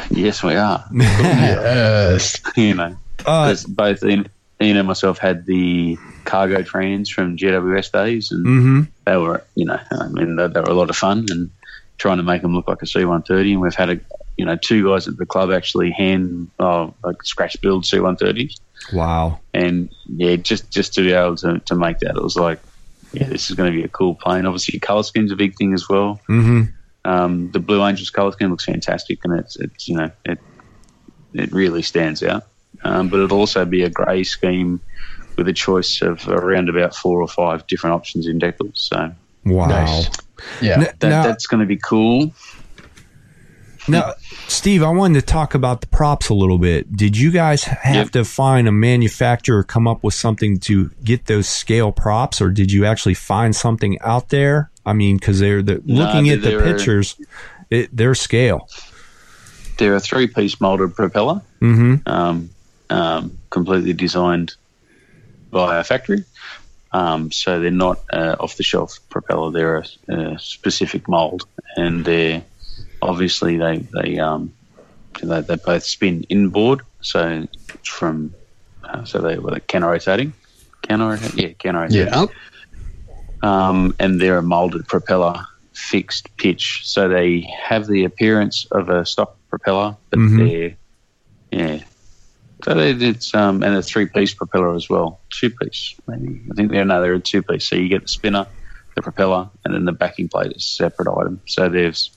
yes, we are. yes. You know, uh, both Ian, Ian and myself had the cargo trains from G W S days, and mm-hmm. they were, you know, I mean, they, they were a lot of fun and trying to make them look like a C one thirty. And we've had, a, you know, two guys at the club actually hand, oh, like scratch build C one thirties. Wow. And, yeah, just, just to be able to, to make that, it was like, yeah, this is going to be a cool plane. Obviously, colour scheme's a big thing as well. Mm-hmm. Um, the Blue Angels colour scheme looks fantastic, and it's, it's you know it it really stands out. Um, but it'll also be a grey scheme with a choice of around about four or five different options in decals. So wow, nice. Yeah, now, that, now, that's going to be cool. Now, Steve, I wanted to talk about the props a little bit. Did you guys have yep. to find a manufacturer, come up with something to get those scale props, or did you actually find something out there? I mean, because they're the, no, looking at the pictures, are, it, they're scale. They're a three-piece molded propeller, mm-hmm. um, um, completely designed by a factory. Um, so they're not uh, off-the-shelf propeller. They're a, a specific mold, and they're obviously they they um they, they both spin inboard, so it's from uh, so they were counter rotating, counter rotating, yeah, counter rotating. Yeah. Um, and they're a molded propeller, fixed pitch, so they have the appearance of a stock propeller, but mm-hmm. they're yeah. So they, it's um and a three piece propeller as well, two piece maybe. I think they're no, they're a two piece. So you get the spinner, the propeller, and then the backing plate is a separate item. So there's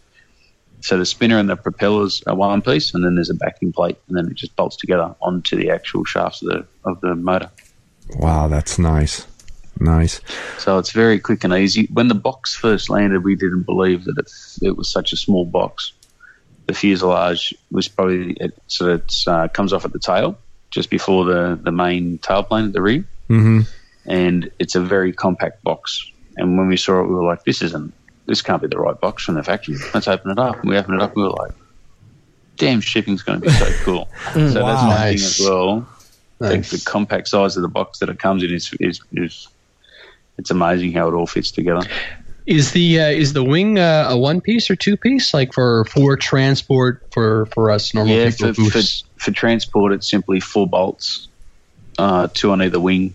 So the spinner and the propellers are one piece, and then there's a backing plate, and then it just bolts together onto the actual shafts of the of the motor. Wow, that's nice. Nice. So it's very quick and easy. When the box first landed, we didn't believe that it, it was such a small box. The fuselage was probably it, so it uh, comes off at the tail, just before the, the main tailplane at the rear, mm-hmm. and it's a very compact box. And when we saw it, we were like, this isn't. This can't be the right box from the factory. Let's open it up. And we opened it up and we were like, damn, shipping's going to be so cool. mm, so wow. That's one nice. thing as well. Nice. The, the compact size of the box that it comes in is, is, is it's amazing how it all fits together. Is the uh, is the wing uh, a one-piece or two-piece, like for, for transport, for, for us normal yeah, people? For, for, for transport, it's simply four bolts, uh, two on either wing.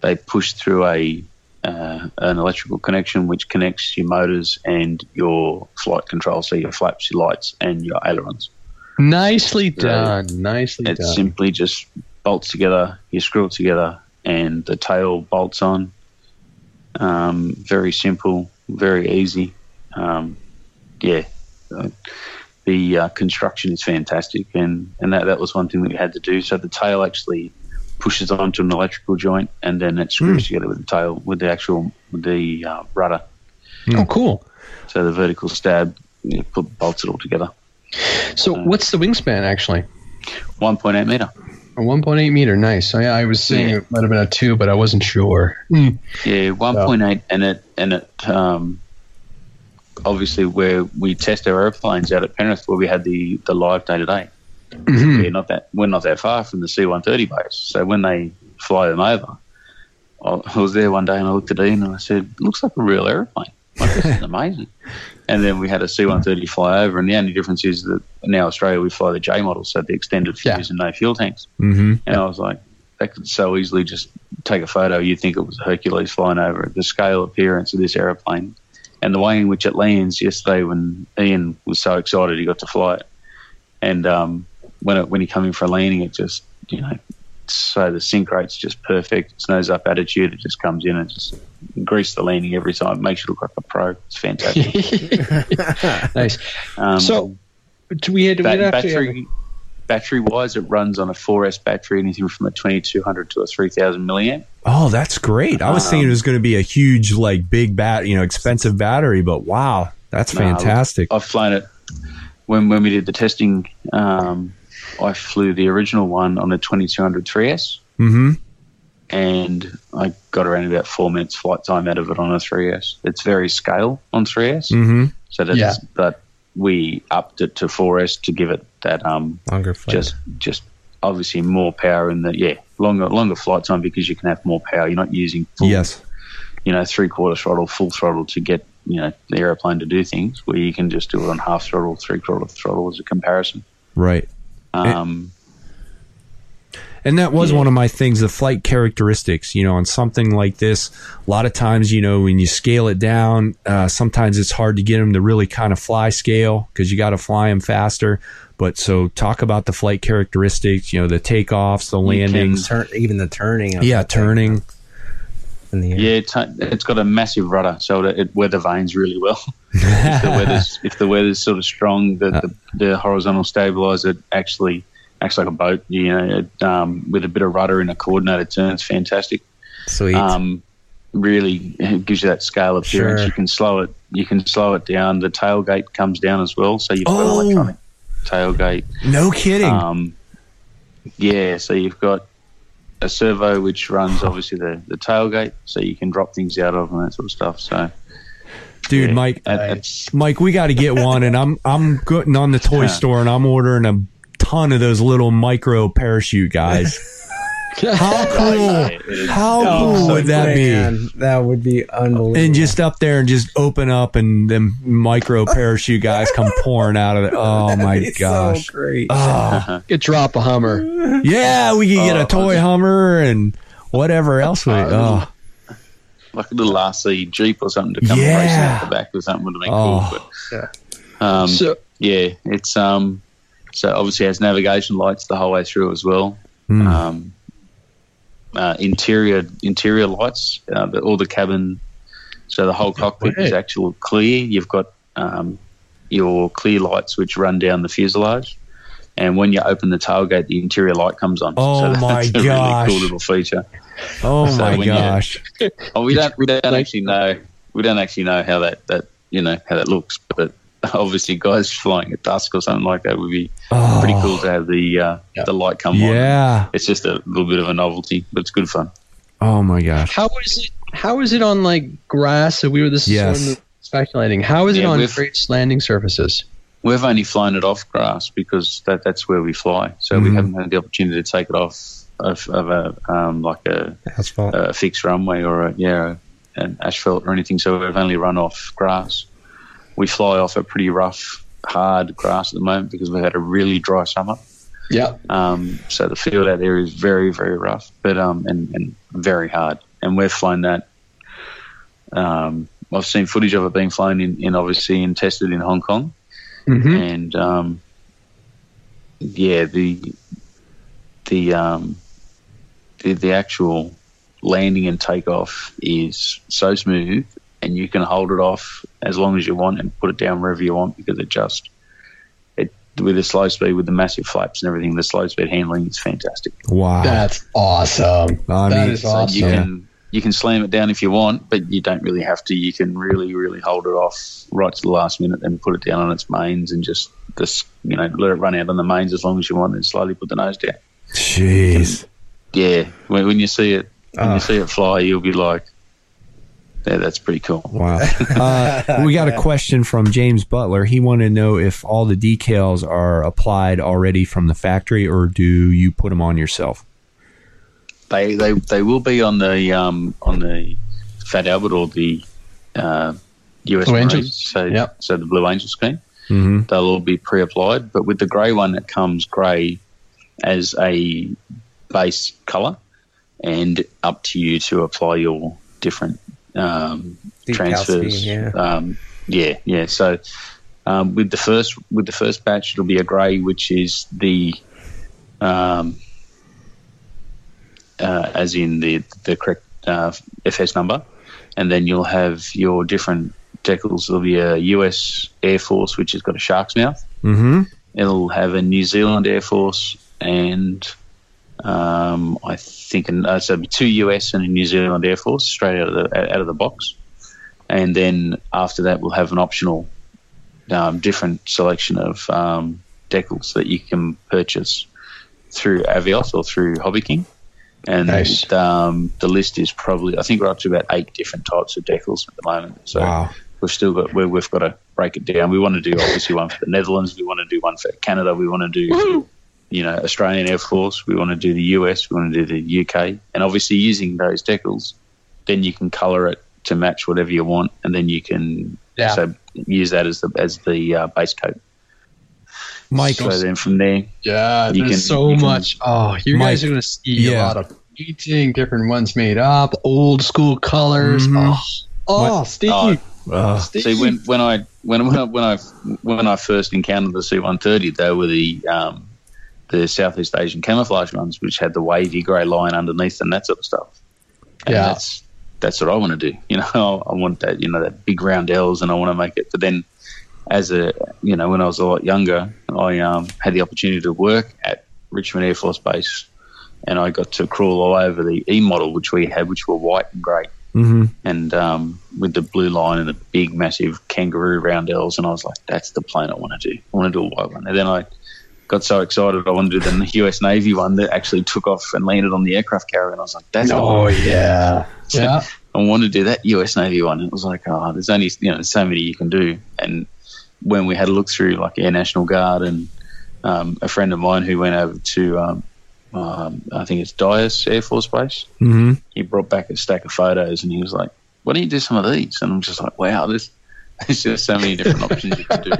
They push through a... Uh, an electrical connection which connects your motors and your flight control, so your flaps, your lights, and your ailerons. Nicely done. So Nicely it done. It simply just bolts together, you screw it together, and the tail bolts on. Um, very simple, very easy. Um, yeah. So the uh, construction is fantastic, and, and that, that was one thing that we had to do. So the tail actually pushes onto an electrical joint, and then it screws mm. together with the tail, with the actual with the uh, rudder. Oh, cool! So the vertical stab, you know, put, bolts it all together. So, uh, what's the wingspan actually? One point eight meter. A one point eight meter. Nice. I, I was saying yeah. it might have been a two, but I wasn't sure. Mm. Yeah, one point so. eight, and it and it um, obviously where we test our airplanes out at Penrith, where we had the the live day to day. Mm-hmm. We're not that we're not that far from the C one thirty base, so when they fly them over, I was there one day and I looked at Ian and I said, "Looks like a real airplane. Like, this is amazing." And then we had a C one thirty fly over, and the only difference is that now Australia we fly the J model, so the extended fuse yeah. and no fuel tanks. Mm-hmm. And I was like, that could so easily just take a photo. You'd think it was a Hercules flying over. The scale appearance of this airplane and the way in which it lands. Yesterday, when Ian was so excited, he got to fly it, and um. When it, when you come in for a landing, it just, you know, so the sink rate's just perfect. It's nose up attitude. It just comes in and just grease the landing every time. It makes you look like a pro. It's fantastic. Nice. Um, so do we had to bat- battery, battery wise, it runs on a four S battery, anything from a twenty-two hundred to a three thousand milliamp. Oh, that's great. I was um, thinking it was going to be a huge, like, big bat, you know, expensive battery, but wow, that's no, fantastic. I've flown it when when we did the testing. Um, I flew the original one on a twenty-two hundred three S, mm-hmm. and I got around about four minutes flight time out of it on a three S. It's very scale on three S, mm-hmm. so that's yeah. but we upped it to four S to give it that um longer flight. just just obviously more power in the yeah longer longer flight time, because you can have more power. You're not using full, yes you know three quarter throttle, full throttle to get you know the airplane to do things, where you can just do it on half throttle, three quarter throttle as a comparison, right. Um, and, and that was yeah. one of my things, the flight characteristics, you know, on something like this. A lot of times, you know, when you scale it down, uh, sometimes it's hard to get them to really kind of fly scale, because you got to fly them faster. But so talk about the flight characteristics, you know, the takeoffs, the landings. Turn, even the turning. Yeah, turning. In the air. Yeah, it's, it's got a massive rudder, so it, it weather vanes really well. if, the weather's, if the weather's sort of strong, the, the, the horizontal stabilizer actually acts like a boat. You know, it, um, with a bit of rudder and a coordinated turn, it's fantastic. Sweet. Um, really gives you that scale appearance. Sure. You can slow it. You can slow it down. The tailgate comes down as well, so you've got oh. an electronic tailgate. No kidding. Um, yeah, so you've got a servo which runs obviously the, the tailgate, so you can drop things out of and that sort of stuff. So, dude, yeah, Mike, that, Mike, we got to get one, and I'm I'm going on the toy store and I'm ordering a ton of those little micro parachute guys. How cool! How cool oh, so would that man, be? That would be unbelievable. And just up there, and just open up, and them micro parachute guys come pouring out of it. Oh my gosh! So great. Oh. Could drop a Hummer. Yeah, we could get oh, a toy just, Hummer and whatever else we. Oh. Like a little R C Jeep or something to come yeah. racing out the back or something would have been oh. cool. But um, so, yeah, it's um. So obviously, it has navigation lights the whole way through as well. Mm. Um. Uh, interior interior lights, uh, the, all the cabin, so the whole cockpit is actual clear. You've got um, your clear lights which run down the fuselage, and when you open the tailgate, the interior light comes on. Oh so my that's a gosh! Really cool little feature. Oh so my gosh! You, oh, we don't we don't actually know we don't actually know how that, that you know how that looks, but obviously guys flying at dusk or something like that would be oh. pretty cool to have the uh, yep. the light come yeah. on. Yeah, it's just a little bit of a novelty, but it's good fun. Oh my gosh! How is it? How is it on like grass? So we were this yes. sort of speculating. How is yeah, it on great landing surfaces? We've only flown it off grass because that that's where we fly. So mm-hmm. we haven't had the opportunity to take it off of, of a um, like a, a fixed runway or a, yeah an asphalt or anything. So we've only run off grass. We fly off a pretty rough, hard grass at the moment because we've had a really dry summer. Yeah. Um, so the field out there is very, very rough, but um, and, and very hard. And we've flown that. Um, I've seen footage of it being flown in, in obviously, and tested in Hong Kong. Mm-hmm. And um, yeah, the the um, the the actual landing and takeoff is so smooth. And you can hold it off as long as you want and put it down wherever you want because it just, it with the slow speed, with the massive flaps and everything, the slow speed handling is fantastic. Wow. That's awesome. I that mean, is awesome. You can, you can slam it down if you want, but you don't really have to. You can really, really hold it off right to the last minute and put it down on its mains and just, just you know, let it run out on the mains as long as you want and slowly put the nose down. Jeez. And, yeah. When, when you see it, when oh. you see it fly, you'll be like, yeah, that's pretty cool. Wow. Uh, we got a question from James Butler. He wanted to know if all the decals are applied already from the factory, or do you put them on yourself? They they, they will be on the um, on the Fat Albert or the uh, U S Blue Marines. Angels. So yep. so the Blue Angel scheme. Mm-hmm. They'll all be pre-applied, but with the grey one, it comes grey as a base colour, and up to you to apply your different. Um, transfers, yeah. Um, yeah, yeah. So um, with the first with the first batch, it'll be a grey, which is the, um, uh, as in the the correct uh, F S number, and then you'll have your different decals. There'll be a U S Air Force, which has got a shark's mouth. Mm-hmm. It'll have a New Zealand Air Force, and Um, I think and uh, so two U S and a New Zealand Air Force straight out of the out of the box, and then after that we'll have an optional um, different selection of um, decals that you can purchase through Avios or through Hobby King, and nice. the, um, the list is probably I think we're up to about eight different types of decals at the moment. So wow. we've still got we're, we've got to break it down. We want to do obviously one for the Netherlands. We want to do one for Canada. We want to do. Woo-hoo! You know, Australian Air Force, we want to do the U S, we want to do the U K. And obviously using those decals, then you can colour it to match whatever you want, and then you can yeah. so use that as the as the uh, base coat. Mike. So then from there. Yeah, you there's can, so you can, much. Oh, you Mike, guys are going to see yeah. a lot of painting, different ones made up, old school colours. Mm. Oh, oh Steve. Oh, Uh, see when when I when when I, when I when I first encountered the C one thirty, they were the um, the Southeast Asian camouflage ones, which had the wavy grey line underneath and that sort of stuff. And yeah, that's that's what I want to do. You know, I want that. You know, that big round L's, and I want to make it. But then, as a you know, when I was a lot younger, I um, had the opportunity to work at Richmond Air Force Base, and I got to crawl all over the E model, which we had, which were white and grey, mm-hmm. and um, with the blue line and the big, massive kangaroo roundels. And I was like, that's the plane I want to do. I want to do a white one. And then I got so excited I wanted to do the U S Navy one that actually took off and landed on the aircraft carrier. And I was like, that's oh, the yeah. So yeah. I wanted to do that U S Navy one. And it was like, oh, there's only, you know, so many you can do. And when we had a look through, like, Air National Guard and um, a friend of mine who went over to um, um, I think it's Dyess Air Force Base, mm-hmm. he brought back a stack of photos and he was like, why don't you do some of these? And I'm just like, wow, there's, there's just so many different options you can do.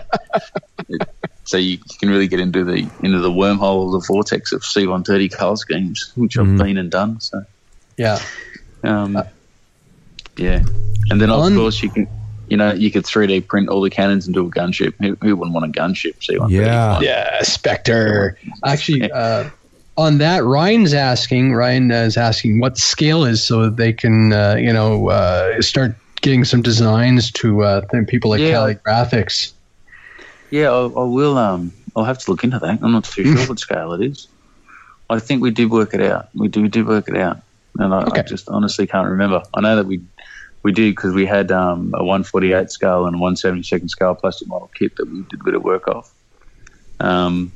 It, so you, you can really get into the into the wormhole, the vortex of C one thirty colour schemes, which mm-hmm. I've been and done. So yeah, um, uh, yeah, and then of on- course you can. You know, you could three D print all the cannons and do a gunship. Who, who wouldn't want a gunship? So yeah, yeah, Spectre. Actually, uh, on that, Ryan's asking. Ryan is asking what scale is so that they can, uh, you know, uh, start getting some designs to uh, people like yeah. Cali Graphics. Yeah, I, I will. Um, I'll have to look into that. I'm not too sure what scale it is. I think we did work it out. We do, we did work it out, and I, okay. I just honestly can't remember. I know that we. We did, because we had um, a one forty-eight scale and a one seventy-second scale plastic model kit that we did a bit of work off. Um,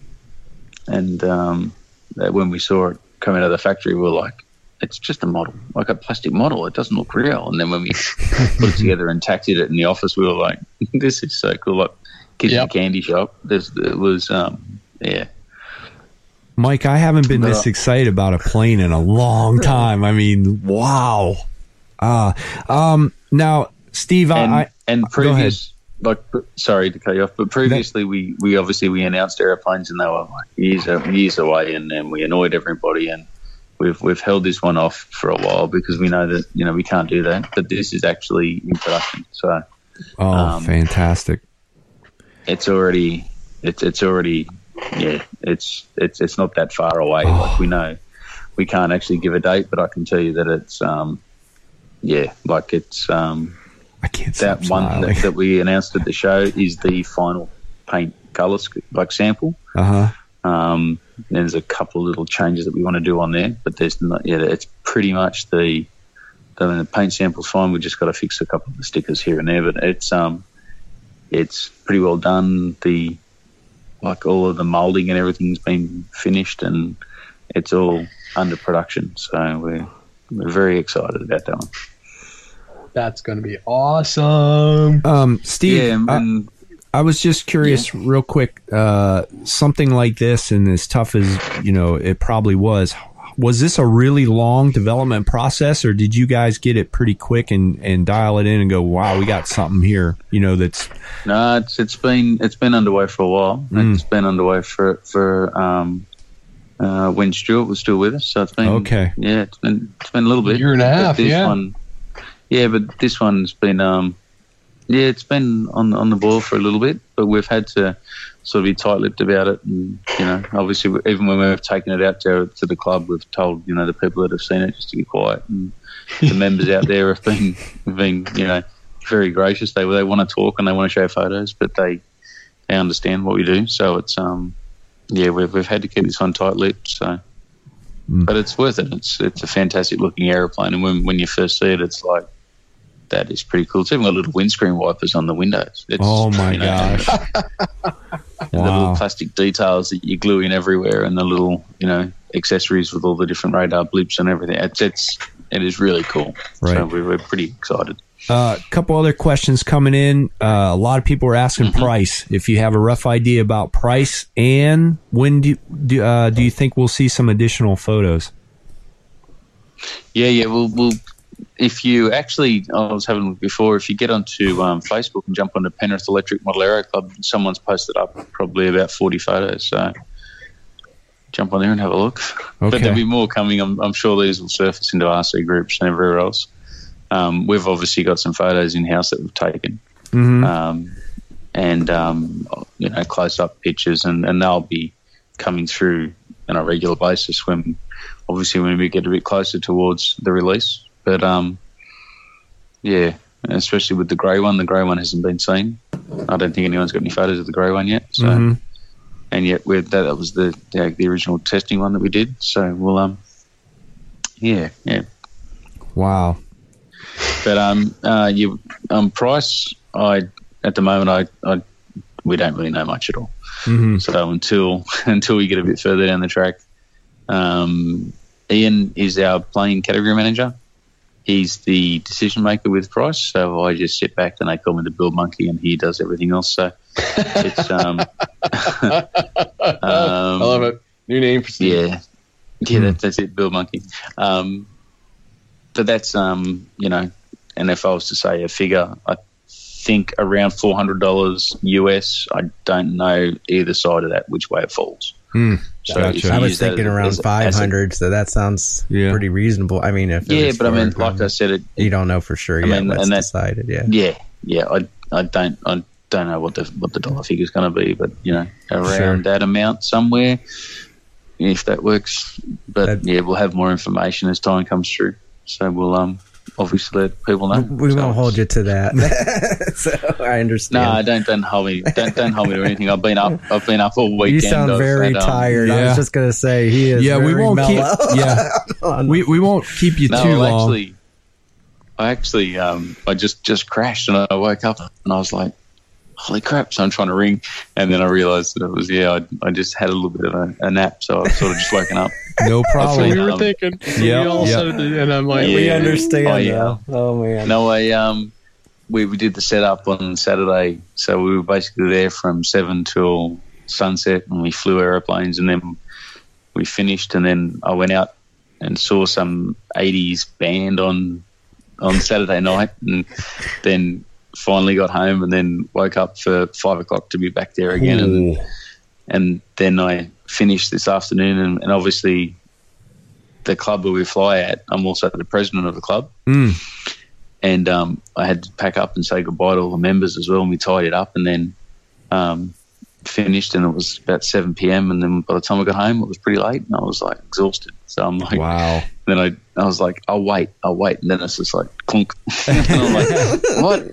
and um, that when we saw it come out of the factory, we were like, it's just a model, like a plastic model. It doesn't look real. And then when we put it together and tacted it in the office, we were like, this is so cool. Like kids yep. in a candy shop. There's, it was, um, yeah. Mike, I haven't been but, this excited about a plane in a long time. I mean, wow. Ah, um, now Steve, and, I and previous, like, sorry to cut you off, but previously that, we, we obviously we announced airplanes and they were like years years away, and, and we annoyed everybody, and we've we've held this one off for a while because we know that, you know, we can't do that, but this is actually in production. So, oh, um, fantastic! It's already it's it's already yeah it's it's it's not that far away. Oh. Like, we know we can't actually give a date, but I can tell you that it's um. Yeah, like it's um, I can't that one that, that we announced at the show is the final paint colour like sample. Uh huh. Um, there's a couple of little changes that we want to do on there, but there's not. Yeah, it's pretty much the the paint sample's fine. We just got to fix a couple of the stickers here and there, but it's um, it's pretty well done. The like all of the moulding and everything's been finished, and it's all under production. So we're we're very excited about that one. That's going to be awesome. Um, Steve, yeah, and, I, I was just curious yeah. real quick, uh, something like this, and as tough as, you know, it probably was, was this a really long development process, or did you guys get it pretty quick and, and dial it in and go, wow, we got something here, you know, that's... No, it's, it's been, it's been underway for a while. Mm. It's been underway for, for, um, uh, when Stuart was still with us. So it's been, okay. yeah, it's been, it's been a little bit. A year and a half, this yeah. One, Yeah, but this one's been, um, yeah, it's been on on the ball for a little bit, but we've had to sort of be tight-lipped about it. And, you know, obviously, even when we've taken it out to, to the club, we've told, you know, the people that have seen it just to be quiet. And the members out there have been, have been, you know, very gracious. They they want to talk and they want to show photos, but they they understand what we do. So it's, um, yeah, we've we've had to keep this one tight-lipped, so. Mm. But it's worth it. It's it's a fantastic-looking aeroplane, and when when you first see it, it's like, that is pretty cool. It's even got little windscreen wipers on the windows. It's, oh, my you know, gosh. Wow. The little plastic details that you glue in everywhere, and the little, you know, accessories with all the different radar blips and everything. It's, it's, it is really cool. Right. So we were pretty excited. A uh, couple other questions coming in. Uh, a lot of people are asking mm-hmm. price. If you have a rough idea about price, and when do, do, uh, do you think we'll see some additional photos? Yeah, yeah, we'll... we'll If you actually, I was having a look before, if you get onto um, Facebook and jump onto Penrith Electric Model Aero Club, someone's posted up probably about forty photos. So jump on there and have a look. Okay. But there'll be more coming. I'm, I'm sure these will surface into R C groups and everywhere else. Um, we've obviously got some photos in-house that we've taken. Mm-hmm. Um, and, um, you know, close-up pictures, and, and they'll be coming through on a regular basis when, obviously, when we get a bit closer towards the release. But, um, yeah, especially with the grey one. The grey one hasn't been seen. I don't think anyone's got any photos of the grey one yet. So, mm-hmm. and yet we're, that, that was the, the the original testing one that we did. So we'll um, yeah, yeah. Wow. But um, uh, you um, price. I at the moment I, I we don't really know much at all. Mm-hmm. So until until we get a bit further down the track, um, Ian is our plane category manager. He's the decision maker with price, so I just sit back and they call me the build monkey, and he does everything else. So it's um, um I love it. New name for Steve. Yeah, yeah, that, that's it, build monkey. Um, but that's um, you know, and if I was to say a figure, I think around four hundred dollars U S. I don't know either side of that which way it falls. Mm, so gotcha. I was thinking around five hundred, so that sounds yeah. pretty reasonable. I mean, if yeah, but I mean, like I said, it, you don't know for sure. I yet mean, what's and that, decided. Yeah, yeah, yeah. I, I don't, I don't know what the what the dollar figure is going to be, but you know, around sure. that amount somewhere, if that works. But That'd, yeah, we'll have more information as time comes through. So we'll um obviously let people know. We so. won't hold you to that. So I understand. No, I don't don't hold me. Don't don't hold me to anything. I've been up. I've been up all weekend. You sound I very that, um, tired. Yeah. I was just gonna say he is. Yeah, very we won't mellow. keep. Yeah, we we won't keep you no, too well, long. Actually, I actually um I just just crashed and I woke up and I was like, holy crap! So I'm trying to ring, and then I realized that it was yeah. I, I just had a little bit of a, a nap, so I was sort of just woken up. No problem. We were um, thinking. Yeah. We all yep. and I'm like, yeah, we understand. I, now. Yeah. Oh man. No, I um, we we did the setup on Saturday, so we were basically there from seven till sunset, and we flew aeroplanes, and then we finished, and then I went out and saw some eighties band on on Saturday night, and then. Finally got home and then woke up for five o'clock to be back there again. And, and then I finished this afternoon. And, and obviously, the club where we fly at, I'm also the president of the club. Mm. And um, I had to pack up and say goodbye to all the members as well. And we tied it up and then um, finished. And it was about seven p.m. And then by the time I got home, it was pretty late. And I was like exhausted. So I'm like, wow. Then I, I was like, I'll wait, I'll wait. And then it's just like, clunk. And I'm like, what?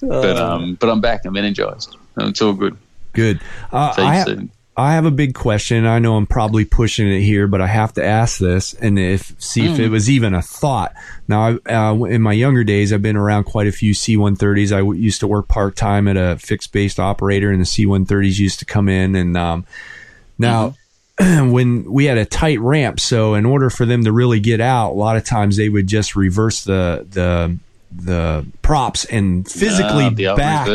but um, but I'm back. I'm energized. It's all good. Good. Uh, I, ha- I have a big question. I know I'm probably pushing it here, but I have to ask this and if see mm. if it was even a thought. Now, I, uh, in my younger days, I've been around quite a few C one thirties. I w- used to work part time at a fixed based operator, and the C one thirties used to come in. And um, now. Mm-hmm. When we had a tight ramp, so in order for them to really get out, a lot of times they would just reverse the the the props and physically uh, the back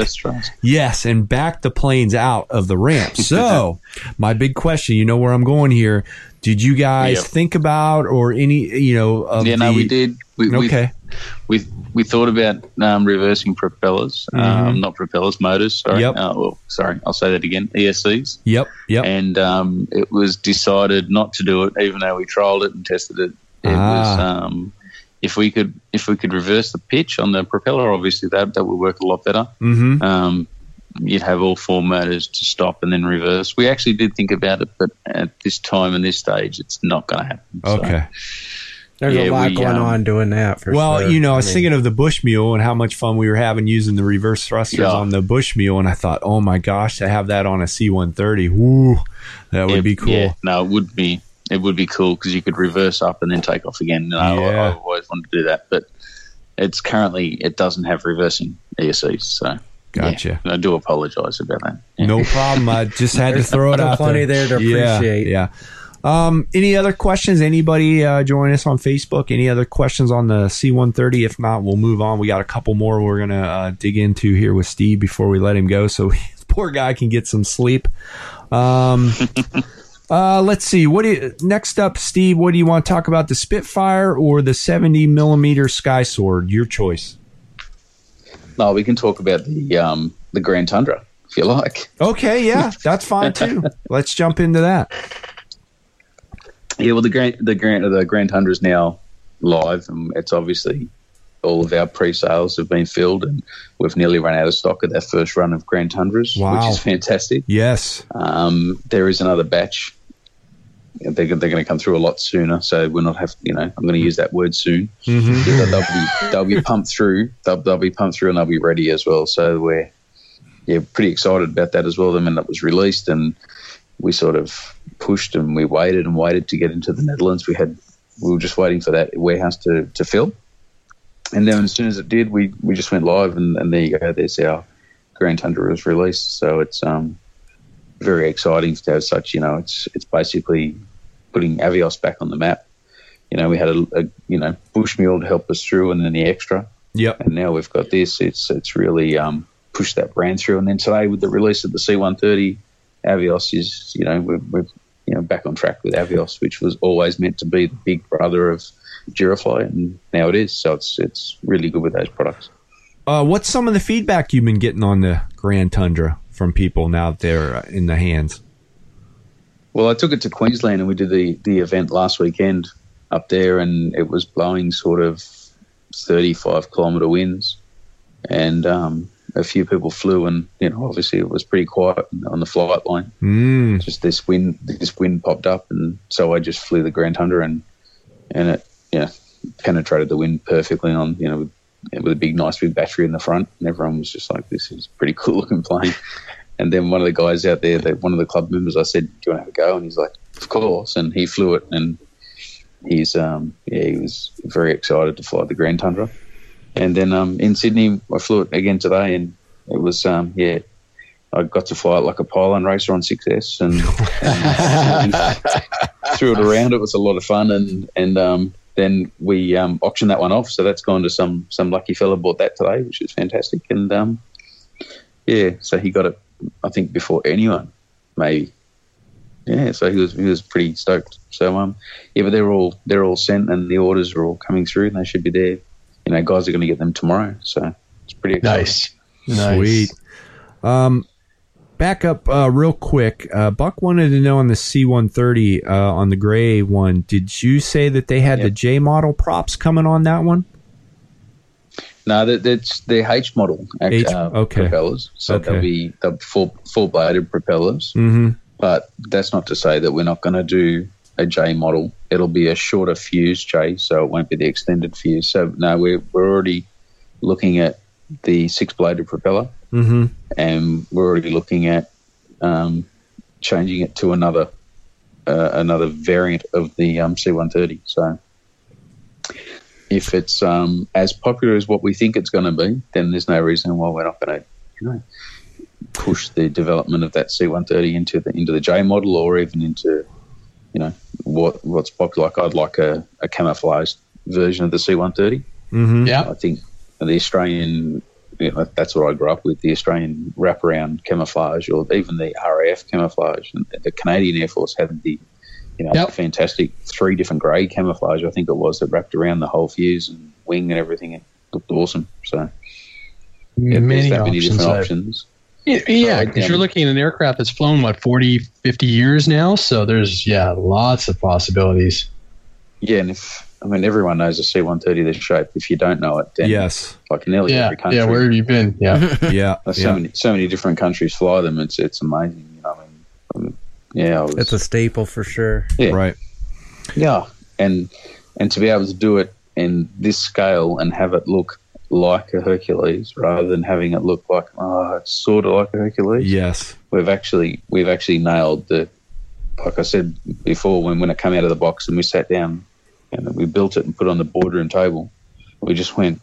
yes and back the planes out of the ramp. So my big question, you know where I'm going here, did you guys yep. think about or any you know of yeah the, no we did we, okay we we, we thought about um, reversing propellers mm-hmm. um, not propellers motors sorry yep. uh, well, sorry I'll say that again E S Cs yep yep and um, it was decided not to do it even though we trialed it and tested it it ah. was um If we could, if we could reverse the pitch on the propeller, obviously that that would work a lot better. Mm-hmm. Um, you'd have all four motors to stop and then reverse. We actually did think about it, but at this time and this stage, it's not going to happen. Okay. So. There's yeah, a lot we, going um, on doing that. For well, sure. you know, I was I mean, thinking of the Bush Mule and how much fun we were having using the reverse thrusters yeah. on the Bush Mule, and I thought, oh my gosh, to have that on a C one thirty, woo, that would it, be cool. Yeah, no, it would be. It would be cool because you could reverse up and then take off again. And I, yeah. I, I always wanted to do that, but it's currently it doesn't have reversing E S Cs. So gotcha. Yeah, I do apologize about that. Yeah. No problem. I just had to throw it out plenty there. Plenty there to appreciate. Yeah. yeah. Um, any other questions? Anybody uh, join us on Facebook? Any other questions on the C one thirty? If not, we'll move on. We got a couple more we're gonna uh, dig into here with Steve before we let him go, so the poor guy can get some sleep. Um. Uh, let's see. What do you, next up, Steve? What do you want to talk about? The Spitfire or the seventy millimeter Sky Sword? Your choice. No, we can talk about the um, the Grand Tundra if you like. Okay, yeah, that's fine too. Let's jump into that. Yeah, well, the Grand the Grand the Grand Tundra is now live, and it's obviously all of our pre-sales have been filled, and we've nearly run out of stock at that first run of Grand Tundras, wow. which is fantastic. Yes, um, there is another batch. They're, they're going to come through a lot sooner, so we'll not have you know. I'm going to use that word soon. Mm-hmm. They'll, be, they'll be pumped through. They'll, they'll be pumped through, and they'll be ready as well. So we're yeah, pretty excited about that as well. Then when that was released, and we sort of pushed and we waited and waited to get into the Netherlands. We had we were just waiting for that warehouse to, to fill. And then as soon as it did, we, we just went live, and, and there you go. There's our Grand Tundra was released. So it's um very exciting to have such, you know, it's it's basically putting Avios back on the map. You know, we had a, a you know, Bush Mule to help us through, and then the Extra. Yep. And now we've got this. It's it's really um, pushed that brand through. And then today with the release of the C one thirty, Avios is, you know, we're, we're you know back on track with Avios, which was always meant to be the big brother of Durafly, and now it is. So it's it's really good with those products. Uh, what's some of the feedback you've been getting on the Grand Tundra from people now that they're in the hands? Well, I took it to Queensland and we did the, the event last weekend up there, and it was blowing sort of thirty-five kilometre winds, and um, a few people flew, and you know, obviously it was pretty quiet on the flight line. Mm. Just this wind, this wind popped up, and so I just flew the Grand Tundra, and and it you know, penetrated the wind perfectly on you know with, with a big nice big battery in the front, and everyone was just like, "This is a pretty cool looking plane." And then one of the guys out there, that one of the club members, I said, "Do you want to have a go?" And he's like, "Of course!" And he flew it, and He's um yeah he was very excited to fly the Grand Tundra. And then um in Sydney I flew it again today, and it was um yeah I got to fly it like a pylon racer on six S, and, and threw it around. It was a lot of fun, and and um then we um auctioned that one off, so that's gone to some some lucky fella bought that today, which is fantastic. And um yeah so he got it I think before anyone maybe. Yeah, so he was he was pretty stoked. So um, yeah, but they're all they're all sent, and the orders are all coming through, and they should be there. You know, guys are going to get them tomorrow. So it's pretty exciting. Nice, sweet. Nice. Um, back up uh, real quick. Uh, Buck wanted to know on the C one thirty uh, on the gray one. Did you say that they had yep. the J model props coming on that one? No, that, that's their H model H, uh, okay. propellers. So okay. they'll be they'll full full bladed propellers. Mm-hmm. But that's not to say that we're not going to do a J model. It'll be a shorter fuse J, so it won't be the extended fuse. So, no, we're, we're already looking at the six-bladed propeller, mm-hmm. and we're already looking at um, changing it to another uh, another variant of the um, C one thirty. So if it's um, as popular as what we think it's going to be, then there's no reason why we're not going to, you know, push the development of that C one thirty into the into the J model, or even into, you know, what what's popular. Like I'd like a, a camouflaged version of the C one thirty. Mm-hmm. Yeah, I think the Australian, you know, that's what I grew up with, the Australian wraparound camouflage, or even the R A F camouflage. And the Canadian Air Force had the, you know, yep. fantastic three different grey camouflage, I think it was, that wrapped around the whole fuse and wing and everything. It looked awesome. So yeah, many, that many options, different though. options. Yeah, because you're looking at an aircraft that's flown, what, forty, fifty years now? So there's, yeah, lots of possibilities. Yeah, and if, I mean, everyone knows a C one thirty, this shape. If you don't know it, then yes. like nearly yeah. every country. Yeah, where have you been? Yeah. yeah. So, yeah. Many, so many different countries fly them. It's it's amazing. You know, I mean, yeah. I was, it's a staple for sure. Yeah. Right. Yeah. And, and to be able to do it in this scale and have it look like a Hercules, rather than having it look like, oh, it's sort of like a Hercules. Yes, we've actually we've actually nailed the. Like I said before, when when it came out of the box and we sat down and we built it and put it on the boardroom table, we just went,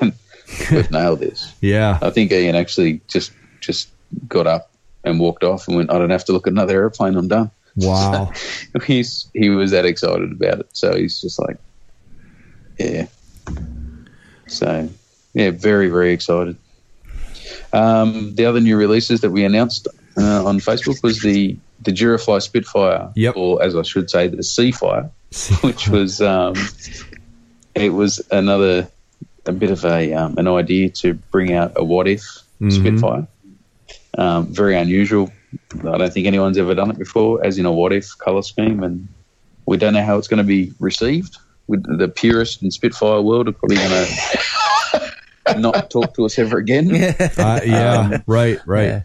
we've nailed this. Yeah, I think Ian actually just just got up and walked off and went, I don't have to look at another airplane. I'm done. Wow, so he's he was that excited about it. So he's just like, yeah. So, yeah, very, very excited. Um, the other new releases that we announced uh, on Facebook was the, the Durafly Spitfire, yep. or as I should say, the Seafire, which was um, it was another a bit of a um, an idea to bring out a what if mm-hmm. Spitfire. Um, very unusual. I don't think anyone's ever done it before, as in a what if color scheme, and we don't know how it's going to be received. With the purist in Spitfire world are probably going to not talk to us ever again. Uh, yeah, um, right, right. Yeah.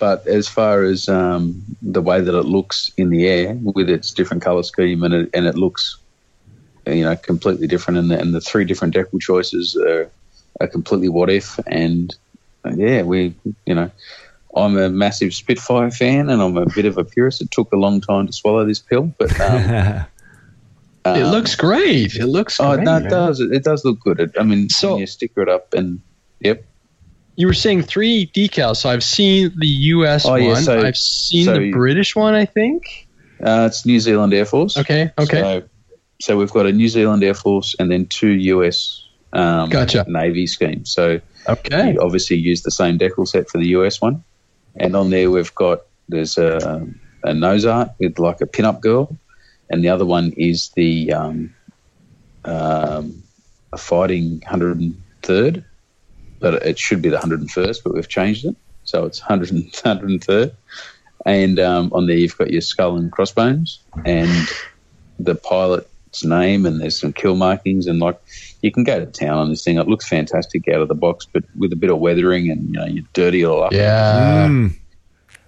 But as far as um, the way that it looks in the air with its different colour scheme, and it, and it looks, you know, completely different, and the, and the three different decal choices are, are completely what if, and yeah, we, you know, I'm a massive Spitfire fan and I'm a bit of a purist. It took a long time to swallow this pill, but um, um, it looks great. It looks oh, great. No, it does. It, it does look good. It, I mean, so, you sticker it up and yep. You were saying three decals. So I've seen the U S oh, one. Yeah, so, I've seen so, the British one, I think. Uh, it's New Zealand Air Force. Okay, okay. So, so we've got a New Zealand Air Force and then two U S um, gotcha. Navy schemes. So okay. We obviously use the same decal set for the U S one. And on there we've got, there's a, a nose art with like a pin-up girl, and the other one is the um, um, a fighting one hundred third. But it should be the one hundred first, but we've changed it. So it's one hundred third. And um, on there you've got your skull and crossbones and the pilot's name, and there's some kill markings, and like you can go to town on this thing. It looks fantastic out of the box, but with a bit of weathering and you know you dirty it all up. Yeah, mm.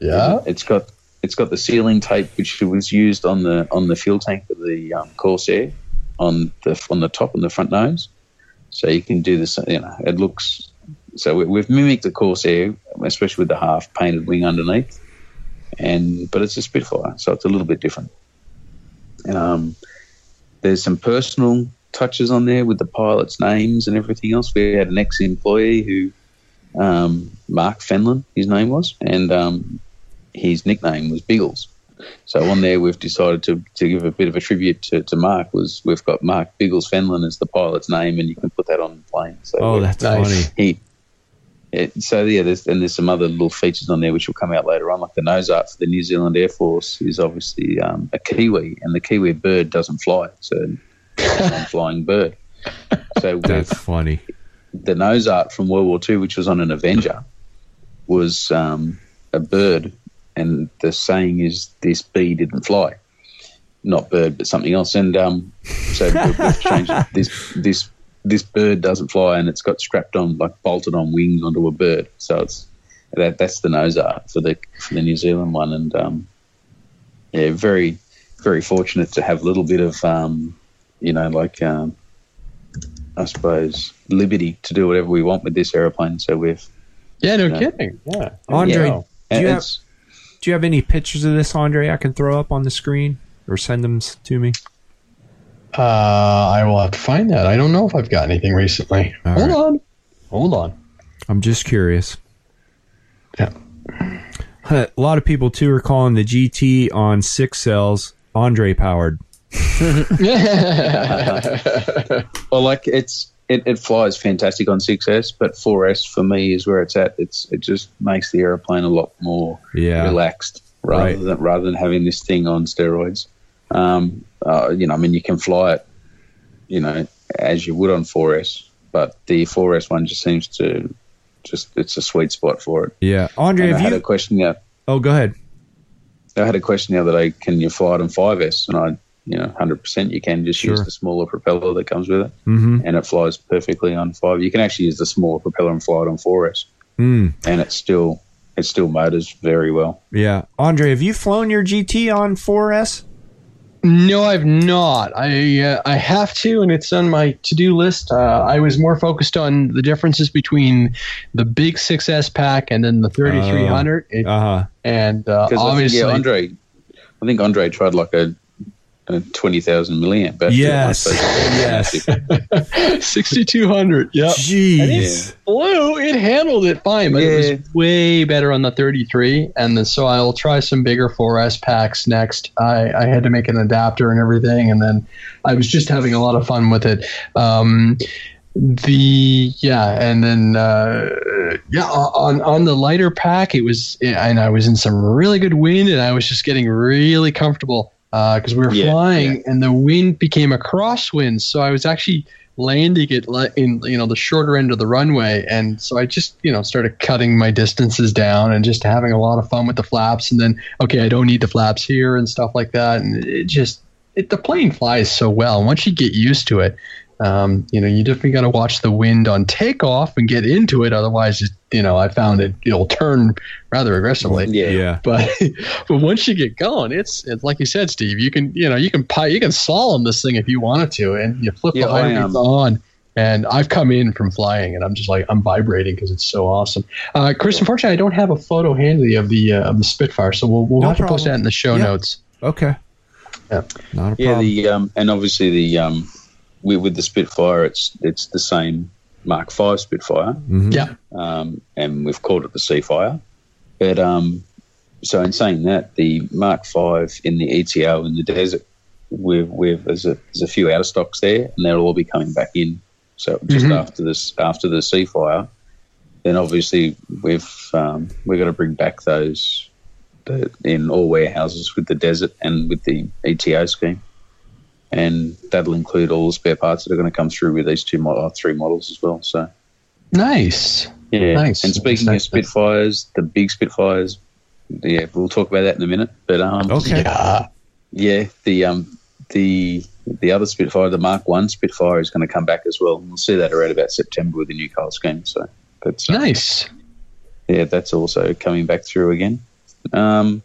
yeah. It's got it's got the sealing tape which was used on the on the fuel tank of the um, Corsair on the on the top and the front nose. So you can do this. You know, it looks. So we, we've mimicked the Corsair, especially with the half painted wing underneath. And but it's a Spitfire, so it's a little bit different. Um, there's some personal touches on there with the pilots' names and everything else. We had an ex-employee who, um, Mark Fenlon, his name was, and um, his nickname was Biggles. So on there, we've decided to, to give a bit of a tribute to, to Mark. Was we've got Mark Biggles Fenlon as the pilot's name, and you can put that on the plane. So oh, that's funny. He, It, so, yeah, there's, and there's some other little features on there which will come out later on, like the nose art for the New Zealand Air Force is obviously um, a kiwi, and the kiwi bird doesn't fly, so it's a non-flying bird. So that's funny. The nose art from World War Two, which was on an Avenger, was um, a bird, and the saying is this bee didn't fly. Not bird, but something else. And um, so we've, we've changed it. This this This bird doesn't fly, and it's got strapped on, like bolted on wings onto a bird. So it's that, that's the nose art for the for the New Zealand one, and um, yeah, very very fortunate to have a little bit of um, you know, like um, I suppose liberty to do whatever we want with this aeroplane. So we've yeah, no you know, kidding, yeah. Andre, yeah. do you have do you have any pictures of this, Andre? I can throw up on the screen or send them to me. Uh, I will have to find that. I don't know if I've got anything recently. All Hold right. on. Hold on. I'm just curious. Yeah. A lot of people, too, are calling the G T on six cells Andre-powered. Well, like, it's it, it flies fantastic on six S, but four S for me is where it's at. It's It just makes the airplane a lot more yeah. relaxed rather, right. than, rather than having this thing on steroids. Um, uh, you know, I mean, you can fly it, you know, as you would on four S, but the four S one just seems to, just it's a sweet spot for it. Yeah, Andre, and have I had you? A question the, oh, go ahead. I had a question the other day. Can you fly it on five S? And I, you know, one hundred percent you can. Just sure. use the smaller propeller that comes with it, mm-hmm. and it flies perfectly on five. You can actually use the smaller propeller and fly it on four S, mm. and it's still it still motors very well. Yeah, Andre, have you flown your G T on four S? No, I've not. I uh, I have to, and it's on my to-do list. Uh, I was more focused on the differences between the big six S pack and then the thirty-three hundred. Uh, it, uh-huh. And uh, obviously, I think, yeah, Andre, I think Andre tried like a, a twenty thousand milliamp. But yes, yes, sixty-two hundred. Yep. Jeez. And it flew. It handled it fine, but yeah. it was way better on the thirty-three. And the, so I'll try some bigger four S packs next. I, I had to make an adapter and everything, and then I was just having a lot of fun with it. Um, the yeah, and then uh, yeah, on on the lighter pack, it was, and I was in some really good wind, and I was just getting really comfortable. Because uh, we were yeah, flying, yeah. and the wind became a crosswind, so I was actually landing it in you know the shorter end of the runway, and so I just you know started cutting my distances down and just having a lot of fun with the flaps, and then okay, I don't need the flaps here and stuff like that, and it just it, the plane flies so well, and once you get used to it, um, you know you definitely got to watch the wind on takeoff and get into it, otherwise it, you know I found it it'll turn rather aggressively. Yeah, yeah. But but once you get going, it's it's like you said, Steve. You can you know you can pie, you can slalom this thing if you wanted to, and you flip yeah, the whole um, on. And I've come in from flying, and I'm just like, I'm vibrating because it's so awesome. Uh, Chris, unfortunately, I don't have a photo handy of the uh, of the Spitfire, so we'll we'll no have problem. to post that in the show yep. notes. Okay. Yeah. Not a problem. Yeah. The um, and obviously the um, we, with the Spitfire, it's it's the same Mark five Spitfire. Mm-hmm. Yeah. Um, and we've called it the Seafire, but um, so in saying that, the Mark five in the E T O in the desert, we've we've there's a, there's a few out of stocks there, and they'll all be coming back in. So just mm-hmm. after this, after the Seafire, then obviously we've um, we've got to bring back those the, in all warehouses with the desert and with the E T O scheme, and that'll include all the spare parts that are going to come through with these two mod- or three models as well. So nice, yeah. Nice. And speaking nice. of Spitfires, the big Spitfires, yeah, we'll talk about that in a minute. But um, okay, yeah, yeah the um, the The other Spitfire, the Mark One Spitfire, is going to come back as well. And we'll see that around about September with the new colour scheme. So that's nice. Yeah, that's also coming back through again. Um,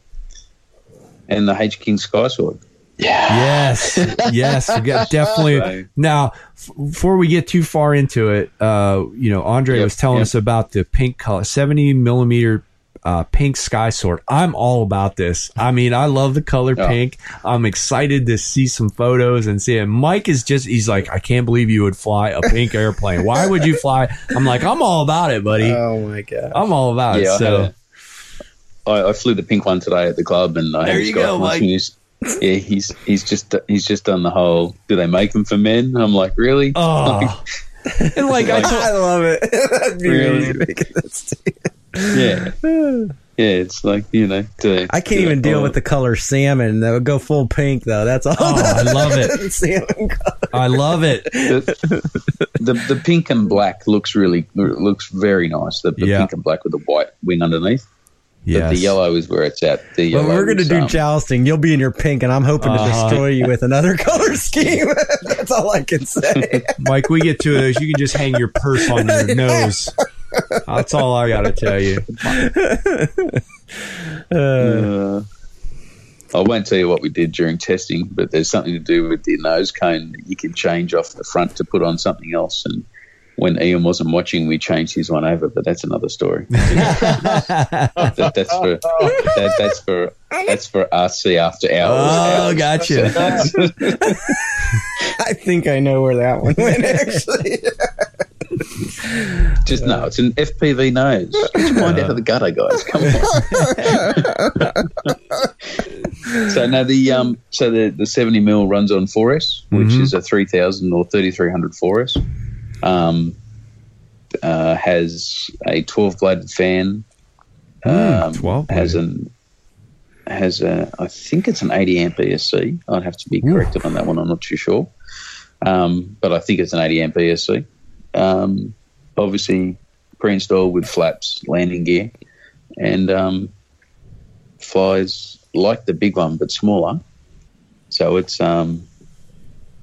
and the H King Sky Sword. Yeah. Yes, yes, we got definitely. So, now, f- before we get too far into it, uh, you know, Andre yep, was telling yep. us about the pink color, seventy millimeter. Uh, pink Sky Sword. I'm all about this. I mean, I love the color oh. pink. I'm excited to see some photos and see it. Mike is just, he's like, I can't believe you would fly a pink airplane. Why would you fly? I'm like, I'm all about it, buddy. Oh my God. I'm all about yeah, it. So I, a, I, I flew the pink one today at the club, and I there you go, Mike. News. Yeah, he's he's just he's just done the whole, do they make them for men? I'm like, really? Oh. Like, and like, like I, I love it. That'd be really making this thing. Yeah, yeah. It's like, you know, to, I can't even deal with the color salmon. That would go full pink though. That's all. Oh, I love it. Salmon color. I love it. The, the the pink and black looks really looks very nice. The, the yeah. pink and black with the white wing underneath. Yeah, the yellow is where it's at. The well, we're gonna is, do um, jousting. You'll be in your pink, and I'm hoping uh, to destroy you with another color scheme. That's all I can say. Mike, we get two of those. You can just hang your purse on your nose. That's all I gotta tell you. uh, I won't tell you what we did during testing, but there's something to do with the nose cone that you can change off the front to put on something else. And when Ian wasn't watching, we changed his one over, but that's another story. that, that's for that, that's for that's for R C after hours. Oh, hours. Gotcha. I think I know where that one went, actually. Just no, it's an F P V nose. Get your mind out of the gutter, guys. Come on. So now the um, so the, the seventy mil runs on four S, which mm-hmm. is a three thousand or thirty three hundred four S. Um, uh, has a twelve bladed fan. Um, mm, twelve has an has a I think it's an eighty amp E S C. I'd have to be corrected Ooh. on that one. I'm not too sure, um, but I think it's an eighty amp E S C. Um, obviously pre-installed with flaps, landing gear, and um, flies like the big one but smaller. So it's um,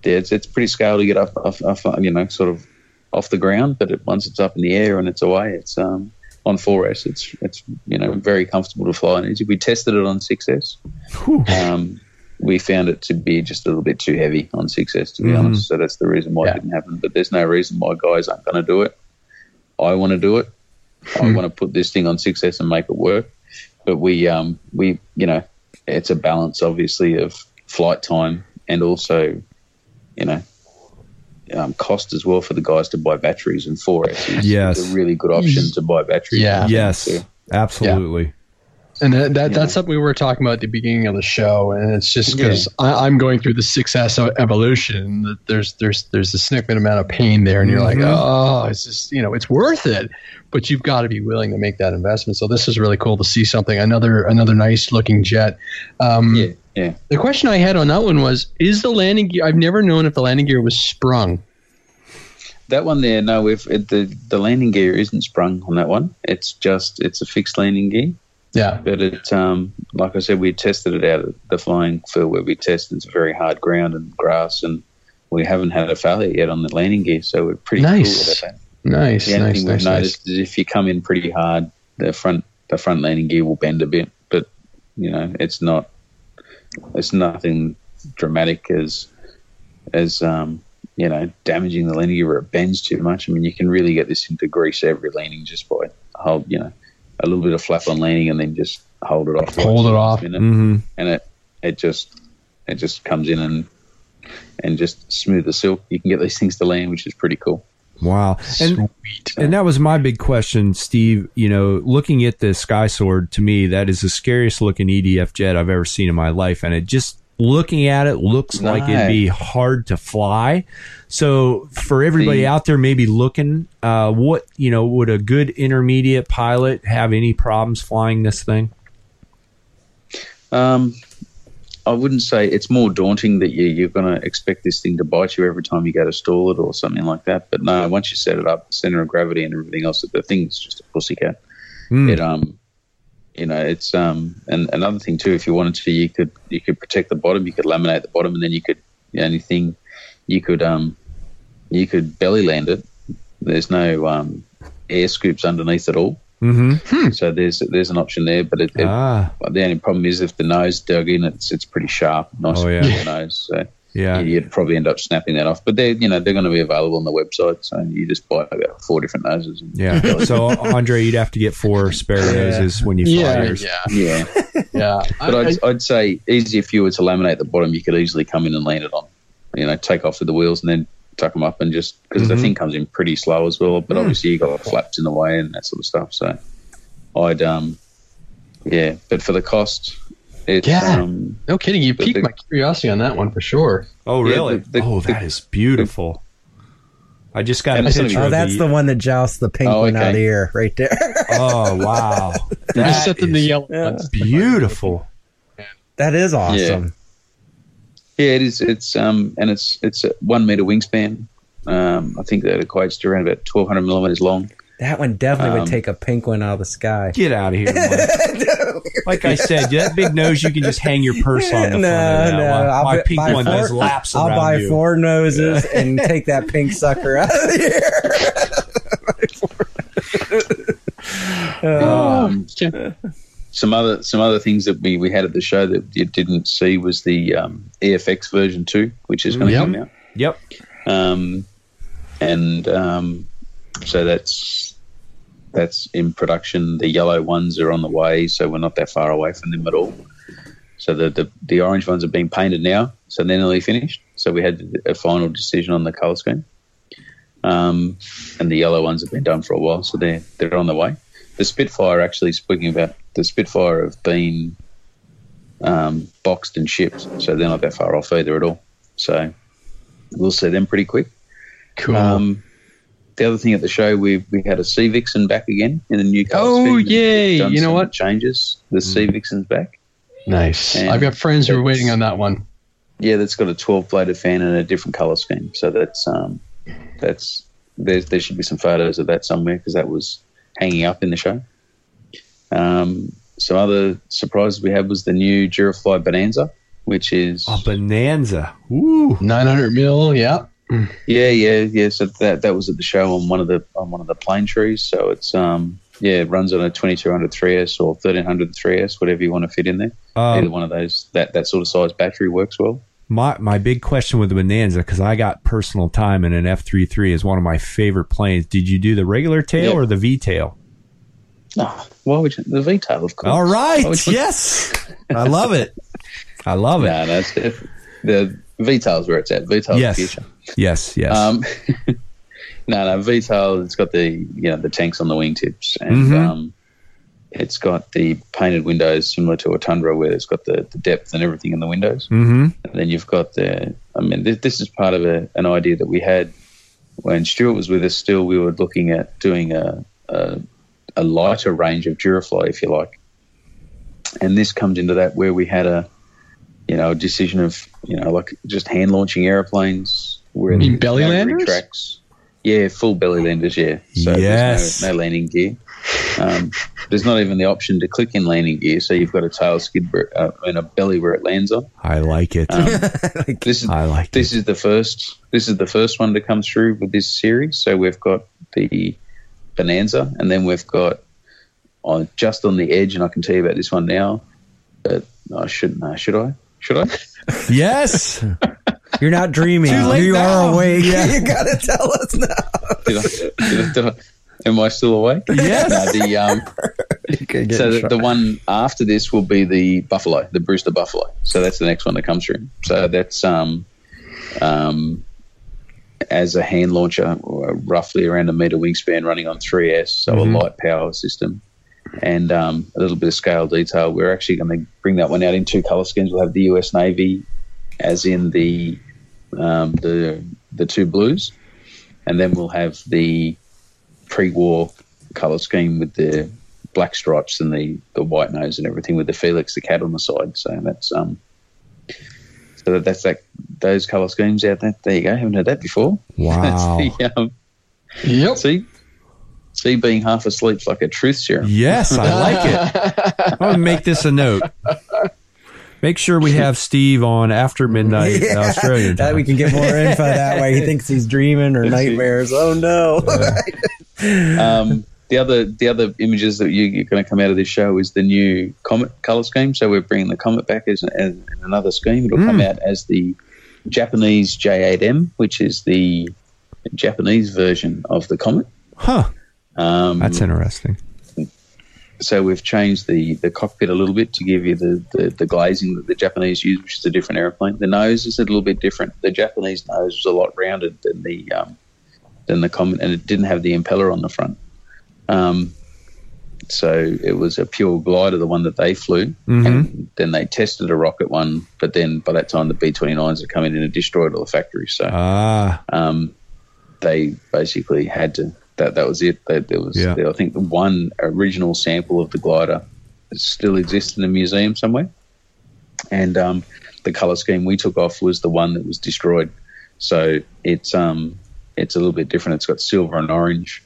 yeah, it's, it's pretty scale to get up, off, off, you know, sort of off the ground. But it, once it's up in the air and it's away, it's um, on four S. It's it's you know very comfortable to fly and easy. We tested it on six S. Um, we found it to be just a little bit too heavy on six S, to be mm-hmm. honest. So that's the reason why yeah. it didn't happen. But there's no reason why guys aren't going to do it. I want to do it. I want to put this thing on six S and make it work. But we, um, we, you know, it's a balance, obviously, of flight time and also, you know, um, cost as well for the guys to buy batteries. And four S is yes. a really good option to buy batteries. Yeah. Yes, so, absolutely. Yeah. And that, that yeah. that's something we were talking about at the beginning of the show, and it's just because yeah. I'm going through the six S evolution. That there's there's there's a significant amount of pain there, and you're mm-hmm. like, oh, it's just you know, it's worth it, but you've got to be willing to make that investment. So this is really cool to see something another another nice looking jet. Um, yeah, yeah. The question I had on that one was: is the landing gear? I've never known if the landing gear was sprung. That one there, no, if it, the the landing gear isn't sprung on that one. It's just it's a fixed landing gear. Yeah, but it, um, like I said, we tested it out at the flying field where we test. It's very hard ground and grass, and we haven't had a failure yet on the landing gear, so we're pretty nice. cool with that. Nice, the only nice, thing we've nice, noticed nice. is if you come in pretty hard, the front the front landing gear will bend a bit, but you know it's not it's nothing dramatic as as um, you know, damaging the landing gear where it bends too much. I mean, you can really get this into grease every landing just by hold, you know, a little bit of flap on landing and then just hold it off. Hold it off. Mm-hmm. And it, it just it just comes in and and just smooth the silk. You can get these things to land, which is pretty cool. Wow. And, and that was my big question, Steve. You know, looking at the Sky Sword, to me, that is the scariest looking E D F jet I've ever seen in my life. And it just, looking at it, looks nice. Like it'd be hard to fly. So for everybody See. out there maybe looking, uh, what, you know, would a good intermediate pilot have any problems flying this thing? Um, I wouldn't say it's more daunting that you, you're going to expect this thing to bite you every time you go to stall it or something like that. But no, once you set it up, the center of gravity and everything else, the thing's just a pussycat. Mm. It, um, you know, it's um, and another thing too. If you wanted to, you could you could protect the bottom. You could laminate the bottom, and then you could you know, anything. You could um, you could belly land it. There's no um, air scoops underneath at all. Mm-hmm. Hmm. So there's there's an option there, but it, it, ah. the only problem is if the nose dug in, it's it's pretty sharp, nice oh, yeah. the nose. So yeah. you'd probably end up snapping that off. But they're you know they're going to be available on the website, so you just buy about four different noses. And yeah. So Andre, you'd have to get four spare yeah. noses when you fly yeah. yours. Yeah, yeah, yeah. But I, I'd I'd say easy if you were to laminate the bottom, you could easily come in and land it on, you know, take off with the wheels and then tuck them up and just because mm-hmm. the thing comes in pretty slow as well, but mm. obviously you got flaps in the way and that sort of stuff. So I'd um yeah, but for the cost, it's yeah, um, no kidding, you piqued the, my curiosity on that one for sure. Oh really? Yeah, the, the, oh, that the, is beautiful. The, I just got a picture. Oh, that's the, the one that jousts the pink oh, okay. one out of the air right there. Oh wow, that I set them to yellow. Yeah. Beautiful. That is awesome. Yeah. Yeah, it is. It's um, and it's it's a one meter wingspan. Um, I think that equates to around about twelve hundred millimeters long. That one definitely um, would take a pink one out of the sky. Get out of here, Mike. Like I said, that big nose you can just hang your purse on the no, front of that. No, my, my pink one four, does laps around I'll buy you. four noses yeah. and take that pink sucker out of the air. um, Some other some other things that we, we had at the show that you didn't see was the um, E F X version two, which is going to yep. come out. Yep. Um, and um, so that's that's in production. The yellow ones are on the way, so we're not that far away from them at all. So the the, the orange ones are being painted now, so they're nearly finished. So we had a final decision on the colour scheme, um, and the yellow ones have been done for a while, so they're they're on the way. The Spitfire, actually, speaking about the Spitfire, have been um, boxed and shipped, so they're not that far off either at all. So we'll see them pretty quick. Cool. Um, the other thing at the show, we we had a Sea Vixen back again in the new colour. Oh, yay! You know what? Changes. The Sea Vixen's back. Nice. And I've got friends who are waiting on that one. Yeah, that's got a twelve-bladed fan and a different colour scheme. So that's um, that's there. There should be some photos of that somewhere because that was hanging up in the show. Um, some other surprises we had was the new Durafly Bonanza, which is a Bonanza. Ooh, nine hundred mil. Yeah, yeah, yeah, yeah. So that that was at the show on one of the on one of the plane trees. So it's um yeah, it runs on a twenty two hundred three S or thirteen hundred three S, whatever you want to fit in there. Um, Either one of those. That that sort of size battery works well. My my big question with the Bonanza, because I got personal time in an F thirty-three is one of my favorite planes. Did you do the regular tail yeah. or the V tail? No, oh, why would you? The V tail, of course. All right, yes, I love it. I love it. No, no, it's def- the V tail's where it's at. V tail, yes, the future. yes, yes. Um, no, no, V tail. It's got the you know the tanks on the wingtips, and mm-hmm. um, it's got the painted windows similar to a Tundra, where it's got the, the depth and everything in the windows. Mm-hmm. And then you've got the. I mean, th- this is part of a, an idea that we had when Stuart was with us. Still, we were looking at doing a. a a lighter range of Durafly, if you like. And this comes into that where we had a, you know, a decision of, you know, like just hand launching airplanes. You mean belly landers? Tracks. Yeah, full belly landers, yeah. So yes. there's no, no landing gear. Um, there's not even the option to click in landing gear, so you've got a tail skid where, uh, and a belly where it lands on. I like it. Um, like, this is, I like this it. Is the first, this is the first one to come through with this series. So we've got the Bonanza, and then we've got on just on the edge, and I can tell you about this one now, but I shouldn't know. Should I? Should I? Yes. You're not dreaming. You now. Are awake. Yeah. You gotta tell us now. Did I, did I, did I, am I still awake? Yes. No, the, um, so the, the one after this will be the Buffalo, the Brewster Buffalo. So that's the next one that comes through. So that's um, um, as a hand launcher, roughly around a meter wingspan, running on three S, so mm-hmm. a light power system. And um, a little bit of scale detail. We're actually going to bring that one out in two color schemes. We'll have the U S Navy, as in the um, the the two blues, and then we'll have the pre-war color scheme with the black stripes and the, the white nose and everything, with the Felix, the cat on the side. So that's um, so that's that those color schemes out there. There you go. I haven't heard that before. Wow. That's the, um, yep. See. See, being half asleep's like a truth serum. Yes, I like it. I'm going to make this a note. Make sure we have Steve on after midnight yeah, in Australia. That we can get more info that way. He thinks he's dreaming or nightmares. Oh, no. Yeah. um, the other the other images that you, you're going to come out of this show is the new Comet color scheme. So we're bringing the Comet back as, as another scheme. It'll mm. come out as the Japanese J eight M, which is the Japanese version of the Comet. Huh. Um, That's interesting. So we've changed the, the cockpit a little bit to give you the, the, the glazing that the Japanese use, which is a different airplane. The nose is a little bit different. The Japanese nose was a lot rounded than the um, than the Comet, and it didn't have the impeller on the front. Um, so it was a pure glider, the one that they flew, mm-hmm. and then they tested a rocket one, but then by that time the B twenty-nines had come in and destroyed all the factories. So ah. um, they basically had to. That that was it. That there was, yeah. I think, the one original sample of the glider still exists in a museum somewhere. And um, the color scheme we took off was the one that was destroyed. So it's um it's a little bit different. It's got silver and orange,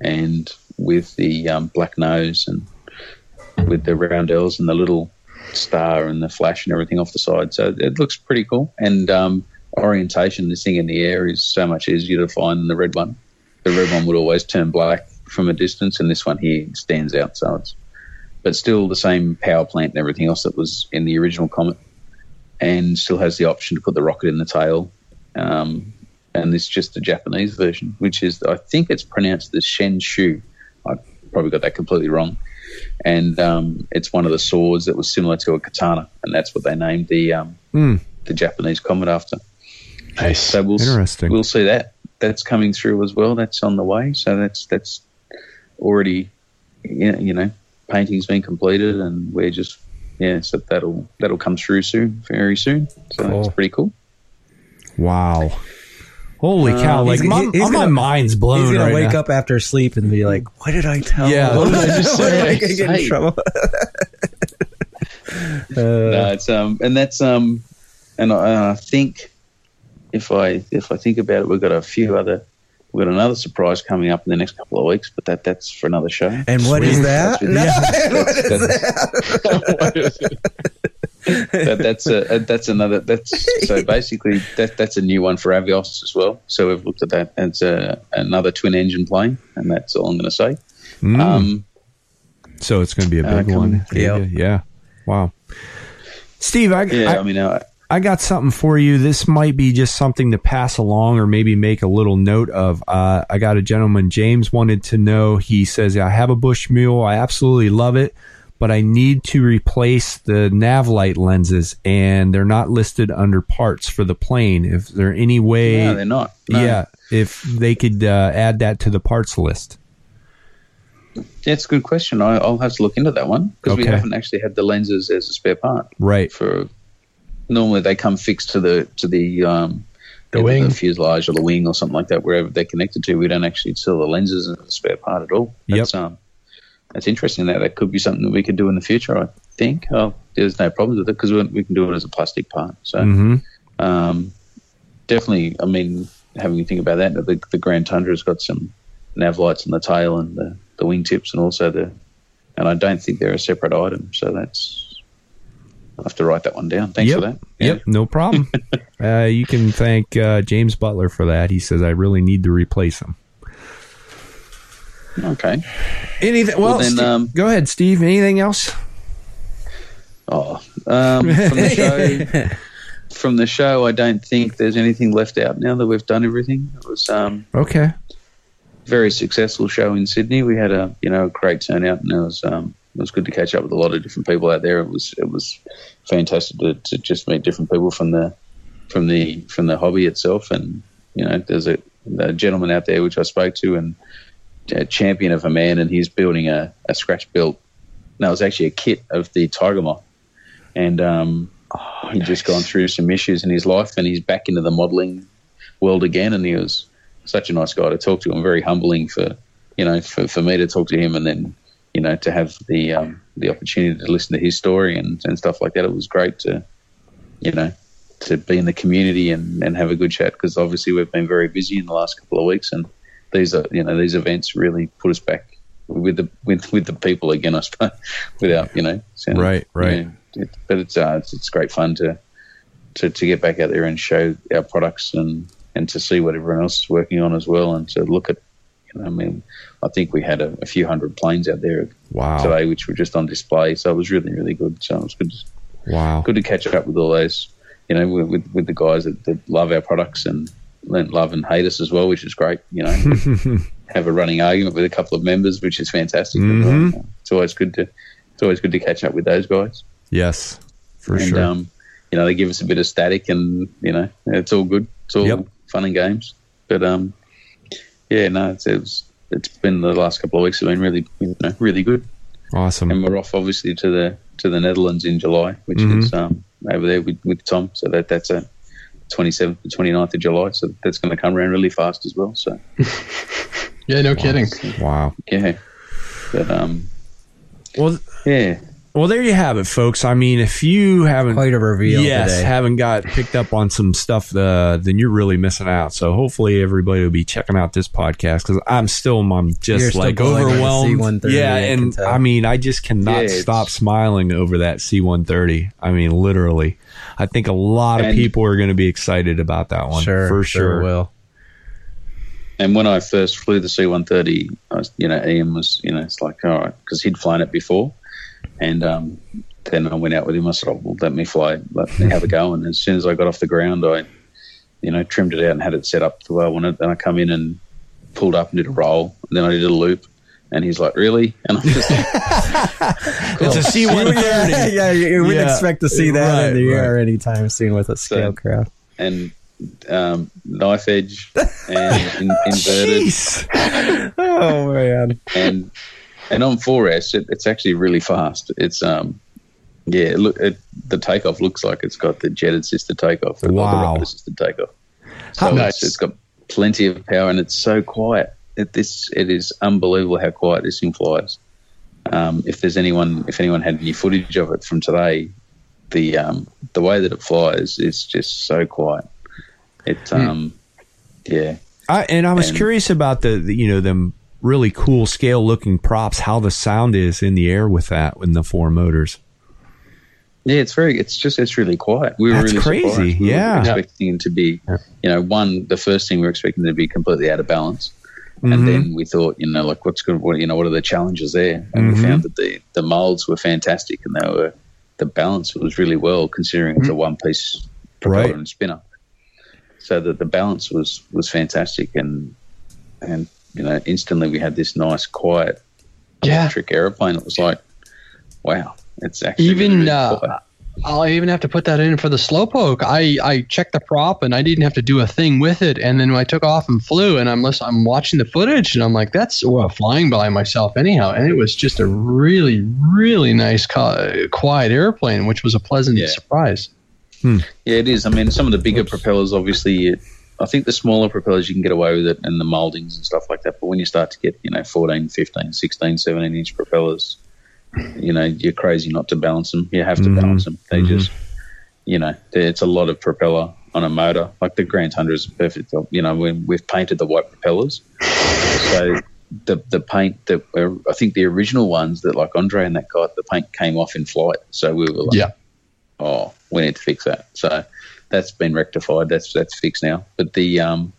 and with the um, black nose and with the roundels and the little star and the flash and everything off the side. So it looks pretty cool. And um, orientation, this thing in the air is so much easier to find than the red one. The red one would always turn black from a distance, and this one here stands out. So it's, but still the same power plant and everything else that was in the original Comet, and still has the option to put the rocket in the tail. Um, and it's just the Japanese version, which is, I think it's pronounced the Shenshu. I probably got that completely wrong. And um, it's one of the swords that was similar to a katana, and that's what they named the um, mm. the Japanese Comet after. Nice. So we'll, Interesting. We'll see that. That's coming through as well. That's on the way. So that's that's already, you know, painting's been completed, and we're just yeah. So that'll that'll come through soon, very soon. So cool. That's pretty cool. Wow! Holy cow! Um, like he's, my, he's my gonna, mind's blown. He's gonna right wake now. Up after sleep and be like, "What did I tell? Yeah, what did I just say? I get in trouble." uh, no, it's um, and that's um, and I, and I think. If I if I think about it, we've got a few other, we've got another surprise coming up in the next couple of weeks, but that, that's for another show. And what Sweet. Is that? That's no, and what is that? What is it? But that's a, that's another that's so basically that that's a new one for Avios as well. So we've looked at that. It's a, another twin engine plane, and that's all I'm going to say. Mm. Um, so it's going to be a big uh, one. Yeah, yeah. Wow, Steve. I yeah. I, I mean. I, I got something for you. This might be just something to pass along or maybe make a little note of. Uh, I got a gentleman, James, wanted to know. He says, I have a Bush Mule. I absolutely love it, but I need to replace the nav light lenses, and they're not listed under parts for the plane. If there any way... No, they're not. No. Yeah, if they could uh, add that to the parts list. That's a good question. I, I'll have to look into that one, because okay. we haven't actually had the lenses as a spare part. Right. For... Normally they come fixed to the to the um the, wing. the fuselage or the wing or something like that, wherever they're connected to. We don't actually sell the lenses as a spare part at all. That's yep. um that's interesting. That that could be something that we could do in the future. I think oh, there's no problems with it, because we, we can do it as a plastic part. So mm-hmm. um definitely. I mean, having you think about that, the, the Grand Tundra has got some nav lights on the tail and the the wing tips, and also the and I don't think they're a separate item. So that's. I'll have to write that one down. Thanks yep. for that. Yeah. Yep, no problem. uh, you can thank uh, James Butler for that. He says, I really need to replace him. Okay. Anything? Well, well then, Steve, um, go ahead, Steve. Anything else? Oh, um, from the show, from the show, I don't think there's anything left out now that we've done everything. It was um, okay. Very successful show in Sydney. We had a you know a great turnout, and it was um, it was good to catch up with a lot of different people out there. It was it was fantastic to, to just meet different people from the from the from the hobby itself. And you know, there's a, a gentleman out there which I spoke to, and a champion of a man, and he's building a, a scratch built. No, it was actually a kit of the Tiger Moth, and um, oh, he'd nice. just gone through some issues in his life, and he's back into the modelling world again. And he was such a nice guy to talk to, and very humbling for you know for, for me to talk to him, and then you know to have the um, the opportunity to listen to his story and, and stuff like that. It was great to you know to be in the community and, and have a good chat, because obviously we've been very busy in the last couple of weeks, and these are you know these events really put us back with the with, with the people again, I suppose, without you know sounding, right right. You know, it, but it's uh, it's, it's great fun to, to to get back out there and show our products and. And to see what everyone else is working on as well, and to look at, you know, I mean, I think we had a, a few hundred planes out there wow. today, which were just on display. So it was really, really good. So it was good. To, wow, good to catch up with all those, you know, with with the guys that, that love our products and love and hate us as well, which is great. You know, have a running argument with a couple of members, which is fantastic. Mm-hmm. It's always good to, it's always good to catch up with those guys. Yes, for and, sure. Um, you know, they give us a bit of static, and you know, it's all good. It's all. Yep. Fun and games, but um, yeah, no, it's it's, it's been the last couple of weeks have been really, you know, really good. Awesome. And we're off obviously to the to the Netherlands in July, which mm-hmm. is um over there with, with Tom. So that that's a twenty-seventh to twenty-ninth of July. So that's going to come around really fast as well. So yeah, no kidding. Wow. Yeah. But um. Well. Yeah. Well, there you have it, folks. I mean, if you haven't quite a reveal yes, today. haven't got picked up on some stuff, uh, then you're really missing out. So hopefully everybody will be checking out this podcast, because I'm still, I'm just you're like overwhelmed. Yeah, and I mean, I just cannot yeah, stop smiling over that C one thirty. I mean, literally, I think a lot of people are going to be excited about that one sure, for sure. Sure will. And when I first flew the C one thirty, I was, you know, Ian was, you know, it's like, all right, because he'd flown it before. And um, then I went out with him. I said, oh, well, let me fly, let me have a go. And as soon as I got off the ground, I, you know, trimmed it out and had it set up the way I wanted. Then I come in and pulled up and did a roll. And then I did a loop. And he's like, really? And I'm just like, cool. It's a C one thirty. Yeah, yeah, you wouldn't yeah. expect to see that right, in the air right. anytime soon with a Scalecraft. So, and um, knife edge and in, inverted. Jeez. Oh, man. And... And on four S, it, it's actually really fast. It's um, yeah. Look, it, the takeoff looks like it's got the jet assisted takeoff. And wow, the rocket assisted takeoff. So how nice. It's, it's got plenty of power, and it's so quiet. It, this it is unbelievable how quiet this thing flies. Um, if there's anyone, if anyone had any footage of it from today, the um, the way that it flies is just so quiet. It um, hmm. yeah. I, and I was and, curious about the, the you know them. really cool scale looking props, how the sound is in the air with that, with the four motors. Yeah, it's very, it's just, it's really quiet. We were That's really crazy. Surprised. We yeah. were expecting to be, you know, one, the first thing we were expecting to be completely out of balance. And mm-hmm. then we thought, you know, like what's good, what, you know, what are the challenges there? And mm-hmm. we found that the, the molds were fantastic, and they were, the balance was really well, considering mm-hmm. it's a one piece propeller right. and spinner. So that the balance was, was fantastic. And, and, you know, instantly we had this nice, quiet, electric yeah. airplane. It was like, wow, it's actually even. Really uh, I'll even have to put that in for the Slowpoke. I I checked the prop, and I didn't have to do a thing with it. And then I took off and flew, and I'm I'm watching the footage, and I'm like, that's well, flying by myself anyhow. And it was just a really, really nice, quiet airplane, which was a pleasant yeah. surprise. Hmm. Yeah, it is. I mean, some of the bigger Oops. propellers, obviously. It, I think the smaller propellers you can get away with it, and the mouldings and stuff like that. But when you start to get, you know, fourteen, fifteen, sixteen, seventeen inch propellers, you know, you're crazy not to balance them. You have to mm-hmm. balance them. They mm-hmm. just, you know, it's a lot of propeller on a motor. Like the Grand Tundra is perfect. You know, when we've painted the white propellers. So the the paint that were, I think the original ones that like Andre and that got, the paint came off in flight. So we were like, yeah. oh, we need to fix that. So that's been rectified. That's that's fixed now. But the um,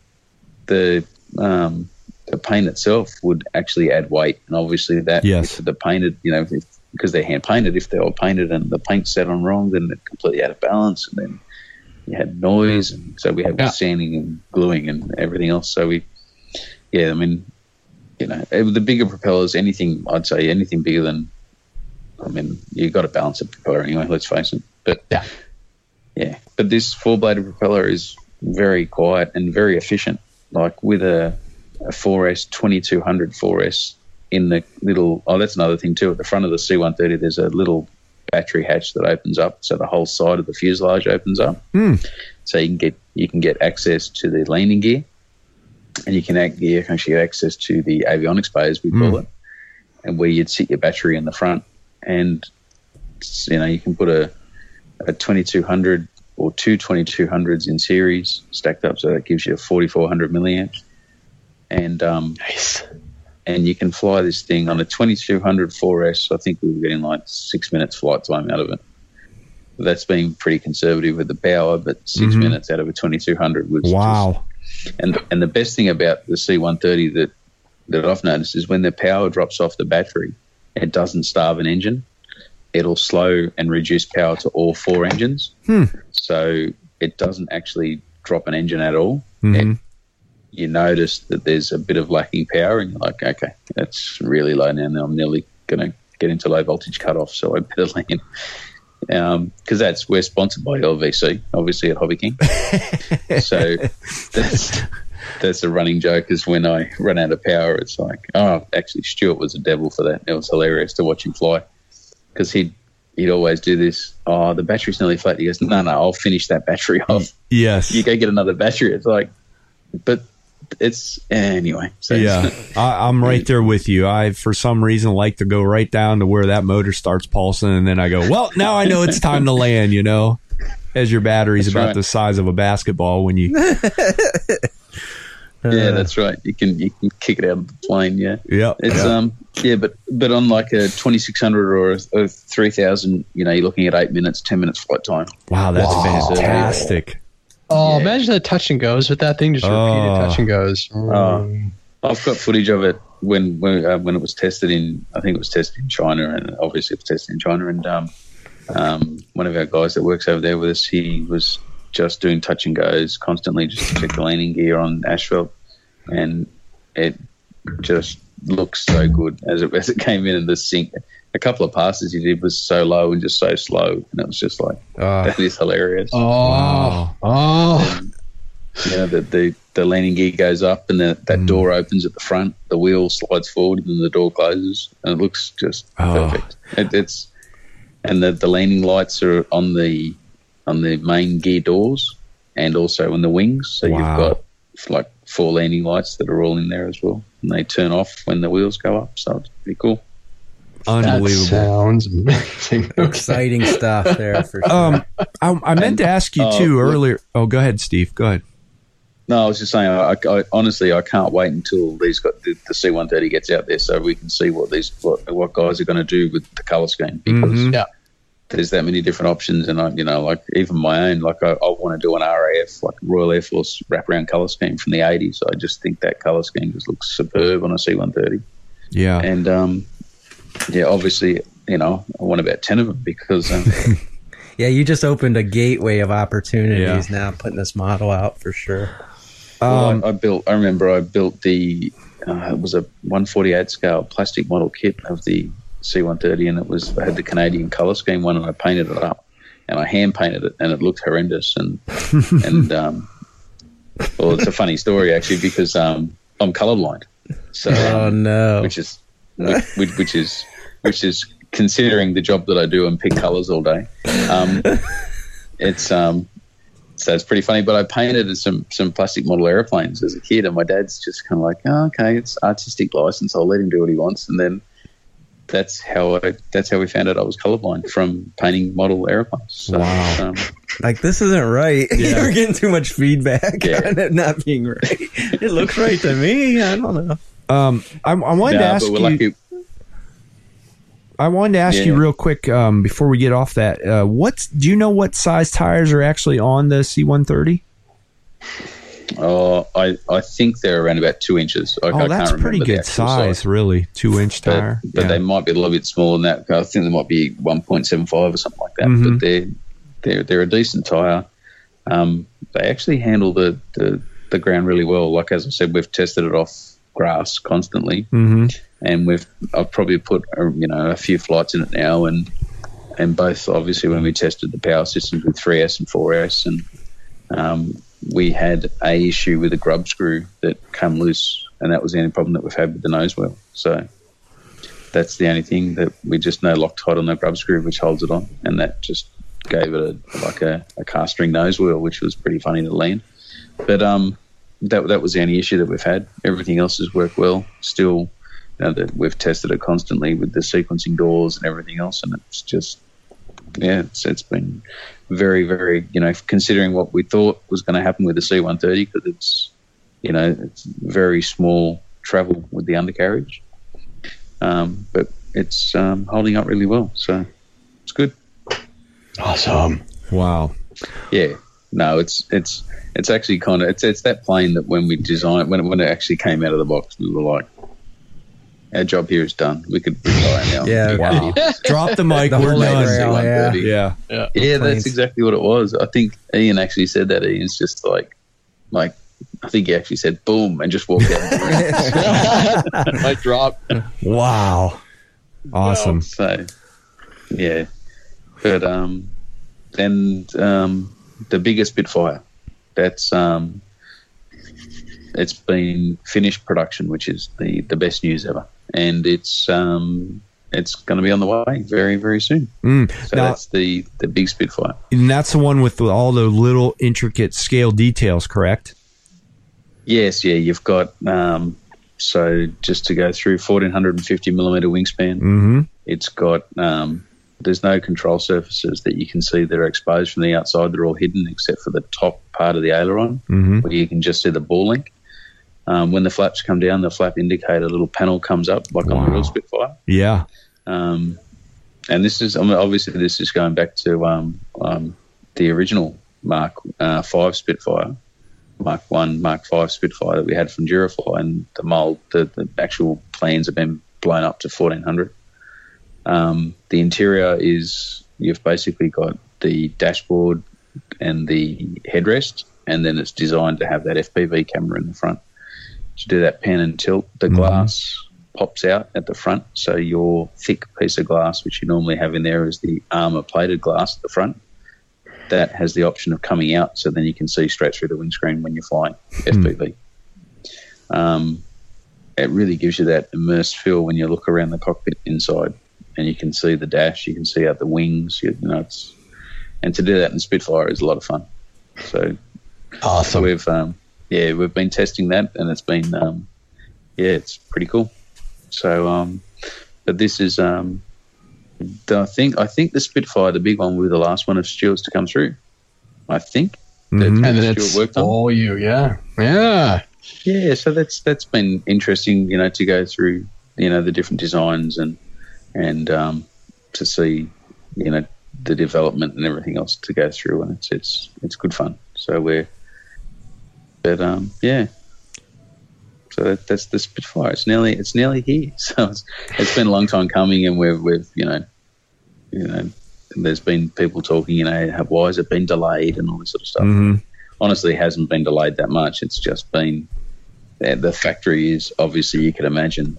the um, the paint itself would actually add weight, and obviously that yes. if the painted, you know, if, because they're hand painted. If they were painted and the paint's set on wrong, then it's completely out of balance, and then you had noise, and so we had yeah. sanding and gluing and everything else. So we, yeah, I mean, you know, the bigger propellers, anything, I'd say anything bigger than, I mean, you've got to balance a propeller anyway, let's face it. But yeah, yeah. But this four-bladed propeller is very quiet and very efficient. Like with a, a four S, twenty-two hundred four S in the little, oh, that's another thing too. At the front of the C one thirty, there's a little battery hatch that opens up, so the whole side of the fuselage opens up. Mm. So you can get you can get access to the landing gear, and you can, act, you can actually get access to the avionics bay, as we mm. call it, and where you'd sit your battery in the front. And you know, you can put a, a twenty-two hundred or two twenty-two hundreds in series stacked up, so that gives you a forty-four hundred milliamps. And um, nice. And you can fly this thing on a twenty-two hundred four S. I think we were getting like six minutes flight time out of it. That's been pretty conservative with the power, but six mm-hmm. minutes out of a twenty-two hundred was wow. Just, and and the best thing about the C one thirty that that I've noticed is when the power drops off the battery, it doesn't starve an engine. It'll slow and reduce power to all four engines. Hmm. So it doesn't actually drop an engine at all. Mm-hmm. It, you notice that there's a bit of lacking power, and you're like, okay, that's really low now. Now I'm nearly going to get into low voltage cutoff, so I better land. Because um, that's, we're sponsored by L V C, obviously, at Hobby King. So that's that's a running joke, is when I run out of power, it's like, oh, actually, Stuart was a devil for that. It was hilarious to watch him fly, because he'd, he'd always do this. Oh, the battery's nearly flat. He goes, no, no, I'll finish that battery off. Yes. You go get another battery. It's like, but it's anyway. So yeah, I, I'm right there with you. I, for some reason, like to go right down to where that motor starts pulsing, and then I go, well, now I know it's time to land, you know, as your battery's that's about right. the size of a basketball when you. uh, yeah, that's right. You can you can kick it out of the plane. Yeah. Yeah. It's yeah. um yeah, but but on like a twenty-six hundred or a, a three thousand, you know, you're looking at eight minutes, ten minutes flight time. Wow, that's wow. fantastic. Oh, yeah. Imagine the touch and goes with that thing. Just repeated oh. touch and goes. Mm. Oh, I've got footage of it when when, uh, when it was tested in, I think it was tested in China, and obviously it was tested in China. And um, um, one of our guys that works over there with us, he was just doing touch and goes constantly, just to check the landing gear on asphalt, and it just looks so good as it as it came in in the sink. A couple of passes he did was so low and just so slow, and it was just like, uh, that is hilarious. Oh, wow. oh, and, you know, the, the the landing gear goes up, and the, that mm. door opens at the front. The wheel slides forward, and then the door closes, and it looks just oh. perfect. It, it's and the, the landing lights are on the on the main gear doors, and also on the wings. So wow. you've got like four landing lights that are all in there as well, and they turn off when the wheels go up. So it's pretty cool. Unbelievable. That sounds amazing. Okay. Exciting stuff there for sure. Um, I, I meant and, to ask you, uh, too, earlier. Oh, go ahead, Steve. Go ahead. No, I was just saying, I, I, honestly, I can't wait until these got the, the C one thirty gets out there, so we can see what these what, what guys are going to do with the colour scheme, because mm-hmm. yeah. there's that many different options. And, I, you know, like even my own, like I, I want to do an R A F, like Royal Air Force wraparound colour scheme from the eighties. I just think that colour scheme just looks superb on a C one thirty. Yeah. And, um, yeah, obviously, you know, I want about ten of them, because... Um, yeah, you just opened a gateway of opportunities yeah. now, putting this model out for sure. Um, well, I, I built, I remember I built the, uh, it was a one forty-eight scale plastic model kit of the C one thirty, and it was, I had the Canadian colour scheme one, and I painted it up, and I hand painted it, and it looked horrendous. And, and um, well, it's a funny story, actually, because um, I'm colourblind. So, oh, no. Which is... Which, which is which is considering the job that I do and pick colours all day. Um, it's um, so it's pretty funny. But I painted some some plastic model airplanes as a kid, and my dad's just kind of like, oh, okay, it's artistic license. I'll let him do what he wants. And then that's how I that's how we found out I was colourblind, from painting model airplanes. So, wow. Um, like, this isn't right. Yeah. You're getting too much feedback yeah. on it not being right. It looks right to me. I don't know. Um, I, I wanted nah, to ask you. Like it, I wanted to ask yeah. you real quick um, before we get off that. Uh, what's do you know what size tires are actually on the C one thirty? Oh, I I think they're around about two inches. I, oh, I that's can't pretty good size, size, really. Two inch tire, but, but yeah. they might be a little bit smaller than that. I think they might be one point seven five or something like that. Mm-hmm. But they're they're they're a decent tire. um, they actually handle the, the, the ground really well. Like, as I said, we've tested it off grass constantly, mm-hmm. and we've I've probably put a, you know a few flights in it now, and and both obviously when we tested the power systems with three S and four S, and um, we had a issue with a grub screw that came loose, and that was the only problem that we've had with the nose wheel. So that's the only thing that we just know Loctite on the grub screw, which holds it on, and that just gave it a, like a, a cast string nose wheel, which was pretty funny to land. But um, that that was the only issue that we've had. Everything else has worked well. Still, you know, that we've tested it constantly with the sequencing doors and everything else, and it's just yeah, it's, it's been very, very, you know, considering what we thought was going to happen with the C one thirty, because it's, you know, it's very small travel with the undercarriage. Um, but it's um, holding up really well, so it's good. Awesome! Wow. Yeah. No, it's it's it's actually kind of it's it's that plane that when we designed when it, when it actually came out of the box, we were like, our job here is done. We could retire now. Yeah. Wow. Drop the mic. The we're done. Yeah. Yeah. Yeah. Yeah, that's exactly what it was. I think Ian actually said that. Ian's just like, like, I think he actually said boom and just walked out. I dropped. Wow. Awesome. So, yeah. But, um, and, um, the bigger Spitfire, that's, um, it's been finished production, which is the, the best news ever. And it's um, it's going to be on the way very, very soon. Mm. So now, that's the, the big Spitfire. And that's the one with all the little intricate scale details, correct? Yes, yeah. You've got, um, so just to go through, fourteen fifty millimeter wingspan. Mm-hmm. It's got, um, there's no control surfaces that you can see that are exposed from the outside. They're all hidden except for the top part of the aileron, mm-hmm. where you can just see the ball link. Um, when the flaps come down, the flap indicator little panel comes up, like wow. on the real Spitfire. Yeah. Um, and this is, I mean, obviously this is going back to um, um, the original Mark uh, V Spitfire, Mark I, Mark V Spitfire that we had from Durafly, and the mold, the, the actual plans have been blown up to fourteen hundred. Um, the interior is, you've basically got the dashboard and the headrest, and then it's designed to have that F P V camera in the front. To do that pan and tilt, the glass mm-hmm. pops out at the front, so your thick piece of glass, which you normally have in there, is the armour-plated glass at the front. That has the option of coming out, so then you can see straight through the windscreen when you're flying F P V. Mm. Um, it really gives you that immersed feel when you look around the cockpit inside, and you can see the dash, you can see out the wings, you know, it's, and to do that in Spitfire is a lot of fun. So awesome. We've... Um, Yeah, we've been testing that, and it's been, um, yeah, it's pretty cool. So, um, but this is, um, the, I think, I think the Spitfire, the big one, will be the last one of Stuart's to come through. I think, mm-hmm. and that's all on. You, yeah, yeah, yeah. So that's that's been interesting, you know, to go through, you know, the different designs and and um, to see, you know, the development and everything else to go through, and it's it's it's good fun. So we're. But um, yeah, so that, that's the Spitfire. It's nearly it's nearly here. So it's, it's been a long time coming, and we've we've you know, you know, there's been people talking, you know, why has it been delayed and all this sort of stuff. Mm-hmm. Honestly, it hasn't been delayed that much. It's just been the, the factory is obviously you can imagine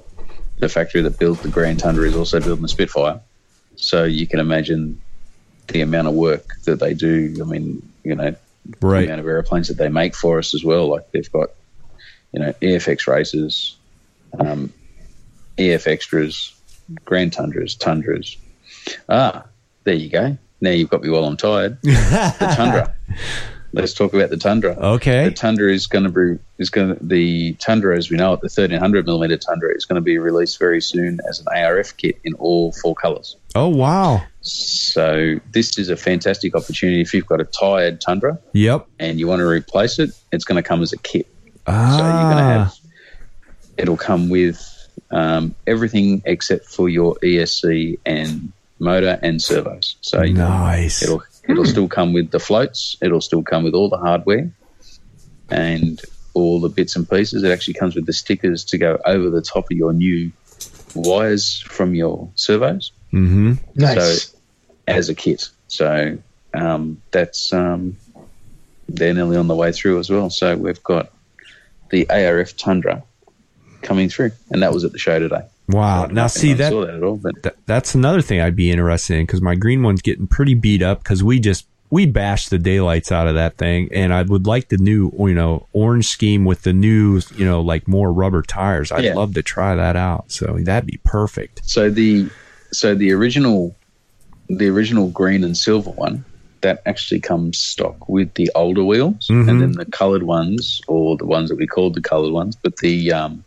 the factory that built the Grand Tundra is also building the Spitfire, so you can imagine the amount of work that they do. I mean, you know. Right. The amount of airplanes that they make for us as well. Like they've got, you know, E F X races, um, E F extras, Grand Tundras, Tundras. Ah, there you go. Now you've got me while I'm tired. The Tundra. Let's talk about the Tundra. Okay. The Tundra is going to be is going the Tundra as we know it. The thirteen hundred millimeter Tundra is going to be released very soon as an A R F kit in all four colors. Oh wow! So this is a fantastic opportunity if you've got a tired Tundra. Yep. And you want to replace it, it's going to come as a kit. Ah. So you're going to have. It'll come with um, everything except for your E S C and motor and servos. So nice. You know, it'll. It'll still come with the floats. It'll still come with all the hardware and all the bits and pieces. It actually comes with the stickers to go over the top of your new wires from your servos. Mm-hmm. Nice. So, as a kit. So um, that's um, they're nearly on the way through as well. So we've got the A R F Tundra coming through, and that was at the show today. Wow. Now, see, that, that at all, but. Th- that's another thing I'd be interested in, because my green one's getting pretty beat up because we just we bashed the daylights out of that thing, and I would like the new, you know, orange scheme with the new, you know, like more rubber tires. I'd yeah. love to try that out. So that'd be perfect. So the so the original the original green and silver one, that actually comes stock with the older wheels, mm-hmm. and then the coloured ones, or the ones that we called the coloured ones, but the um,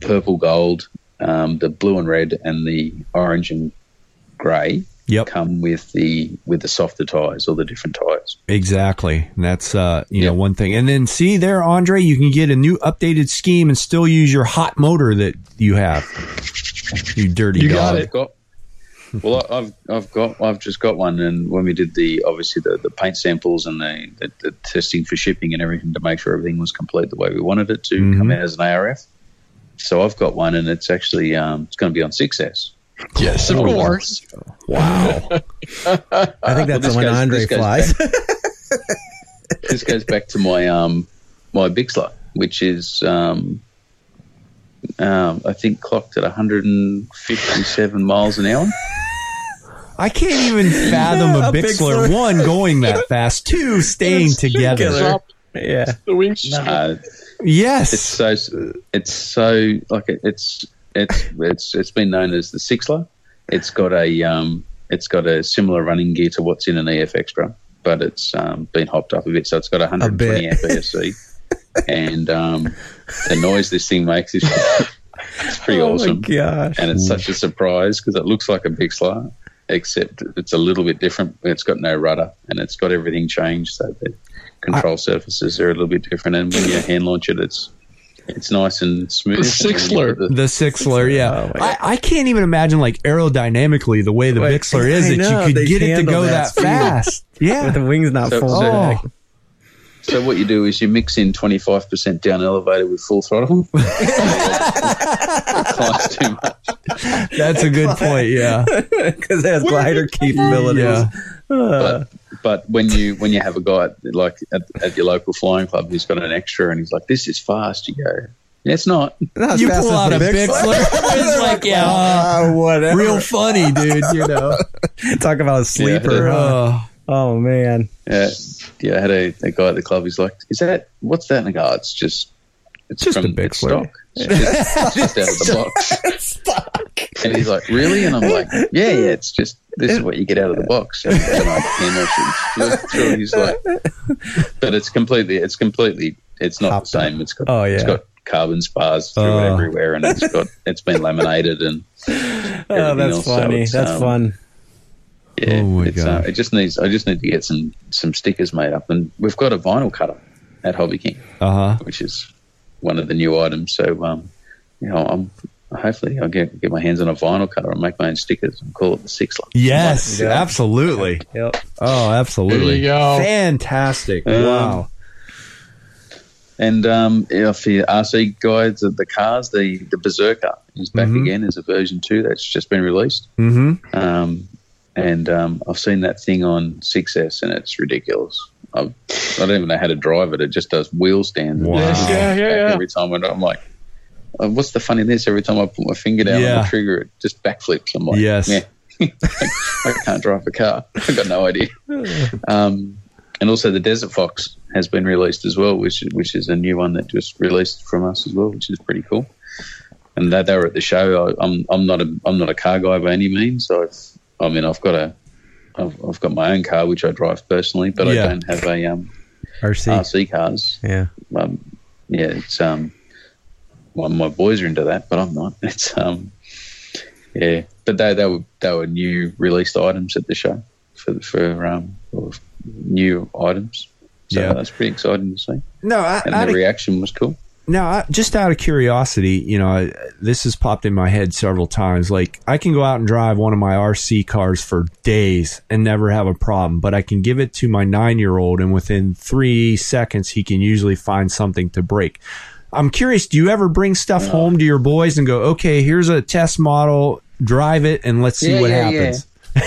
purple, gold, um, the blue and red, and the orange and grey yep. come with the with the softer tyres or the different tyres. Exactly, and that's uh, you yep. know one thing. And then see there, Andre, you can get a new updated scheme and still use your hot motor that you have. You dirty you dog. Got it. Got- Well, I've I've got I've just got one, and when we did the obviously the, the paint samples and the, the, the testing for shipping and everything to make sure everything was complete the way we wanted it to mm-hmm. come out as an A R F. So I've got one, and it's actually um, it's going to be on six S. Yes, of course. Wow. I think that's when Andre flies. This goes back to my um my Bixler, which is um. Um, I think clocked at one hundred fifty-seven miles an hour. I can't even fathom yeah, a, Bixler, a Bixler one going that fast, two staying together. Yeah, the windshield. No, yes, it's so it's so like it's it's it's it's been known as the Sixler. It's got a um, it's got a similar running gear to what's in an E F X drum, but it's um, been hopped up a bit, so it's got one hundred twenty amp E S C. And um, the noise this thing makes is it's pretty oh awesome. My gosh. And it's such a surprise because it looks like a Bixler, except it's a little bit different. It's got no rudder, and it's got everything changed so that control I, surfaces are a little bit different. And when you hand launch it, it's it's nice and smooth. The Sixler. The, the Sixler, yeah. Oh I, I can't even imagine, like, aerodynamically the way the Wait, Bixler is I that know, you could get it to go that, that fast. Yeah. With the wings not so, falling so, back. So what you do is you mix in twenty-five percent down elevator with full throttle. It climbs too much. That's a good point, yeah. Because it has what glider capabilities. Yeah. But, but when you when you have a guy like at, at your local flying club who's got an extra and he's like, "This is fast," you go, "It's not." No, it's you pull out a Bixler. Bixler. It's like, yeah, uh, whatever. Real funny, dude. You know, talk about a sleeper. Yeah, huh? Oh man. Yeah, yeah. I had a, a guy at the club. He's like, "Is that what's that?" And I go, oh, "It's just, it's just from a Bixler. It's stock. It's yeah. just, just out of the box." It's stock. And he's like, "Really?" And I'm like, "Yeah, yeah. It's just this is what you get out of the box." And I through it. He's like, "But it's completely, it's completely, it's not Hopped the same. It's got, oh, yeah. it's got carbon spars through oh. it everywhere, and it's got, it's been laminated and." Oh, that's else. funny. So that's um, fun. Yeah, oh my God. Uh, it just needs. I just need to get some, some stickers made up, and we've got a vinyl cutter at Hobby King, uh-huh. which is one of the new items. So, um, you know, I'm hopefully I'll get get my hands on a vinyl cutter and make my own stickers and call it the Sixler. Yes, like, yeah. absolutely. Yep. Oh, absolutely. There you go. Fantastic. Um, wow. And um, you know, for your R C guides, the cars, the the Berserker is back mm-hmm. again as a version two that's just been released. Mm-hmm. Um, And um, I've seen that thing on six S, and it's ridiculous. I've, I don't even know how to drive it. It just does wheel stands. Wow. Yes, yeah, yeah, yeah. Every time I'm like, oh, what's the fun in this? Every time I put my finger down yeah. on the trigger, it just backflips. I'm like, yes. yeah. I can't drive a car. I've got no idea. Um, and also the Desert Fox has been released as well, which, which is a new one that just released from us as well, which is pretty cool. And they, they were at the show. I, I'm, I'm, not a, I'm not a car guy by any means, so I've I mean, I've got a, I've, I've got my own car which I drive personally, but yeah. I don't have a um, R C cars. Yeah, um, yeah. It's um, well, my boys are into that, but I'm not. It's um, yeah. But they they were they were new released items at the show for for um for new items. So yeah. that's pretty exciting to see. No, I, and I, the I, reaction was cool. Now, just out of curiosity, you know, I, this has popped in my head several times. Like, I can go out and drive one of my R C cars for days and never have a problem, but I can give it to my nine-year-old, and within three seconds, he can usually find something to break. I'm curious, do you ever bring stuff yeah. home to your boys and go, okay, here's a test model, drive it, and let's see yeah, what yeah, happens? Yeah.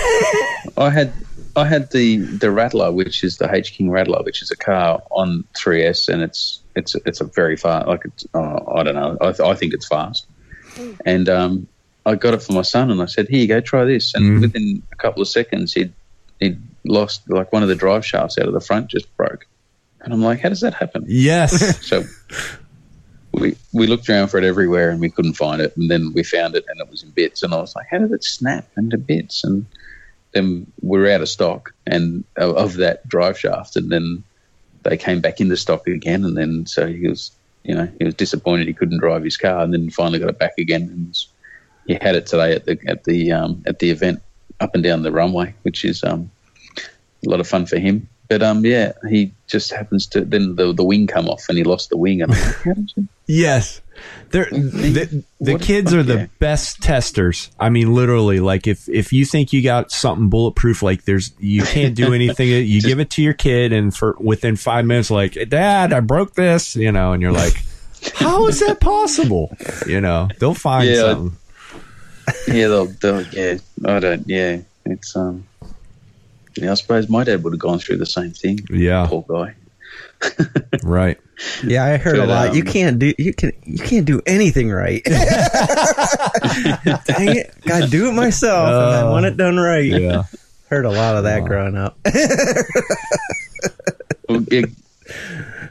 I had I had the the Rattler, which is the H King Rattler, which is a car on three S, and it's it's it's a very fast. Like it's, oh, I don't know, I, th- I think it's fast. Mm. And um, I got it for my son, and I said, "Here you go, try this." And mm. within a couple of seconds, he'd he'd lost like one of the drive shafts out of the front just broke, and I'm like, "How does that happen?" Yes. So we we looked around for it everywhere, and we couldn't find it, and then we found it, and it was in bits, and I was like, "How did it snap into bits?" And then we were out of stock and uh, of that drive shaft, and then they came back into stock again, and then so he was, you know, he was disappointed he couldn't drive his car, and then finally got it back again, and he had it today at the at the um, at the event up and down the runway, which is um, a lot of fun for him. But um, yeah, he just happens to then the the wing come off, and he lost the wing. I'm like, how did you? Yes. They're, the the kids are the best testers. I mean, literally, like if, if you think you got something bulletproof, like there's you can't do anything. You give it to your kid, and for within five minutes, like, Dad, I broke this, you know, and you're like, how is that possible? You know, they'll find yeah, something. Yeah, they'll, they'll. Yeah, I don't. Yeah, it's um. Yeah, I suppose my dad would have gone through the same thing. Yeah, poor guy. Right. Yeah, I heard but, a lot. Um, you can't do you can you can't do anything right. Dang it! Gotta do it myself, uh, and I want it done right. Yeah, heard a lot of that uh, growing up. it,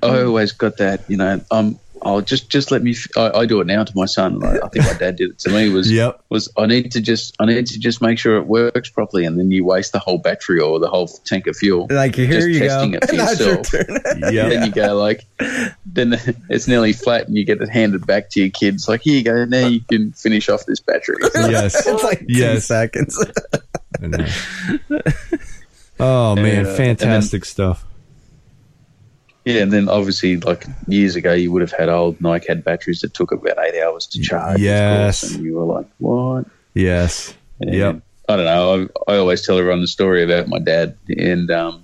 I always got that. You know, um, I'll just just let me. F- I, I do it now to my son. I, I think my dad did it to me. Was yep. was I need to just I need to just make sure it works properly, and then you waste the whole battery or the whole tank of fuel. Like here just you testing go. It for yourself. Your yeah. Then you go like, then it's nearly flat, and you get it handed back to your kids. Like here you go. Now you can finish off this battery. Yes, it's like yes. ten seconds. I know. Oh man, uh, fantastic then, stuff. Yeah, and then obviously, like years ago, you would have had old NiCad batteries that took about eight hours to charge. Yes, of course, and you were like, "What?" Yes, yeah. I don't know. I, I always tell everyone the story about my dad, and um,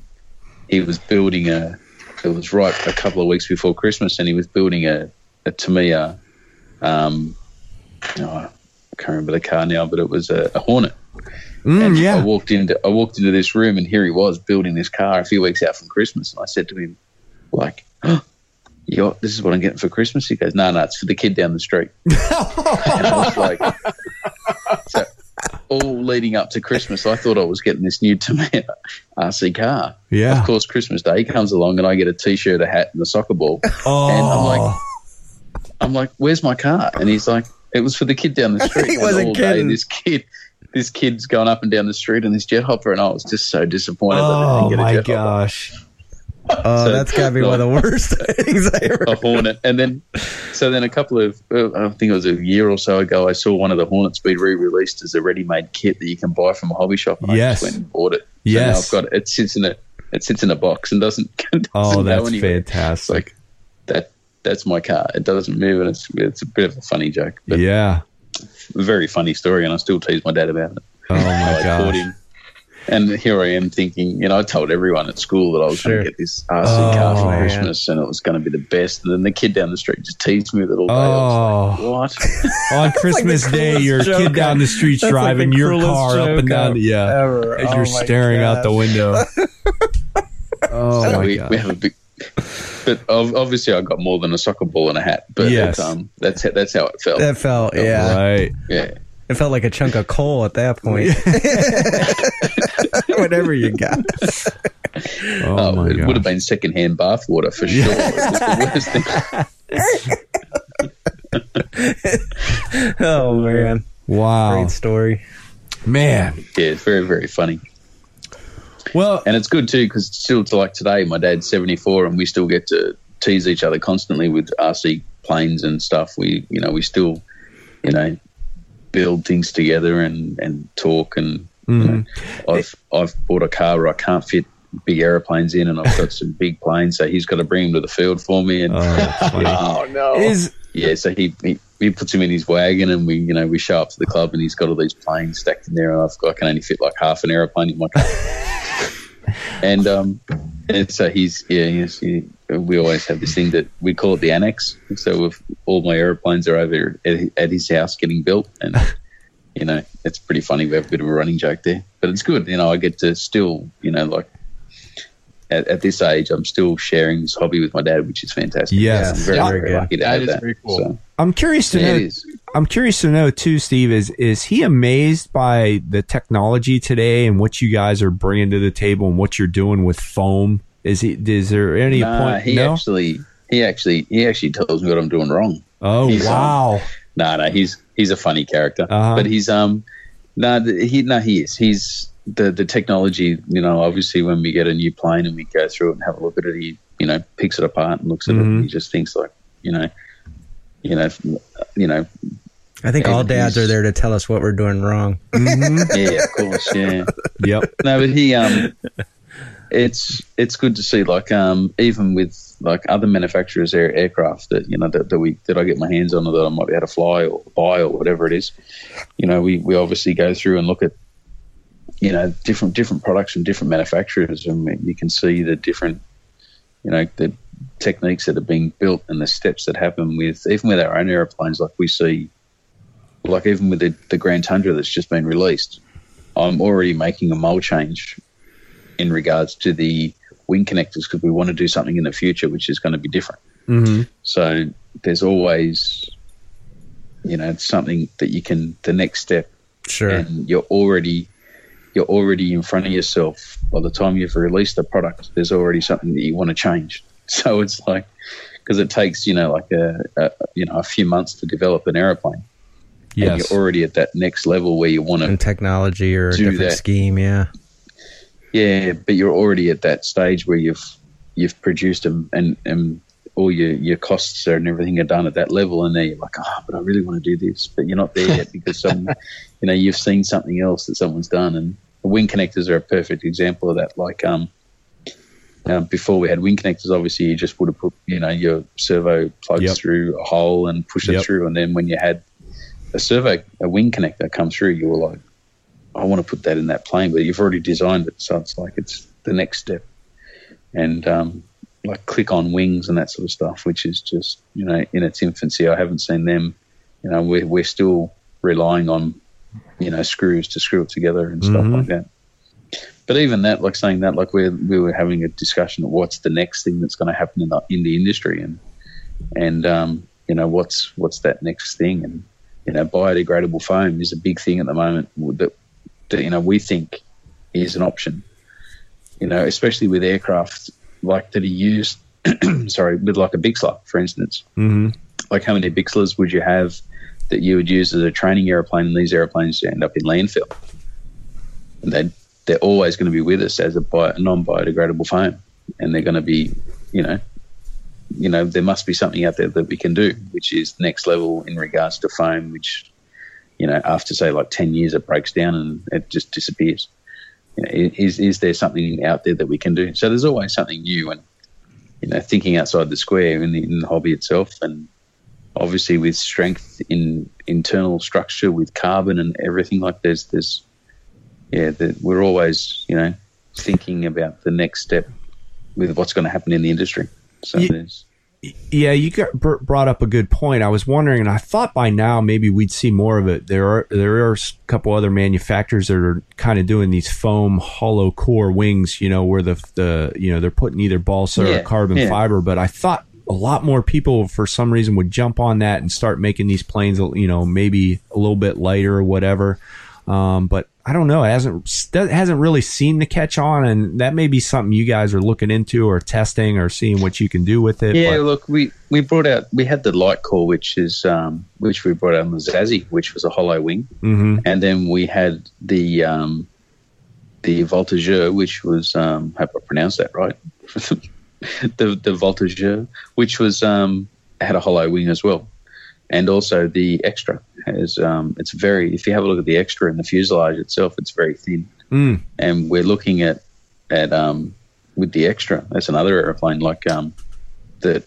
he was building a. It was right a couple of weeks before Christmas, and he was building a, a Tamiya. Um, oh, I can't remember the car now, but it was a, a Hornet. Mm, and yeah. I walked into I walked into this room, and here he was building this car a few weeks out from Christmas, and I said to him. Like, oh, yo, this is what I'm getting for Christmas. He goes, no, no, it's for the kid down the street. And I was like, so all leading up to Christmas, I thought I was getting this new Tomahawk R C car. Yeah. Of course, Christmas Day comes along and I get a T-shirt, a hat, and a soccer ball. Oh. And I'm like, I'm like, where's my car? And he's like, it was for the kid down the street. He wasn't and all kidding. Day, this kid. This kid's going up and down the street in this jet hopper, and I was just so disappointed. Oh that I didn't get my a jet gosh. Hopper. Oh, so, that's got to be no, one of the worst things I ever heard. A Hornet. And then, so then a couple of, I think it was a year or so ago, I saw one of the Hornets be re-released as a ready-made kit that you can buy from a hobby shop. And yes. I just went and bought it. So yes. Now I've got it. It sits in a, it sits in a box and doesn't, doesn't oh, that's go fantastic. Like, that, that's my car. It doesn't move, and it's, it's a bit of a funny joke. But yeah. Very funny story, and I still tease my dad about it. Oh, my God. And here I am thinking, you know, I told everyone at school that I was sure. going to get this R C oh, car for man. Christmas, and it was going to be the best. And then the kid down the street just teased me that all day. Oh. I was like, what? On Christmas like Day, your kid down the street's That's driving like the your car up and down. Yeah. Ever. As oh you're staring gosh. Out the window. oh, so my we, God. We have a big. But obviously, I got more than a soccer ball and a hat. But yes. it, um, that's how, that's how it felt. That felt, it felt yeah, right, yeah. It felt like a chunk of coal at that point. Whatever you got. Oh, oh my It gosh. Would have been secondhand bathwater for sure. It was the worst thing. Oh, man. Wow. Great story. Man. Yeah, it's very, very funny. Well, and it's good, too, because still to like today, my dad's seventy-four, and we still get to tease each other constantly with R C planes and stuff. We, you know, we still, you know, build things together and, and talk and mm-hmm. you know, I've I've bought a car where I can't fit big airplanes in, and I've got some big planes, so he's got to bring them to the field for me. And oh, oh no, Is- yeah. So he, he he puts him in his wagon, and we you know we show up to the club, and he's got all these planes stacked in there, and I've got, I can only fit like half an airplane in my car. And um, and so he's yeah, yes, he, we always have this thing that we call it the annex. So if all my airplanes are over at, at his house getting built, and you know, it's pretty funny. We have a bit of a running joke there, but it's good. You know, I get to still, you know, like at, at this age, I'm still sharing this hobby with my dad, which is fantastic. Yeah, I'm very, very, very lucky to have that. Very cool. So, I'm curious to know. I'm curious to know too, Steve. Is is he amazed by the technology today and what you guys are bringing to the table and what you're doing with foam? Is he? Is there any nah, point? He no, he actually, he actually, he actually tells me what I'm doing wrong. Oh he's, wow! Um, no, no, he's he's a funny character, uh-huh. but he's um, no, he no, he is. He's the the technology. You know, obviously, when we get a new plane and we go through it and have a look at it, he you know picks it apart and looks at mm-hmm. it. And he just thinks like you know, you know, you know. I think all dads are there to tell us what we're doing wrong. Mm-hmm. Yeah, of course. Yeah. Yep. No, but he um, it's it's good to see. Like um, even with like other manufacturers, air aircraft that you know that, that we that I get my hands on or that I might be able to fly or buy or whatever it is. You know, we, we obviously go through and look at you know different different products from different manufacturers, and you can see the different you know the techniques that are being built and the steps that happen with even with our own airplanes. Like we see. Like even with the, the Grand Tundra that's just been released, I'm already making a mold change in regards to the wing connectors because we want to do something in the future which is going to be different. Mm-hmm. So there's always, you know, something that you can the next step. Sure. And you're already you're already in front of yourself by the time you've released the product. There's already something that you want to change. So it's like because it takes you know like a, a you know a few months to develop an aeroplane. Yes. And you're already at that next level where you want to. And technology or a different that. scheme, yeah. Yeah, but you're already at that stage where you've you've produced them and, and all your, your costs are and everything are done at that level. And then you're like, oh, but I really want to do this. But you're not there yet because some, you know, you've seen something else that someone's done. And the wing connectors are a perfect example of that. Like um, uh, before we had wing connectors, obviously you just would have put, you know, your servo plugs yep. through a hole and push yep. it through. And then when you had a servo, a wing connector comes through, you were like, I want to put that in that plane, but you've already designed it. So it's like it's the next step. And um, like click on wings and that sort of stuff, which is just, you know, in its infancy. I haven't seen them. You know, we're, we're still relying on, you know, screws to screw it together and stuff mm-hmm. like that. But even that, like saying that, like we we were having a discussion of what's the next thing that's going to happen in the, in the industry and, and um, you know, what's what's that next thing and, you know, biodegradable foam is a big thing at the moment that, that, you know, we think is an option, you know, especially with aircraft like that are used, sorry, with like a Bixler, for instance. Mm-hmm. Like how many Bixlers would you have that you would use as a training airplane and these airplanes end up in landfill? And they, they're always going to be with us as a bio, non-biodegradable foam and they're going to be, you know, you know, there must be something out there that we can do, which is next level in regards to foam, which, you know, after, say, like ten years, it breaks down and it just disappears. You know, is is there something out there that we can do? So there's always something new and, you know, thinking outside the square in the, in the hobby itself and obviously with strength in internal structure with carbon and everything like there's this, yeah, the, we're always, you know, thinking about the next step with what's going to happen in the industry. So you, yeah, you got br- brought up a good point. I was wondering, and I thought by now maybe we'd see more of it. There are there are a couple other manufacturers that are kind of doing these foam hollow core wings, you know, where the the you know they're putting either balsa yeah, or carbon yeah. fiber. But I thought a lot more people for some reason would jump on that and start making these planes, you know, maybe a little bit lighter or whatever. Um, but I don't know. It hasn't it hasn't really seemed to catch on, and that may be something you guys are looking into or testing or seeing what you can do with it. Yeah, but. Look, we, we brought out we had the light core, which is um, which we brought out on the Zazzy, which was a hollow wing, mm-hmm. and then we had the um, the Voltigeur, which was um, I hope I pronounced that right. the the Voltigeur, which was um, had a hollow wing as well. And also the extra has um, it's very. If you have a look at the extra and the fuselage itself, it's very thin. Mm. And we're looking at at um, with the extra. That's another airplane like um, that.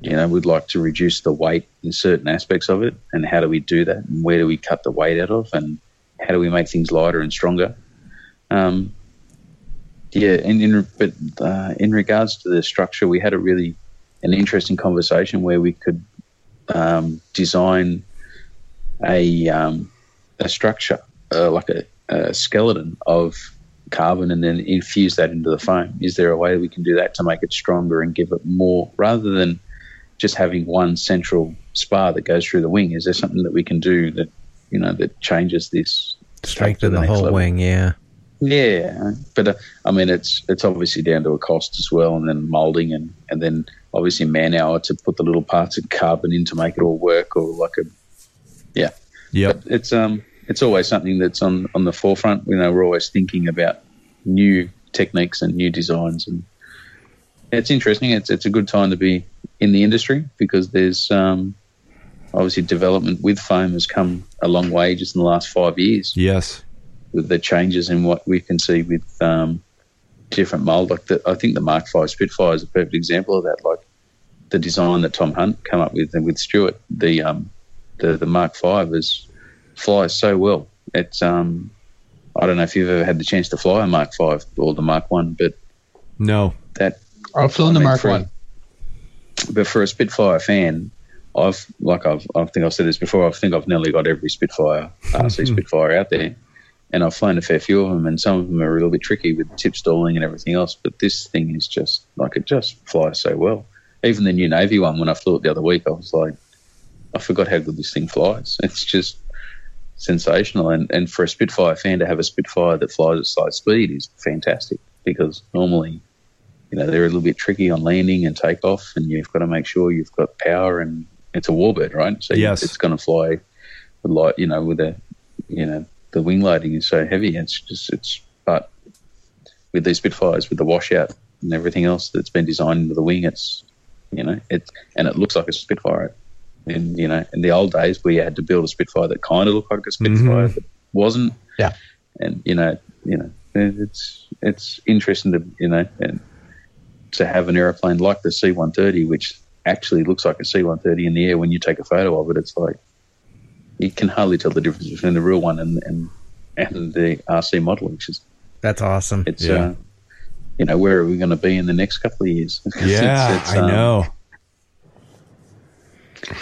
You know, we'd like to reduce the weight in certain aspects of it. And how do we do that? And where do we cut the weight out of? And how do we make things lighter and stronger? Um, yeah. And in but uh, in regards to the structure, we had a really an interesting conversation where we could. Um, design a um, a structure, uh, like a, a skeleton of carbon, and then infuse that into the foam? Is there a way we can do that to make it stronger and give it more, rather than just having one central spar that goes through the wing? Is there something that we can do that, you know, that changes this strength of the, the whole level? Wing? Yeah. Yeah, but uh, I mean, it's it's obviously down to a cost as well, and then moulding, and, and then obviously man hour to put the little parts of carbon in to make it all work, or like a yeah, yeah. It's um, it's always something that's on, on the forefront. You know, we're always thinking about new techniques and new designs, and it's interesting. It's it's a good time to be in the industry, because there's um, obviously development with foam has come a long way just in the last five years. Yes. The changes in what we can see with um, different mould, like the, I think the Mark V Spitfire is a perfect example of that. Like the design that Tom Hunt came up with and with Stuart, the um, the, the Mark V is flies so well. It's um, I don't know if you've ever had the chance to fly a Mark V or the Mark I, but no, that I've flown the Mark I. But for a Spitfire fan, I've like I've I think I've said this before. I think I've nearly got every Spitfire R C Spitfire out there. And I've flown a fair few of them, and some of them are a little bit tricky with tip stalling and everything else. But this thing is just like, it just flies so well. Even the new Navy one, when I flew it the other week, I was like, I forgot how good this thing flies. It's just sensational. And, and for a Spitfire fan to have a Spitfire that flies at slight speed is fantastic, because normally, you know, they're a little bit tricky on landing and takeoff, and you've got to make sure you've got power, and it's a warbird, right? So yes. It's going to fly with light, you know, with a, you know, the wing loading is so heavy. It's just, it's, but with these Spitfires, with the washout and everything else that's been designed into the wing, it's, you know, it, and it looks like a Spitfire. And, you know, in the old days, we had to build a Spitfire that kind of looked like a Spitfire, mm-hmm. but wasn't. Yeah. And, you know, you know, it's, it's interesting to, you know, and to have an airplane like the C one thirty, which actually looks like a C one thirty in the air when you take a photo of it. It's like, you can hardly tell the difference between the real one and and, and the R C model, which is that's awesome. It's yeah. uh, you know, where are we going to be in the next couple of years? Yeah, it's, it's, um, I know.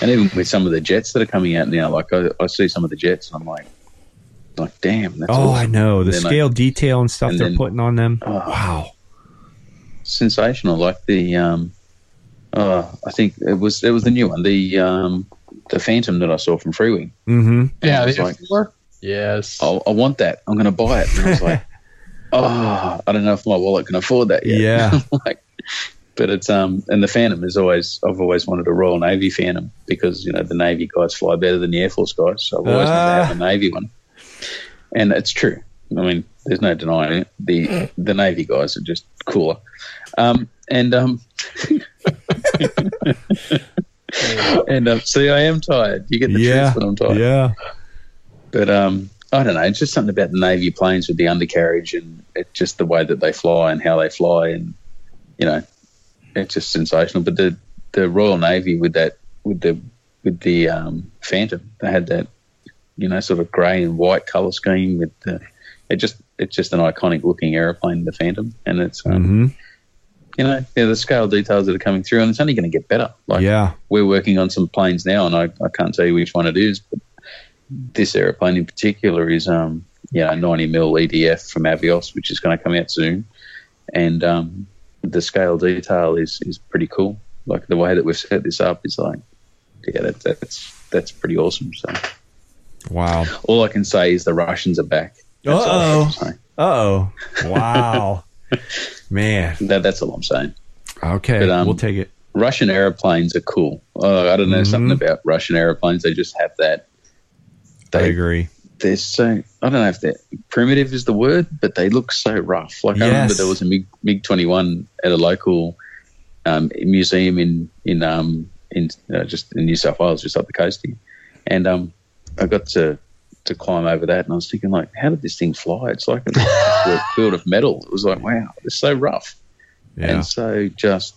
And even with some of the jets that are coming out now, like I, I see some of the jets, and I'm like, like damn, that's oh, awesome. I know the scale, like, detail, and stuff and they're then, putting on them. Oh, wow, sensational! Like the, um, oh, I think it was it was the new one, the. Um, The Phantom that I saw from Freewing. Mm-hmm. Yeah, I was like, yes. I'll, I want that. I'm going to buy it. And I was like, oh, I don't know if my wallet can afford that yet. Yeah. Like, but it's um, and the Phantom is always. I've always wanted a Royal Navy Phantom, because you know the Navy guys fly better than the Air Force guys. So I've always uh. wanted to have a Navy one. And it's true. I mean, there's no denying it. The the Navy guys are just cooler. Um, and um. And um, see, I am tired. You get the yeah, truth, but I'm tired. Yeah. But um, I don't know. It's just something about the Navy planes with the undercarriage, and it, just the way that they fly and how they fly, and you know, it's just sensational. But the, the Royal Navy with that with the with the um, Phantom, they had that, you know, sort of grey and white colour scheme with the, it just it's just an iconic looking aeroplane, the Phantom, and it's. Um, mm-hmm. You know, yeah, the scale details that are coming through, and it's only going to get better. Like, yeah. We're working on some planes now, and I, I can't tell you which one it is, but this aeroplane in particular is, um, you know, ninety mil E D F from Avios, which is going to come out soon, and um, the scale detail is, is pretty cool. Like the way that we've set this up is like, yeah, that, that's that's pretty awesome. So, wow. All I can say is the Russians are back. Uh oh. Uh oh. Wow. Man, that, that's all I'm saying. Okay, but, um, we'll take it. Russian aeroplanes are cool. Oh, I don't know, mm-hmm. something about Russian aeroplanes. They just have that. They, I agree. They're so, I don't know if they're primitive is the word, but they look so rough. Like yes. I remember there was a MiG, MiG twenty-one at a local um, museum in in um in uh, just in New South Wales, just up the coast here, and um I got to. to climb over that, and I was thinking, like, how did this thing fly? It's like a field of metal. It was like, wow, it's so rough. Yeah. And so just,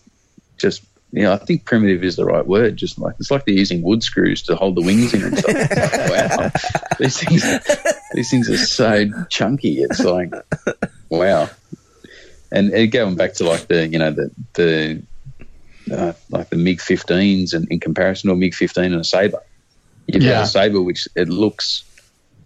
just you know, I think primitive is the right word. Just like, it's like they're using wood screws to hold the wings in and stuff. It's like, wow, these things, these things are so chunky. It's like, wow. And, and going back to like the, you know, the, the uh, like the MiG fifteens and in comparison to a MiG fifteen and a Sabre. You've yeah. got a Sabre, which it looks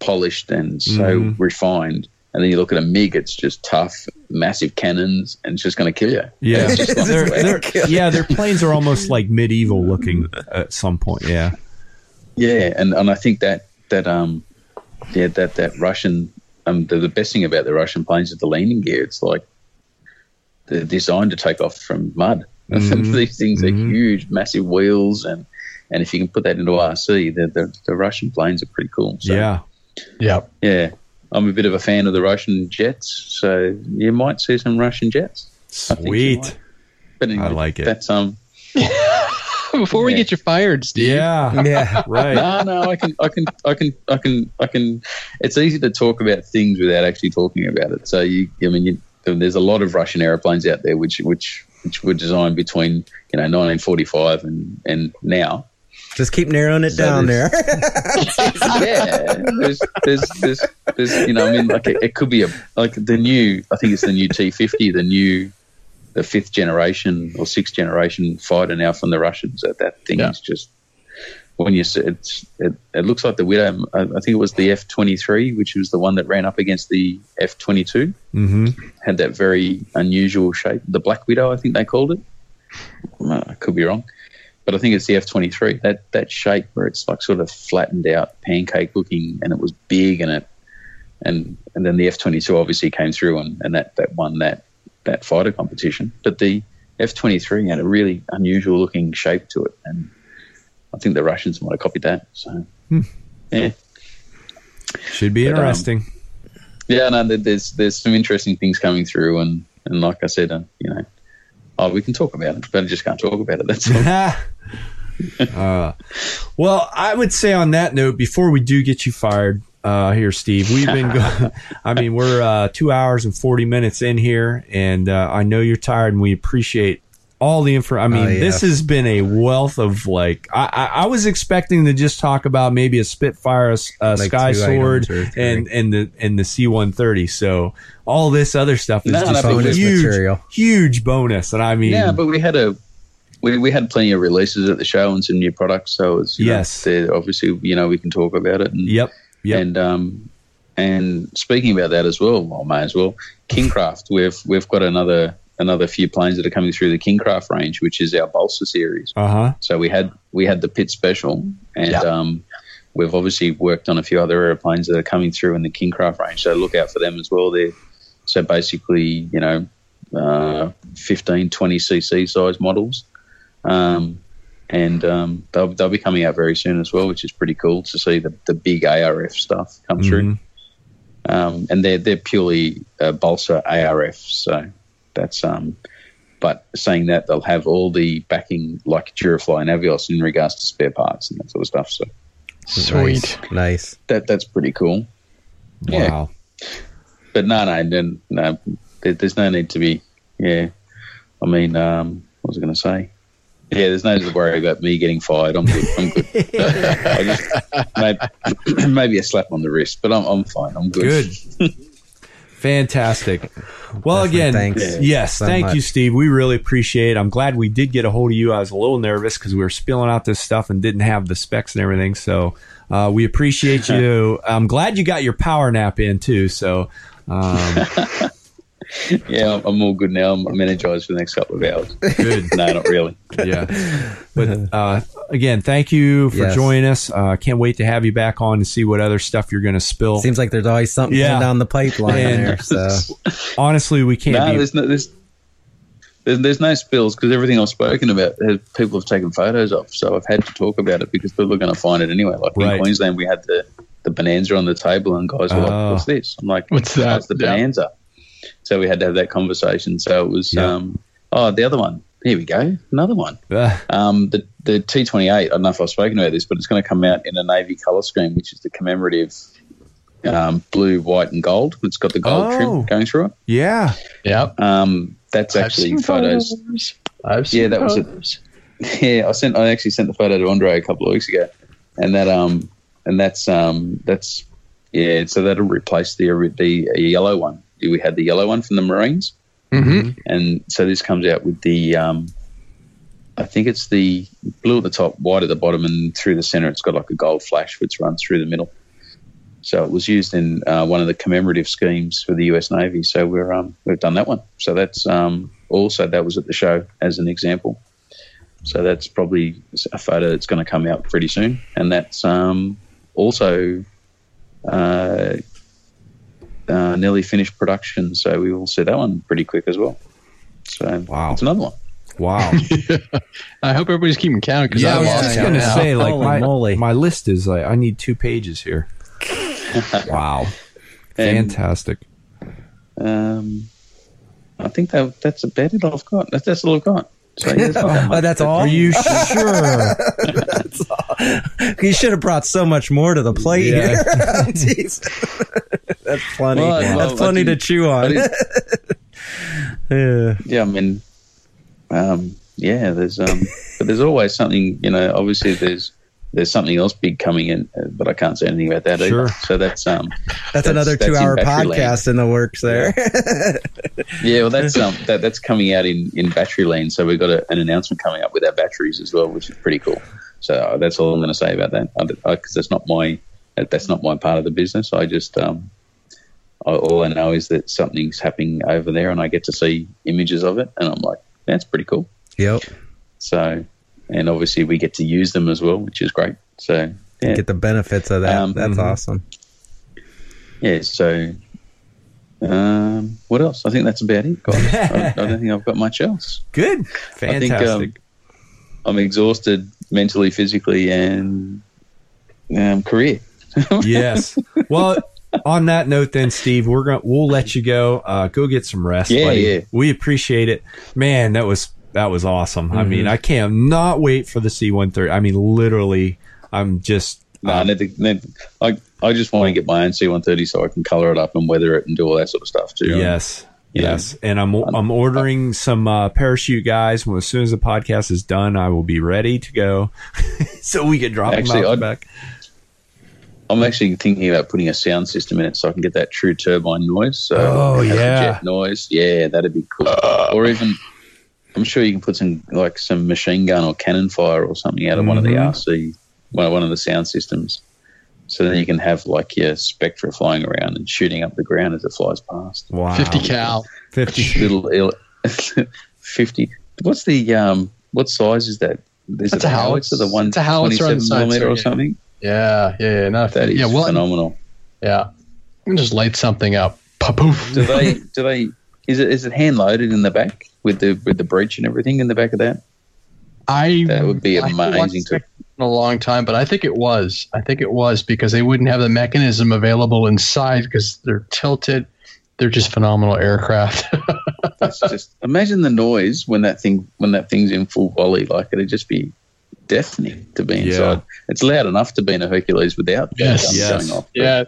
polished and so mm. refined. And then you look at a MiG, it's just tough, massive cannons, and it's just going to kill you. Yeah, like, they're, they're, yeah, their planes are almost like medieval looking at some point. Yeah, yeah, and, and I think that that um, yeah, that that Russian um, the, the best thing about the Russian planes is the landing gear. It's like they're designed to take off from mud. Mm-hmm. These things mm-hmm. are huge, massive wheels, and, and if you can put that into R C, the the, the Russian planes are pretty cool. So, yeah, yeah, yeah. I'm a bit of a fan of the Russian jets, so you might see some Russian jets. Sweet. I, anyway, I like it. That's um. Before yeah. we get you fired, Steve. Yeah, yeah, right. No, no, I can, I can, I can, I can, I can. It's easy to talk about things without actually talking about it. So you, I mean, you, there's a lot of Russian airplanes out there which, which, which were designed between you know nineteen forty-five and and now. Just keep narrowing it so down there. yeah, there's, there's, there's, there's, you know, I mean, like it, it could be a like the new. I think it's the new T fifty, the new, the fifth generation or sixth generation fighter now from the Russians. That that thing yeah. is just when you see it's, it, it looks like the Widow. I think it was the F twenty-three, which was the one that ran up against the F twenty-two. Mm-hmm. Had that very unusual shape, the Black Widow, I think they called it. I could be wrong. But I think it's the F twenty-three, that that shape where it's like sort of flattened out, pancake looking, and it was big and it, and and then the F twenty-two obviously came through and, and that, that won that that fighter competition. But the F twenty-three had a really unusual looking shape to it, and I think the Russians might have copied that. So hmm. yeah, should be but, interesting. Um, yeah, no, there's there's some interesting things coming through, and and like I said, uh, you know. Oh, we can talk about it, but I just can't talk about it. That's all. uh, well, I would say on that note, before we do get you fired uh, here, Steve, we've been going, I mean, we're uh, two hours and forty minutes in here, and uh, I know you're tired, and we appreciate all the info. I mean, oh, yeah. this has been a wealth of, like, I, I, I was expecting to just talk about maybe a Spitfire, a, a like Sky Sword, and, and the and the C one thirty. So all this other stuff is no, just no, a huge, material. huge bonus. And I mean, yeah, but we had a we we had plenty of releases at the show and some new products. So it's yes, know, obviously, you know, we can talk about it. And, yep, yep. And um, and speaking about that as well, well, may as well. Kingcraft, we've we've got another. Another few planes that are coming through the Kingcraft range, which is our Balsa series. Uh-huh. So we had we had the Pit Special, and yep. um, we've obviously worked on a few other airplanes that are coming through in the Kingcraft range. So look out for them as well. They're so basically, you know, uh, fifteen, twenty C C size models, um, and um, they'll they'll be coming out very soon as well, which is pretty cool to see the the big A R F stuff come mm-hmm. through. Um, and they're they're purely uh, Balsa A R F, so. That's um, but saying that they'll have all the backing like Durafly and Avios in regards to spare parts and that sort of stuff. So sweet, nice. That that's pretty cool. Wow. Yeah. But no, no, no, no. There, there's no need to be. Yeah. I mean, um, what was I going to say? Yeah, there's no need to worry about me getting fired. I'm good. I'm good. I just, maybe, maybe a slap on the wrist, but I'm I'm fine. I'm good. Good. Fantastic. Well, definitely again, thanks. yes, so thank much. you, Steve. We really appreciate it. I'm glad we did get a hold of you. I was a little nervous because we were spilling out this stuff and didn't have the specs and everything. So uh, we appreciate you. I'm glad you got your power nap in too. So um, yeah, I'm all good now. I'm energized for the next couple of hours. Good. No, not really. Yeah. But uh, again, thank you for yes. joining us. I uh, can't wait to have you back on to see what other stuff you're going to spill. Seems like there's always something yeah. down the pipeline there. So. Honestly, we can't. No, be- there's no there's, there's, there's no spills because everything I've spoken about, has, people have taken photos of. So I've had to talk about it because people are going to find it anyway. Like right. in Queensland, we had the, the Bonanza on the table and guys were oh. like, what's this? I'm like, what's that? That's the yeah. Bonanza. So we had to have that conversation. So it was, yeah. um, oh, the other one. Here we go, another one. um, the the T twenty-eight, I don't know if I've spoken about this, but it's going to come out in a navy colour scheme, which is the commemorative um, blue, white, and gold. It's got the gold oh, trim going through it. Yeah. Yeah. Um, that's I've actually seen photos. photos. I've seen yeah, that photos. was it. Yeah, I sent. I actually sent the photo to Andre a couple of weeks ago, and that um and that's um that's yeah. So that'll replace the the yellow one. We had the yellow one from the Marines. Mm-hmm. And so this comes out with the, um, I think it's the blue at the top, white at the bottom, and through the center it's got like a gold flash which runs through the middle. So it was used in uh, one of the commemorative schemes for the U S Navy. So we're um, we've done that one. So that's um, also that was at the show as an example. So that's probably a photo that's going to come out pretty soon, and that's um, also uh, uh, nearly finished production. So we will see that one pretty quick as well. So wow, it's another one. Wow. I hope everybody's keeping count. Cause yeah, I was just going to say, like, my, moly. my list is like, I need two pages here. Wow. And, fantastic. Um, I think that that's about it I've got. That's, that's all I've got. So, yeah, that's, that oh, that's all? Are you sure? That's all. You should have brought so much more to the plate yeah. here. That's plenty. Well, yeah. well, that's plenty to chew on. yeah. yeah, I mean... Um, yeah, there's, um, but there's always something, you know, obviously there's, there's something else big coming in, but I can't say anything about that sure. either. So that's, um, that's, that's another two that's hour podcast land. in the works there. yeah. Well, that's, um, that, that's coming out in, in battery land. So we've got a, an announcement coming up with our batteries as well, which is pretty cool. So that's all I'm going to say about that. I, I, Cause that's not my, that's not my part of the business. I just, um, I, all I know is that something's happening over there and I get to see images of it and I'm like, that's pretty cool. Yep. So, and obviously we get to use them as well, which is great. So, yeah. Get the benefits of that. Um, that's mm-hmm. awesome. Yeah. So, um, what else? I think that's about it, guys. I, I don't think I've got much else. Good. Fantastic. I think, um, I'm exhausted mentally, physically, and um, career. Yes. Well, on that note, then, Steve, we're gonna we'll let you go. Uh, go get some rest, yeah, buddy. Yeah. We appreciate it, man. That was that was awesome. Mm-hmm. I mean, I can't not wait for the C one thirty. I mean, literally, I'm just. No, um, I I just want to get my own C one thirty so I can color it up and weather it and do all that sort of stuff too. Yes, you yes, know? And I'm I'm ordering some uh, parachute guys. Well, as soon as the podcast is done, I will be ready to go, so we can drop Actually, them out I'd, the back. I'm actually thinking about putting a sound system in it so I can get that true turbine noise. So oh, yeah. Jet noise. Yeah, that'd be cool. Uh, or even, I'm sure you can put some, like, some machine gun or cannon fire or something out of mm-hmm. one of the R C, one of the sound systems. So then you can have, like, your Spectra flying around and shooting up the ground as it flies past. Wow. fifty cal. fifty. Little, fifty. What's the, um, what size is that? Is That's it a howitzer? The one twenty-seven millimeter or something? Yeah, yeah, yeah. No, that is yeah, well, phenomenal. Yeah, you can just light something up. Poof. Do they? Do they? Is it? Is it hand loaded in the back with the with the breech and everything in the back of that? I that would be amazing to. In a long time, but I think it was. I think it was because they wouldn't have the mechanism available inside because they're tilted. They're just phenomenal aircraft. That's just imagine the noise when that thing when that thing's in full volley. Like it'd just be. Deafening to be inside. Yeah. It's loud enough to be in a Hercules without yes, yes. going off. Yeah.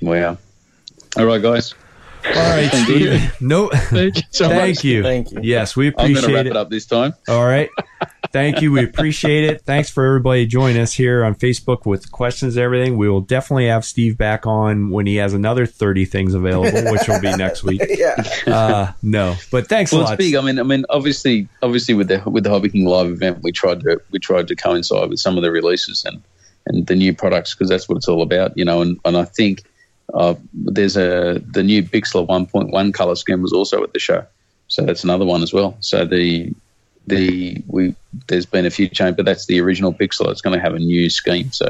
Wow. All right, guys. All right, Steve. No, thank you. So thank, you. thank you. Yes, we appreciate it. I'm going to wrap it. it up this time. All right. Thank you. We appreciate it. Thanks for everybody joining us here on Facebook with questions and everything. We will definitely have Steve back on when he has another thirty things available, which will be next week. yeah. Uh, no, but thanks well, a lot. Well, it's big. I mean, I mean, obviously, obviously, with the with the Hobby King live event, we tried to we tried to coincide with some of the releases and, and the new products because that's what it's all about, you know. And and I think uh, there's a the new Bixler one point one color scheme was also at the show, so that's another one as well. So the The we there's been a few changes, but that's the original Bixler. It's going to have a new scheme, so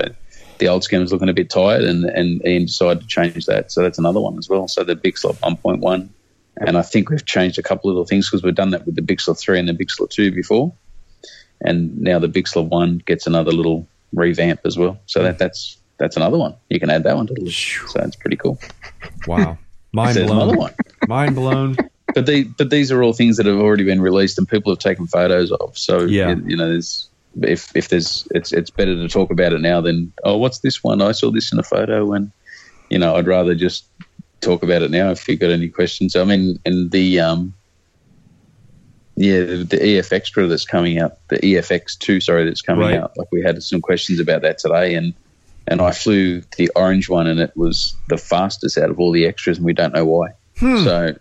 the old scheme is looking a bit tired, and and Ian decided to change that. So that's another one as well. So the Bixler one point one, and I think we've changed a couple little things because we've done that with the Bixler three and the Bixler two before, and now the Bixler one gets another little revamp as well. So that that's that's another one. You can add that one to the list. So it's pretty cool. Wow, mind blown. Another one. Mind blown. But, they, but these are all things that have already been released and people have taken photos of. So, yeah. you, you know, there's, if if there's, it's it's better to talk about it now than, oh, what's this one? I saw this in a photo. And, you know, I'd rather just talk about it now if you've got any questions. I mean, and the, um, yeah, the, the E F X that's coming out, the E F X two, sorry, that's coming right. out. Like we had some questions about that today and, and I flew the orange one and it was the fastest out of all the extras and we don't know why. Hmm. So...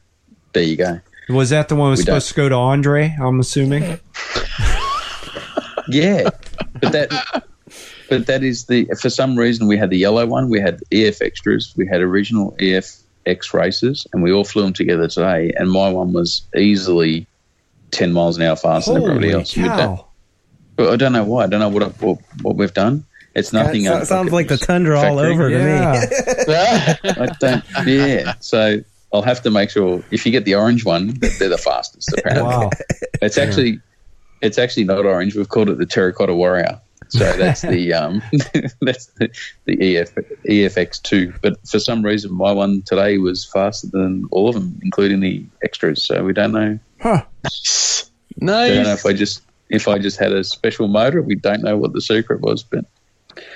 There you go. Was that the one that was we supposed don't. to go to Andre, I'm assuming? yeah. But that But that is the, for some reason, we had the yellow one, we had E F extras, we had original E F X races, and we all flew them together today. And my one was easily ten miles an hour faster Holy than everybody else. Cow. But I don't know why. I don't know what I, what, what we've done. It's nothing. That sounds, sounds like the Tundra factory. all over yeah. to me. I don't, yeah. So I'll have to make sure if you get the orange one, they're the fastest. Apparently, wow. It's yeah. actually, it's actually not orange. We've called it the Terracotta Warrior. So that's the um, that's the, the E F, E F X two. But for some reason, my one today was faster than all of them, including the extras. So we don't know. Huh. Nice. I don't know if I just if I just had a special motor. We don't know what the secret was, but.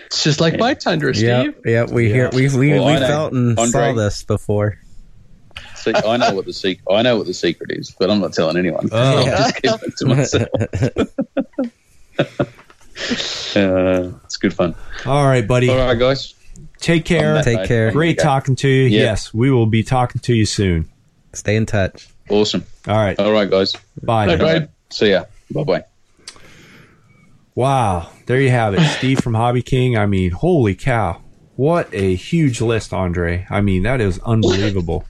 It's just like yeah. my Tundra, Steve. Yeah, yep, we hear we we, well, we felt and Andre, saw this before. See, I know what the secret. I know what the secret is, but I'm not telling anyone. Oh. Yeah. I'll just keep it to myself. uh, it's good fun. All right, buddy. All right, guys. Take care. Take note, care. Great okay. talking to you. Yeah. Yes, we will be talking to you soon. Stay in touch. Awesome. All right. All right, guys. Bye. Bye. Bye. See ya. Bye. Bye. Wow, there you have it. Steve from Hobby King. I mean, holy cow. What a huge list, Andre. I mean, that is unbelievable.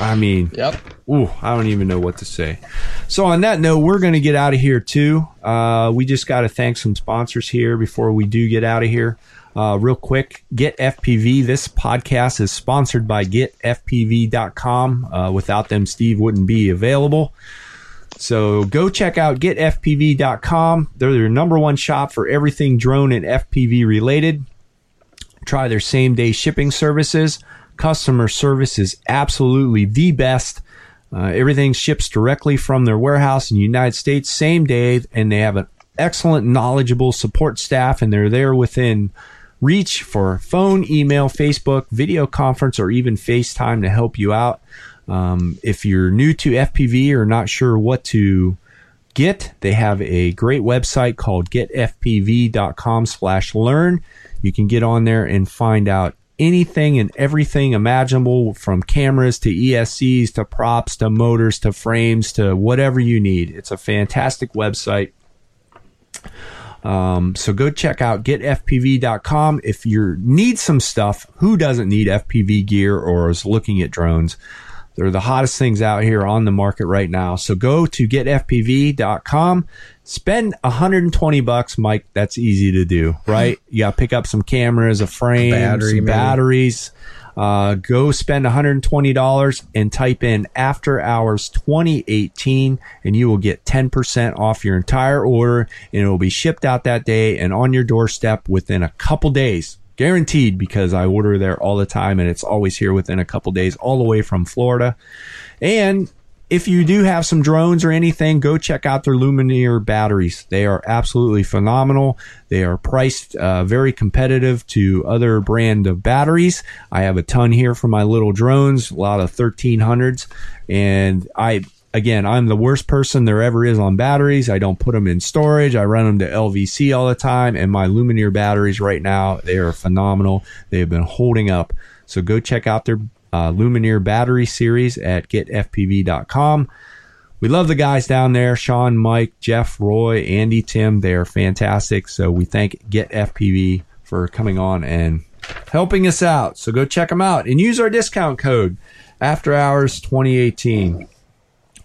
I mean, yep. Ooh, I don't even know what to say. So on that note, we're going to get out of here too. Uh, we just got to thank some sponsors here before we do get out of here. Uh, real quick, Get F P V. This podcast is sponsored by get F P V dot com. Uh, without them, Steve wouldn't be available. So go check out get F P V dot com. They're their number one shop for everything drone and F P V related. Try their same-day shipping services. Customer service is absolutely the best. Uh, everything ships directly from their warehouse in the United States, same day, and they have an excellent, knowledgeable support staff, and they're there within reach for phone, email, Facebook, video conference, or even FaceTime to help you out. Um, if you're new to F P V or not sure what to get, they have a great website called get F P V dot com slash learn. You can get on there and find out anything and everything imaginable, from cameras to E S Cs to props to motors to frames to whatever you need. It's a fantastic website. Um, so go check out get F P V dot com. If you need some stuff, who doesn't need F P V gear or is looking at drones? They're the hottest things out here on the market right now. So go to get F P V dot com. Spend one hundred twenty bucks, Mike. That's easy to do, right? You got to pick up some cameras, a frame, Battery, some batteries. Uh, go spend one hundred twenty dollars and type in After Hours twenty eighteen, and you will get ten percent off your entire order, and it will be shipped out that day and on your doorstep within a couple days. Guaranteed, because I order there all the time and it's always here within a couple days, all the way from Florida. And if you do have some drones or anything, go check out their Lumineer batteries. They are absolutely phenomenal. They are priced uh, very competitive to other brand of batteries. I have a ton here for my little drones, a lot of thirteen hundreds. And I, again, I'm the worst person there ever is on batteries. I don't put them in storage. I run them to L V C all the time. And my Lumineer batteries right now, they are phenomenal. They have been holding up. So go check out their uh, Lumineer battery series at get F P V dot com. We love the guys down there, Sean, Mike, Jeff, Roy, Andy, Tim. They are fantastic. So we thank GetFPV for coming on and helping us out. So go check them out and use our discount code, After Hours twenty eighteen.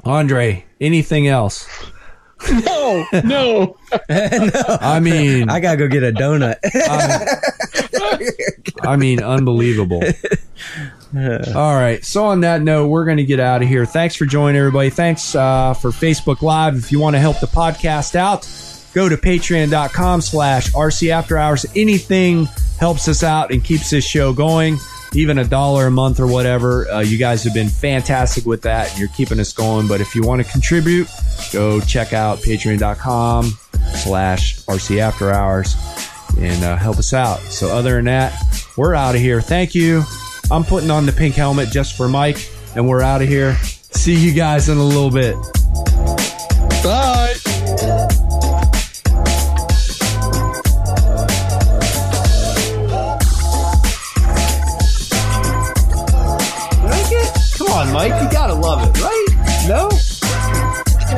Andre, anything else? No, no. no. I mean, I got to go get a donut. I, I mean, unbelievable. All right. So on that note, we're going to get out of here. Thanks for joining, everybody. Thanks uh, for Facebook Live. If you want to help the podcast out, go to patreon dot com slash R C After Hours. Anything helps us out and keeps this show going. Even a dollar a month or whatever. Uh, you guys have been fantastic with that, and you're keeping us going. But if you want to contribute, go check out patreon dot com slash R C After Hours and uh, help us out. So other than that, we're out of here. Thank you. I'm putting on the pink helmet just for Mike, and we're out of here. See you guys in a little bit. Bye. Mike, you gotta love it, right? No?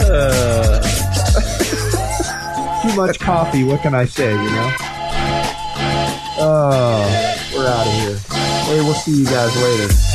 Uh. too much coffee. What can I say, you know? Oh, we're out of here. Hey, we'll see you guys later.